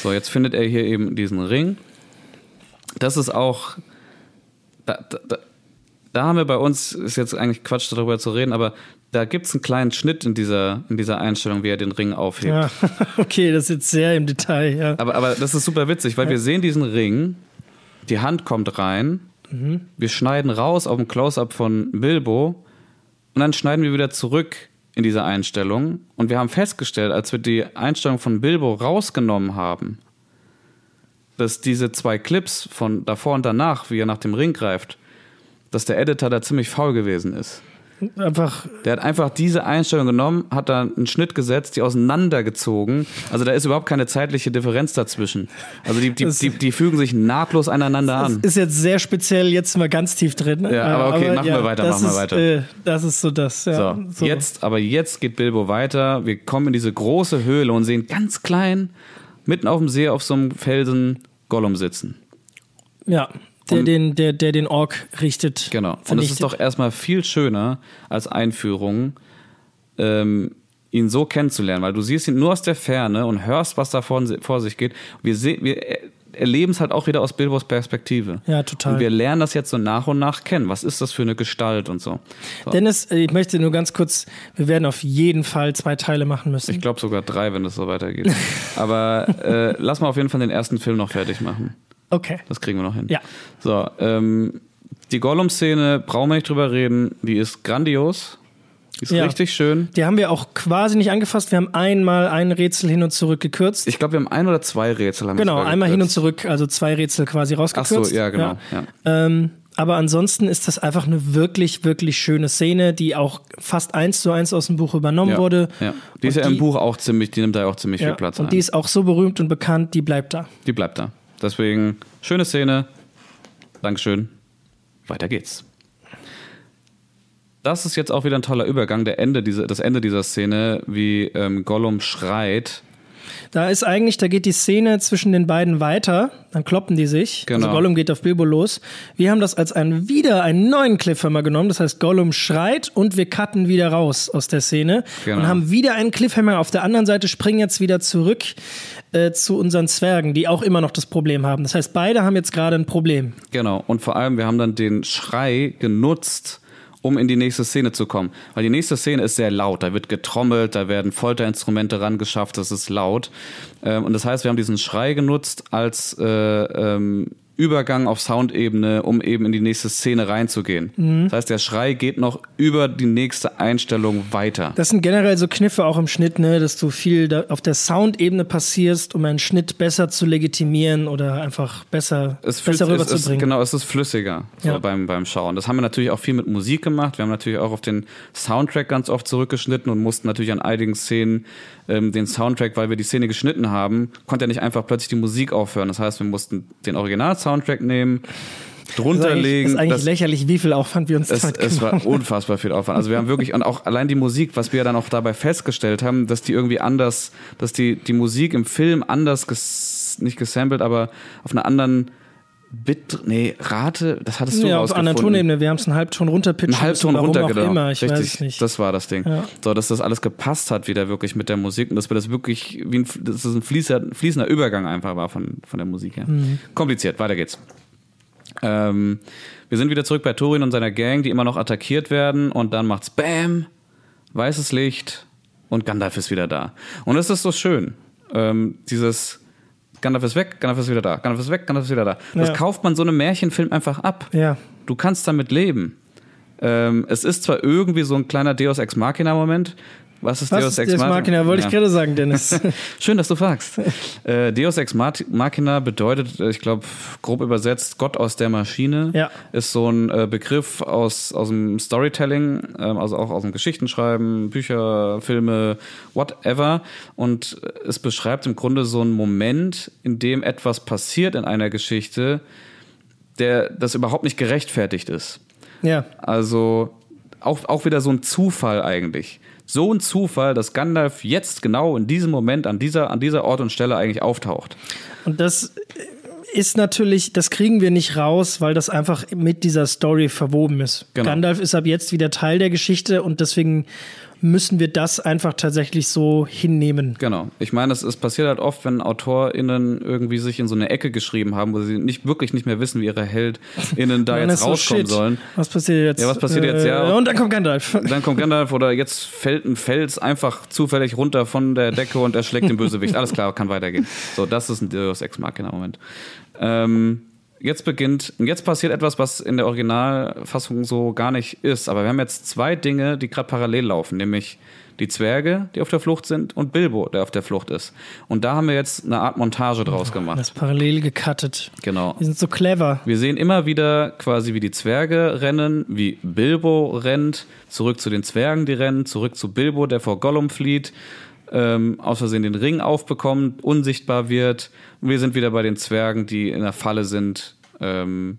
So, jetzt findet er hier eben diesen Ring. Das ist auch... Da haben wir bei uns, ist jetzt eigentlich Quatsch, darüber zu reden, aber da gibt es einen kleinen Schnitt in dieser Einstellung, wie er den Ring aufhebt. Ja, okay, das ist jetzt sehr im Detail, ja. Aber das ist super witzig, weil wir sehen diesen Ring, die Hand kommt rein, wir schneiden raus auf ein Close-Up von Bilbo und dann schneiden wir wieder zurück in diese Einstellung. Und wir haben festgestellt, als wir die Einstellung von Bilbo rausgenommen haben, dass diese zwei Clips von davor und danach, wie er nach dem Ring greift, dass der Editor da ziemlich faul gewesen ist. Der hat einfach diese Einstellung genommen, hat da einen Schnitt gesetzt, die auseinandergezogen. Also da ist überhaupt keine zeitliche Differenz dazwischen. Also die fügen sich nahtlos aneinander an. Das ist jetzt sehr speziell, jetzt mal ganz tief drin. Ja, aber okay, machen wir weiter. Das ist so das, ja. So. Jetzt geht Bilbo weiter. Wir kommen in diese große Höhle und sehen ganz klein, mitten auf dem See, auf so einem Felsen, Gollum sitzen. Ja, der den Ork richtet. Genau. Vernichtet. Und es ist doch erstmal viel schöner als Einführung, ihn so kennenzulernen, weil du siehst ihn nur aus der Ferne und hörst, was da vor sich geht. Wir erleben es halt auch wieder aus Bilbos Perspektive. Ja, total. Und wir lernen das jetzt so nach und nach kennen. Was ist das für eine Gestalt und so. Dennis, ich möchte nur ganz kurz, wir werden auf jeden Fall 2 Teile machen müssen. Ich glaube sogar 3, wenn es so weitergeht. Aber lass mal auf jeden Fall den ersten Film noch fertig machen. Okay. Das kriegen wir noch hin. Ja. So, die Gollum-Szene, brauchen wir nicht drüber reden, die ist grandios. Die ist richtig schön. Die haben wir auch quasi nicht angefasst. Wir haben einmal ein Rätsel hin und zurück gekürzt. Ich glaube, wir haben 1 oder 2 Rätsel. Genau, einmal hin und zurück, also 2 Rätsel quasi rausgekürzt. Ach so, ja, genau. Ja. Ja. Aber ansonsten ist das einfach eine wirklich, wirklich schöne Szene, die auch fast 1:1 aus dem Buch übernommen wurde. Ja. Die ist ja im Buch auch ziemlich, die nimmt da auch ziemlich viel Platz ein. Und die ist auch so berühmt und bekannt, die bleibt da. Deswegen, schöne Szene. Dankeschön. Weiter geht's. Das ist jetzt auch wieder ein toller Übergang, das Ende dieser Szene, wie Gollum schreit. Da geht die Szene zwischen den beiden weiter, dann kloppen die sich. Genau. Also Gollum geht auf Bilbo los. Wir haben das als einen neuen Cliffhanger genommen. Das heißt, Gollum schreit und wir cutten wieder raus aus der Szene. Genau. Und haben wieder einen Cliffhanger auf der anderen Seite, springen jetzt wieder zurück zu unseren Zwergen, die auch immer noch das Problem haben. Das heißt, beide haben jetzt gerade ein Problem. Genau. Und vor allem, wir haben dann den Schrei genutzt, um in die nächste Szene zu kommen. Weil die nächste Szene ist sehr laut. Da wird getrommelt, da werden Folterinstrumente rangeschafft, das ist laut. Und das heißt, wir haben diesen Schrei genutzt als Übergang auf Soundebene, um eben in die nächste Szene reinzugehen. Mhm. Das heißt, der Schrei geht noch über die nächste Einstellung weiter. Das sind generell so Kniffe auch im Schnitt, ne, dass du viel da auf der Soundebene passierst, um einen Schnitt besser zu legitimieren oder einfach besser rüberzubringen. Genau, es ist flüssiger so beim Schauen. Das haben wir natürlich auch viel mit Musik gemacht. Wir haben natürlich auch auf den Soundtrack ganz oft zurückgeschnitten und mussten natürlich an einigen Szenen den Soundtrack, weil wir die Szene geschnitten haben, konnte ja nicht einfach plötzlich die Musik aufhören. Das heißt, wir mussten den Original-Soundtrack nehmen, drunter legen. Das ist eigentlich lächerlich, wie viel Aufwand wir uns damit gemacht haben. Es war unfassbar viel Aufwand. Also wir haben wirklich, und auch allein die Musik, was wir dann auch dabei festgestellt haben, dass die irgendwie anders, dass die Musik im Film anders, nicht gesampelt, aber auf einer anderen Rate, das hattest du rausgefunden. Ja, auf einer Tonebene, wir haben es einen Halbton runterpitchen. Einen Halbton runter, genau. Immer, ich weiß es nicht. Das war das Ding. Ja. So, dass das alles gepasst hat wieder wirklich mit der Musik und dass wir das wirklich, dass das ein fließender Übergang einfach war von der Musik her. Mhm. Kompliziert, weiter geht's. Wir sind wieder zurück bei Thorin und seiner Gang, die immer noch attackiert werden und dann macht's BAM, weißes Licht und Gandalf ist wieder da. Und es ist so schön, dieses Gandalf ist weg, Gandalf ist wieder da. Gandalf ist weg, Gandalf ist wieder da. Das kauft man so einem Märchenfilm einfach ab. Ja. Du kannst damit leben. Es ist zwar irgendwie so ein kleiner Deus Ex Machina-Moment. Was ist Deus Ex Machina? Wollte ich gerade sagen, Dennis. Schön, dass du fragst. Deus Ex Machina bedeutet, ich glaube, grob übersetzt, Gott aus der Maschine. Ja. Ist so ein Begriff aus dem Storytelling, also auch aus dem Geschichtenschreiben, Bücher, Filme, whatever. Und es beschreibt im Grunde so einen Moment, in dem etwas passiert in einer Geschichte, das überhaupt nicht gerechtfertigt ist. Ja. Also auch wieder so ein Zufall eigentlich. So ein Zufall, dass Gandalf jetzt genau in diesem Moment an dieser Ort und Stelle eigentlich auftaucht. Und das ist natürlich, das kriegen wir nicht raus, weil das einfach mit dieser Story verwoben ist. Genau. Gandalf ist ab jetzt wieder Teil der Geschichte und deswegen müssen wir das einfach tatsächlich so hinnehmen. Genau. Ich meine, es passiert halt oft, wenn AutorInnen irgendwie sich in so eine Ecke geschrieben haben, wo sie nicht mehr wissen, wie ihre HeldInnen da jetzt rauskommen sollen. Was passiert jetzt? Ja, was passiert jetzt? Ja. Und dann kommt Gandalf. Oder jetzt fällt ein Fels einfach zufällig runter von der Decke und erschlägt den Bösewicht. Alles klar, kann weitergehen. So, das ist ein Deus Ex Machina Moment. Jetzt passiert etwas, was in der Originalfassung so gar nicht ist. Aber wir haben jetzt zwei Dinge, die gerade parallel laufen. Nämlich die Zwerge, die auf der Flucht sind, und Bilbo, der auf der Flucht ist. Und da haben wir jetzt eine Art Montage draus gemacht. Das parallel gecuttet. Genau. Die sind so clever. Wir sehen immer wieder quasi, wie die Zwerge rennen, wie Bilbo rennt, zurück zu den Zwergen, die rennen, zurück zu Bilbo, der vor Gollum flieht. Aus Versehen den Ring aufbekommt, unsichtbar wird. Und wir sind wieder bei den Zwergen, die in der Falle sind, weil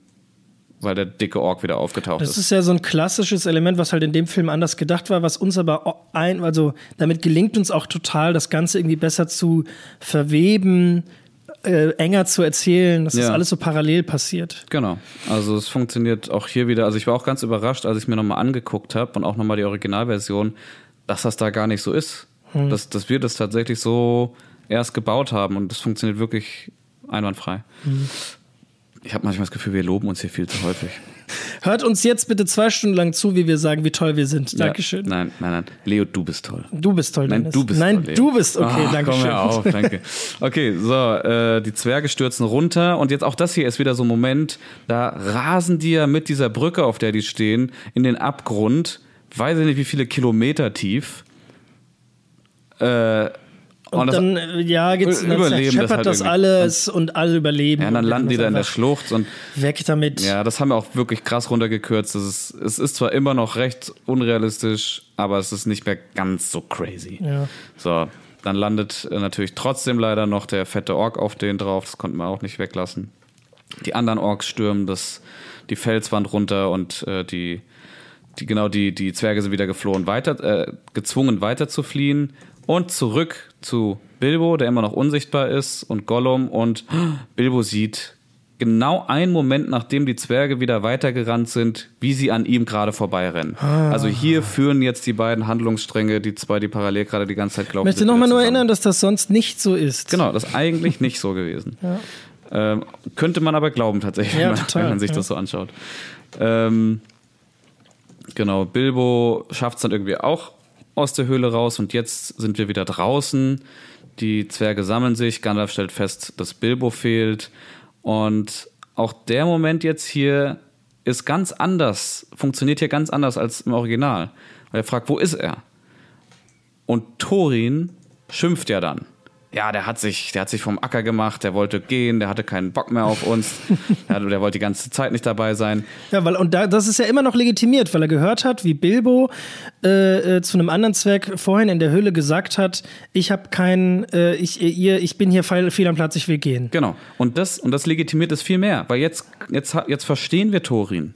der dicke Ork wieder aufgetaucht ist. Das ist ja so ein klassisches Element, was halt in dem Film anders gedacht war, was uns aber damit gelingt uns auch total, das Ganze irgendwie besser zu verweben, enger zu erzählen, dass das alles so parallel passiert. Genau. Also es funktioniert auch hier wieder. Also ich war auch ganz überrascht, als ich mir nochmal angeguckt habe und auch nochmal die Originalversion, dass das da gar nicht so ist. Dass wir das tatsächlich so erst gebaut haben und das funktioniert wirklich einwandfrei. Mhm. Ich habe manchmal das Gefühl, wir loben uns hier viel zu häufig. Hört uns jetzt bitte 2 Stunden lang zu, wie wir sagen, wie toll wir sind. Dankeschön. Ja, nein. Leo, du bist toll. Du bist toll, Dennis. Nein, du bist toll, Leo. Du bist, okay, dankeschön. Komm mir auf, danke. Okay, so, die Zwerge stürzen runter und jetzt auch das hier ist wieder so ein Moment, da rasen die ja mit dieser Brücke, auf der die stehen, in den Abgrund, weiß ich nicht, wie viele Kilometer tief. Und dann scheppert das halt alles und alle überleben. Ja, und dann landen die da in der Schlucht. Und weg damit. Ja, das haben wir auch wirklich krass runtergekürzt. Es ist zwar immer noch recht unrealistisch, aber es ist nicht mehr ganz so crazy. Ja. So, dann landet natürlich trotzdem leider noch der fette Ork auf den drauf. Das konnten wir auch nicht weglassen. Die anderen Orks stürmen die Felswand runter und die Zwerge sind wieder geflohen, gezwungen weiter zu fliehen. Und zurück zu Bilbo, der immer noch unsichtbar ist, und Gollum. Und Bilbo sieht genau einen Moment, nachdem die Zwerge wieder weitergerannt sind, wie sie an ihm gerade vorbeirennen. Ah. Also hier führen jetzt die beiden Handlungsstränge, die parallel gerade die ganze Zeit laufen. Ich möchte nochmal nur erinnern, dass das sonst nicht so ist. Genau, das ist eigentlich nicht so gewesen. Ja. Könnte man aber glauben tatsächlich, wenn man sich das so anschaut. Genau, Bilbo schafft es dann irgendwie auch aus der Höhle raus und jetzt sind wir wieder draußen. Die Zwerge sammeln sich, Gandalf stellt fest, dass Bilbo fehlt und Auch der Moment jetzt hier ist ganz anders, funktioniert hier ganz anders als im Original. Weil er fragt, wo ist er? Und Thorin schimpft ja dann. Ja, der hat sich vom Acker gemacht, der wollte gehen, der hatte keinen Bock mehr auf uns, der wollte die ganze Zeit nicht dabei sein. Ja, das ist ja immer noch legitimiert, weil er gehört hat, wie Bilbo zu einem anderen Zweck vorhin in der Höhle gesagt hat, ich bin hier fehl am Platz, ich will gehen. Genau, und das legitimiert es viel mehr, weil jetzt verstehen wir Thorin.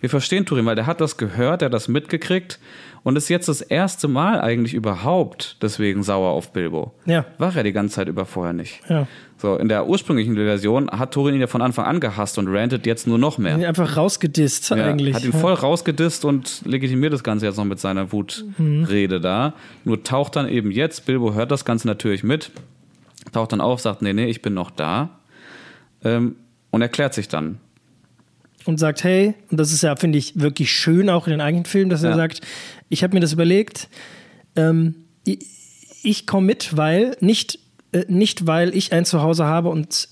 Wir verstehen Thorin, weil der hat das gehört, der hat das mitgekriegt und ist jetzt das erste Mal eigentlich überhaupt deswegen sauer auf Bilbo. Ja. War er die ganze Zeit über vorher nicht. Ja. So, in der ursprünglichen Version hat Thorin ihn ja von Anfang an gehasst und rantet jetzt nur noch mehr. Ihn einfach rausgedisst eigentlich. Hat ihn voll rausgedisst und legitimiert das Ganze jetzt noch mit seiner Wutrede da. Nur taucht dann eben jetzt, Bilbo hört das Ganze natürlich mit, taucht dann auf, sagt, nee, ich bin noch da und erklärt sich dann. Und sagt, hey, und das ist ja, finde ich, wirklich schön auch in den eigenen Filmen, dass er sagt, ich habe mir das überlegt, ich komme mit, weil, nicht weil ich ein Zuhause habe und,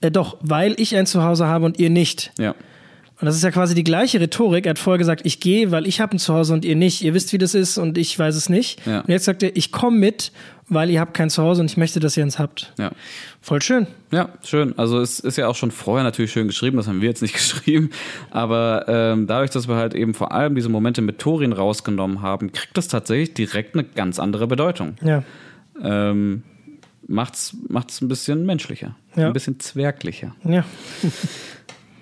doch, weil ich ein Zuhause habe und ihr nicht. Ja. Und das ist ja quasi die gleiche Rhetorik. Er hat vorher gesagt, ich gehe, weil ich habe ein Zuhause und ihr nicht. Ihr wisst, wie das ist und ich weiß es nicht. Ja. Und jetzt sagt er, ich komme mit, weil ihr habt kein Zuhause und ich möchte, dass ihr eins habt. Ja. Voll schön. Ja, schön. Also es ist ja auch schon vorher natürlich schön geschrieben. Das haben wir jetzt nicht geschrieben. Aber dadurch, dass wir halt eben vor allem diese Momente mit Thorin rausgenommen haben, kriegt das tatsächlich direkt eine ganz andere Bedeutung. Ja. Macht's ein bisschen menschlicher. Ja. Ein bisschen zwerglicher. Ja.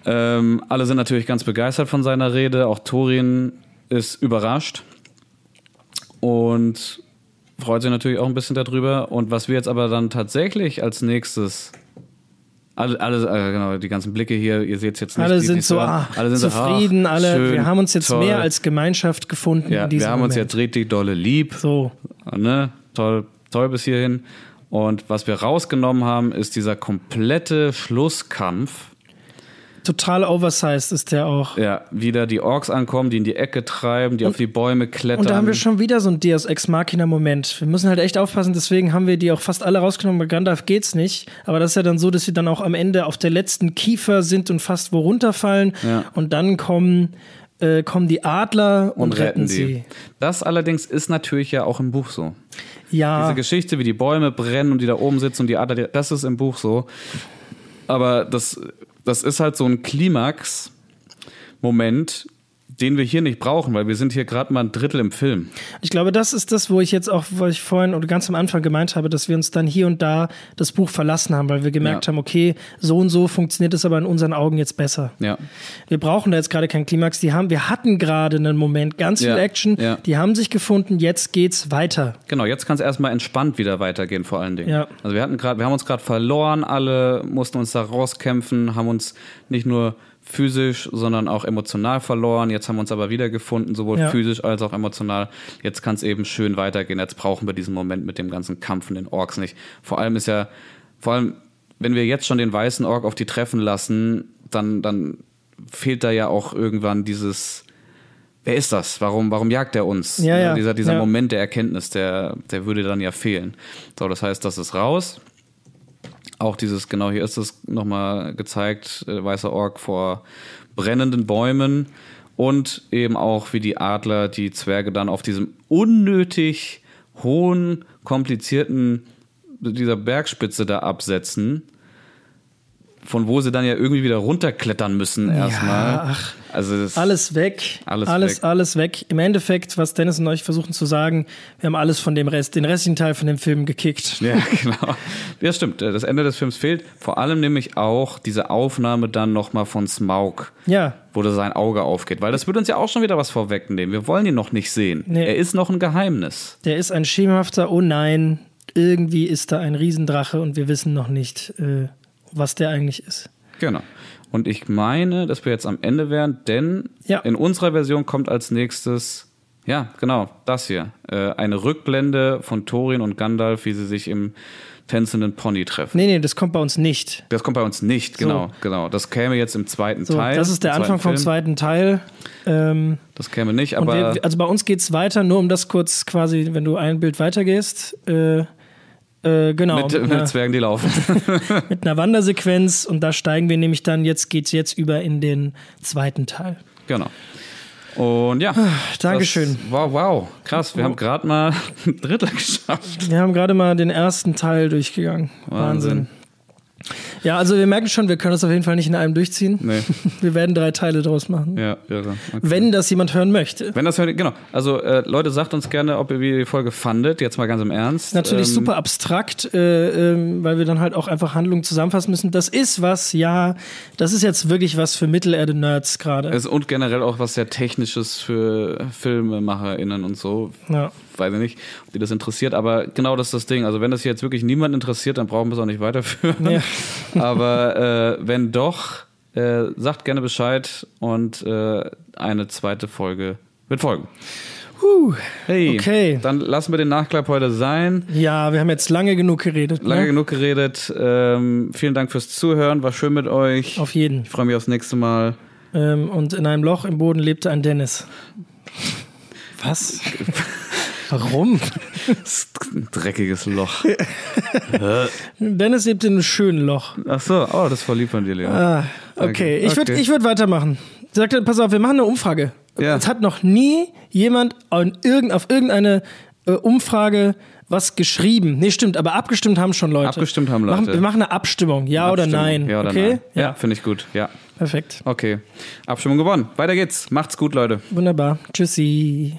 Alle sind natürlich ganz begeistert von seiner Rede. Auch Thorin ist überrascht und freut sich natürlich auch ein bisschen darüber. Und was wir jetzt aber dann tatsächlich als nächstes, die ganzen Blicke hier, ihr seht es jetzt nicht. Alle sind zufrieden, wir haben uns jetzt toll, mehr als Gemeinschaft gefunden in diesem Moment. Wir haben uns jetzt richtig dolle lieb. So. Ne? Toll, toll bis hierhin. Und was wir rausgenommen haben, ist dieser komplette Schlusskampf. Total oversized ist der auch. Ja, wieder die Orks ankommen, die in die Ecke treiben, die auf die Bäume klettern. Und da haben wir schon wieder so einen Deus Ex Machina-Moment. Wir müssen halt echt aufpassen, deswegen haben wir die auch fast alle rausgenommen. Bei Gandalf geht's nicht. Aber das ist ja dann so, dass sie dann auch am Ende auf der letzten Kiefer sind und fast wo runterfallen. Ja. Und dann kommen die Adler und retten sie. Das allerdings ist natürlich ja auch im Buch so. Ja. Diese Geschichte, wie die Bäume brennen und die da oben sitzen und die Adler, das ist im Buch so. Aber das ist halt so ein Klimax-Moment, den wir hier nicht brauchen, weil wir sind hier gerade mal ein Drittel im Film. Ich glaube, das ist das, wo ich vorhin oder ganz am Anfang gemeint habe, dass wir uns dann hier und da das Buch verlassen haben, weil wir gemerkt haben, okay, so und so funktioniert es aber in unseren Augen jetzt besser. Ja. Wir brauchen da jetzt gerade keinen Klimax. Wir hatten gerade einen Moment, ganz viel Action, die haben sich gefunden, jetzt geht's weiter. Genau, jetzt kann es erstmal entspannt wieder weitergehen, vor allen Dingen. Ja. Also wir haben uns gerade verloren, alle mussten uns da rauskämpfen, haben uns nicht nur physisch, sondern auch emotional verloren. Jetzt haben wir uns aber wiedergefunden, sowohl physisch als auch emotional. Jetzt kann es eben schön weitergehen. Jetzt brauchen wir diesen Moment mit dem ganzen Kampf und den Orks nicht. Vor allem, wenn wir jetzt schon den weißen Ork auf die treffen lassen, dann fehlt da ja auch irgendwann dieses, wer ist das? Warum jagt er uns? Ja, ja. Dieser Moment der Erkenntnis, der würde dann ja fehlen. So, das heißt, das ist raus. Auch dieses, genau, hier ist es nochmal gezeigt, weißer Ork vor brennenden Bäumen und eben auch wie die Adler, die Zwerge dann auf diesem unnötig hohen, komplizierten, dieser Bergspitze da absetzen, von wo sie dann ja irgendwie wieder runterklettern müssen erstmal. Ja, also alles weg. Alles weg. Im Endeffekt, was Dennis und euch versuchen zu sagen, wir haben alles von dem Rest, den restlichen Teil von dem Film gekickt. Ja, genau. Ja, stimmt. Das Ende des Films fehlt. Vor allem nämlich auch diese Aufnahme dann nochmal von Smaug. Ja. Wo da sein Auge aufgeht. Weil das wird uns ja auch schon wieder was vorwegnehmen. Wir wollen ihn noch nicht sehen. Nee. Er ist noch ein Geheimnis. Der ist ein schemenhafter, oh nein, irgendwie ist da ein Riesendrache und wir wissen noch nicht, was der eigentlich ist. Genau. Und ich meine, dass wir jetzt am Ende wären, denn in unserer Version kommt als nächstes, ja, genau, das hier. Eine Rückblende von Thorin und Gandalf, wie sie sich im tänzelnden Pony treffen. Nee, das kommt bei uns nicht. Das kommt bei uns nicht, genau. So. Genau. Das käme jetzt im zweiten Teil. Das ist der Anfang vom zweiten Teil. Das käme nicht, aber... Also bei uns geht's weiter, nur um das kurz quasi, wenn du ein Bild weitergehst... Genau. Mit Zwergen, die laufen. Mit einer Wandersequenz, und da steigen wir nämlich dann, jetzt geht's über in den zweiten Teil. Genau. Und ja. Dankeschön. Wow, krass. Wir haben gerade mal ein Drittel geschafft. Wir haben gerade mal den ersten Teil durchgegangen. Wahnsinn. Ja, also wir merken schon, wir können das auf jeden Fall nicht in einem durchziehen. Nee. Wir werden 3 Teile draus machen. Ja, irre. Okay. Wenn das jemand hören möchte. Genau. Also Leute, sagt uns gerne, ob ihr die Folge fandet. Jetzt mal ganz im Ernst. Natürlich super abstrakt, weil wir dann halt auch einfach Handlungen zusammenfassen müssen. Das ist jetzt wirklich was für Mittelerde-Nerds gerade. Und generell auch was sehr Technisches für FilmemacherInnen und so. Ja. Weiß ich nicht, ob die das interessiert, aber genau das ist das Ding. Also wenn das jetzt wirklich niemand interessiert, dann brauchen wir es auch nicht weiterführen. Ja. Aber wenn doch, sagt gerne Bescheid, und eine zweite Folge wird folgen. Hey, okay. Dann lassen wir den Nachklapp heute sein. Ja, wir haben jetzt lange genug geredet. Vielen Dank fürs Zuhören. War schön mit euch. Auf jeden. Ich freue mich aufs nächste Mal. Und in einem Loch im Boden lebte ein Dennis. Was? Warum? Das ist ein dreckiges Loch. Dennis lebt in einem schönen Loch. Ach so, oh, das war lieb von dir, Leon. Ah, okay, ich würde weitermachen. Sagt er, pass auf, wir machen eine Umfrage. Ja. Es hat noch nie jemand auf irgendeine Umfrage was geschrieben. Nee, stimmt, aber abgestimmt haben schon Leute. Wir machen eine Abstimmung, ja oder nein. Ja, oder okay? Nein. Ja, finde ich gut, ja. Perfekt. Okay, Abstimmung gewonnen. Weiter geht's. Macht's gut, Leute. Wunderbar. Tschüssi.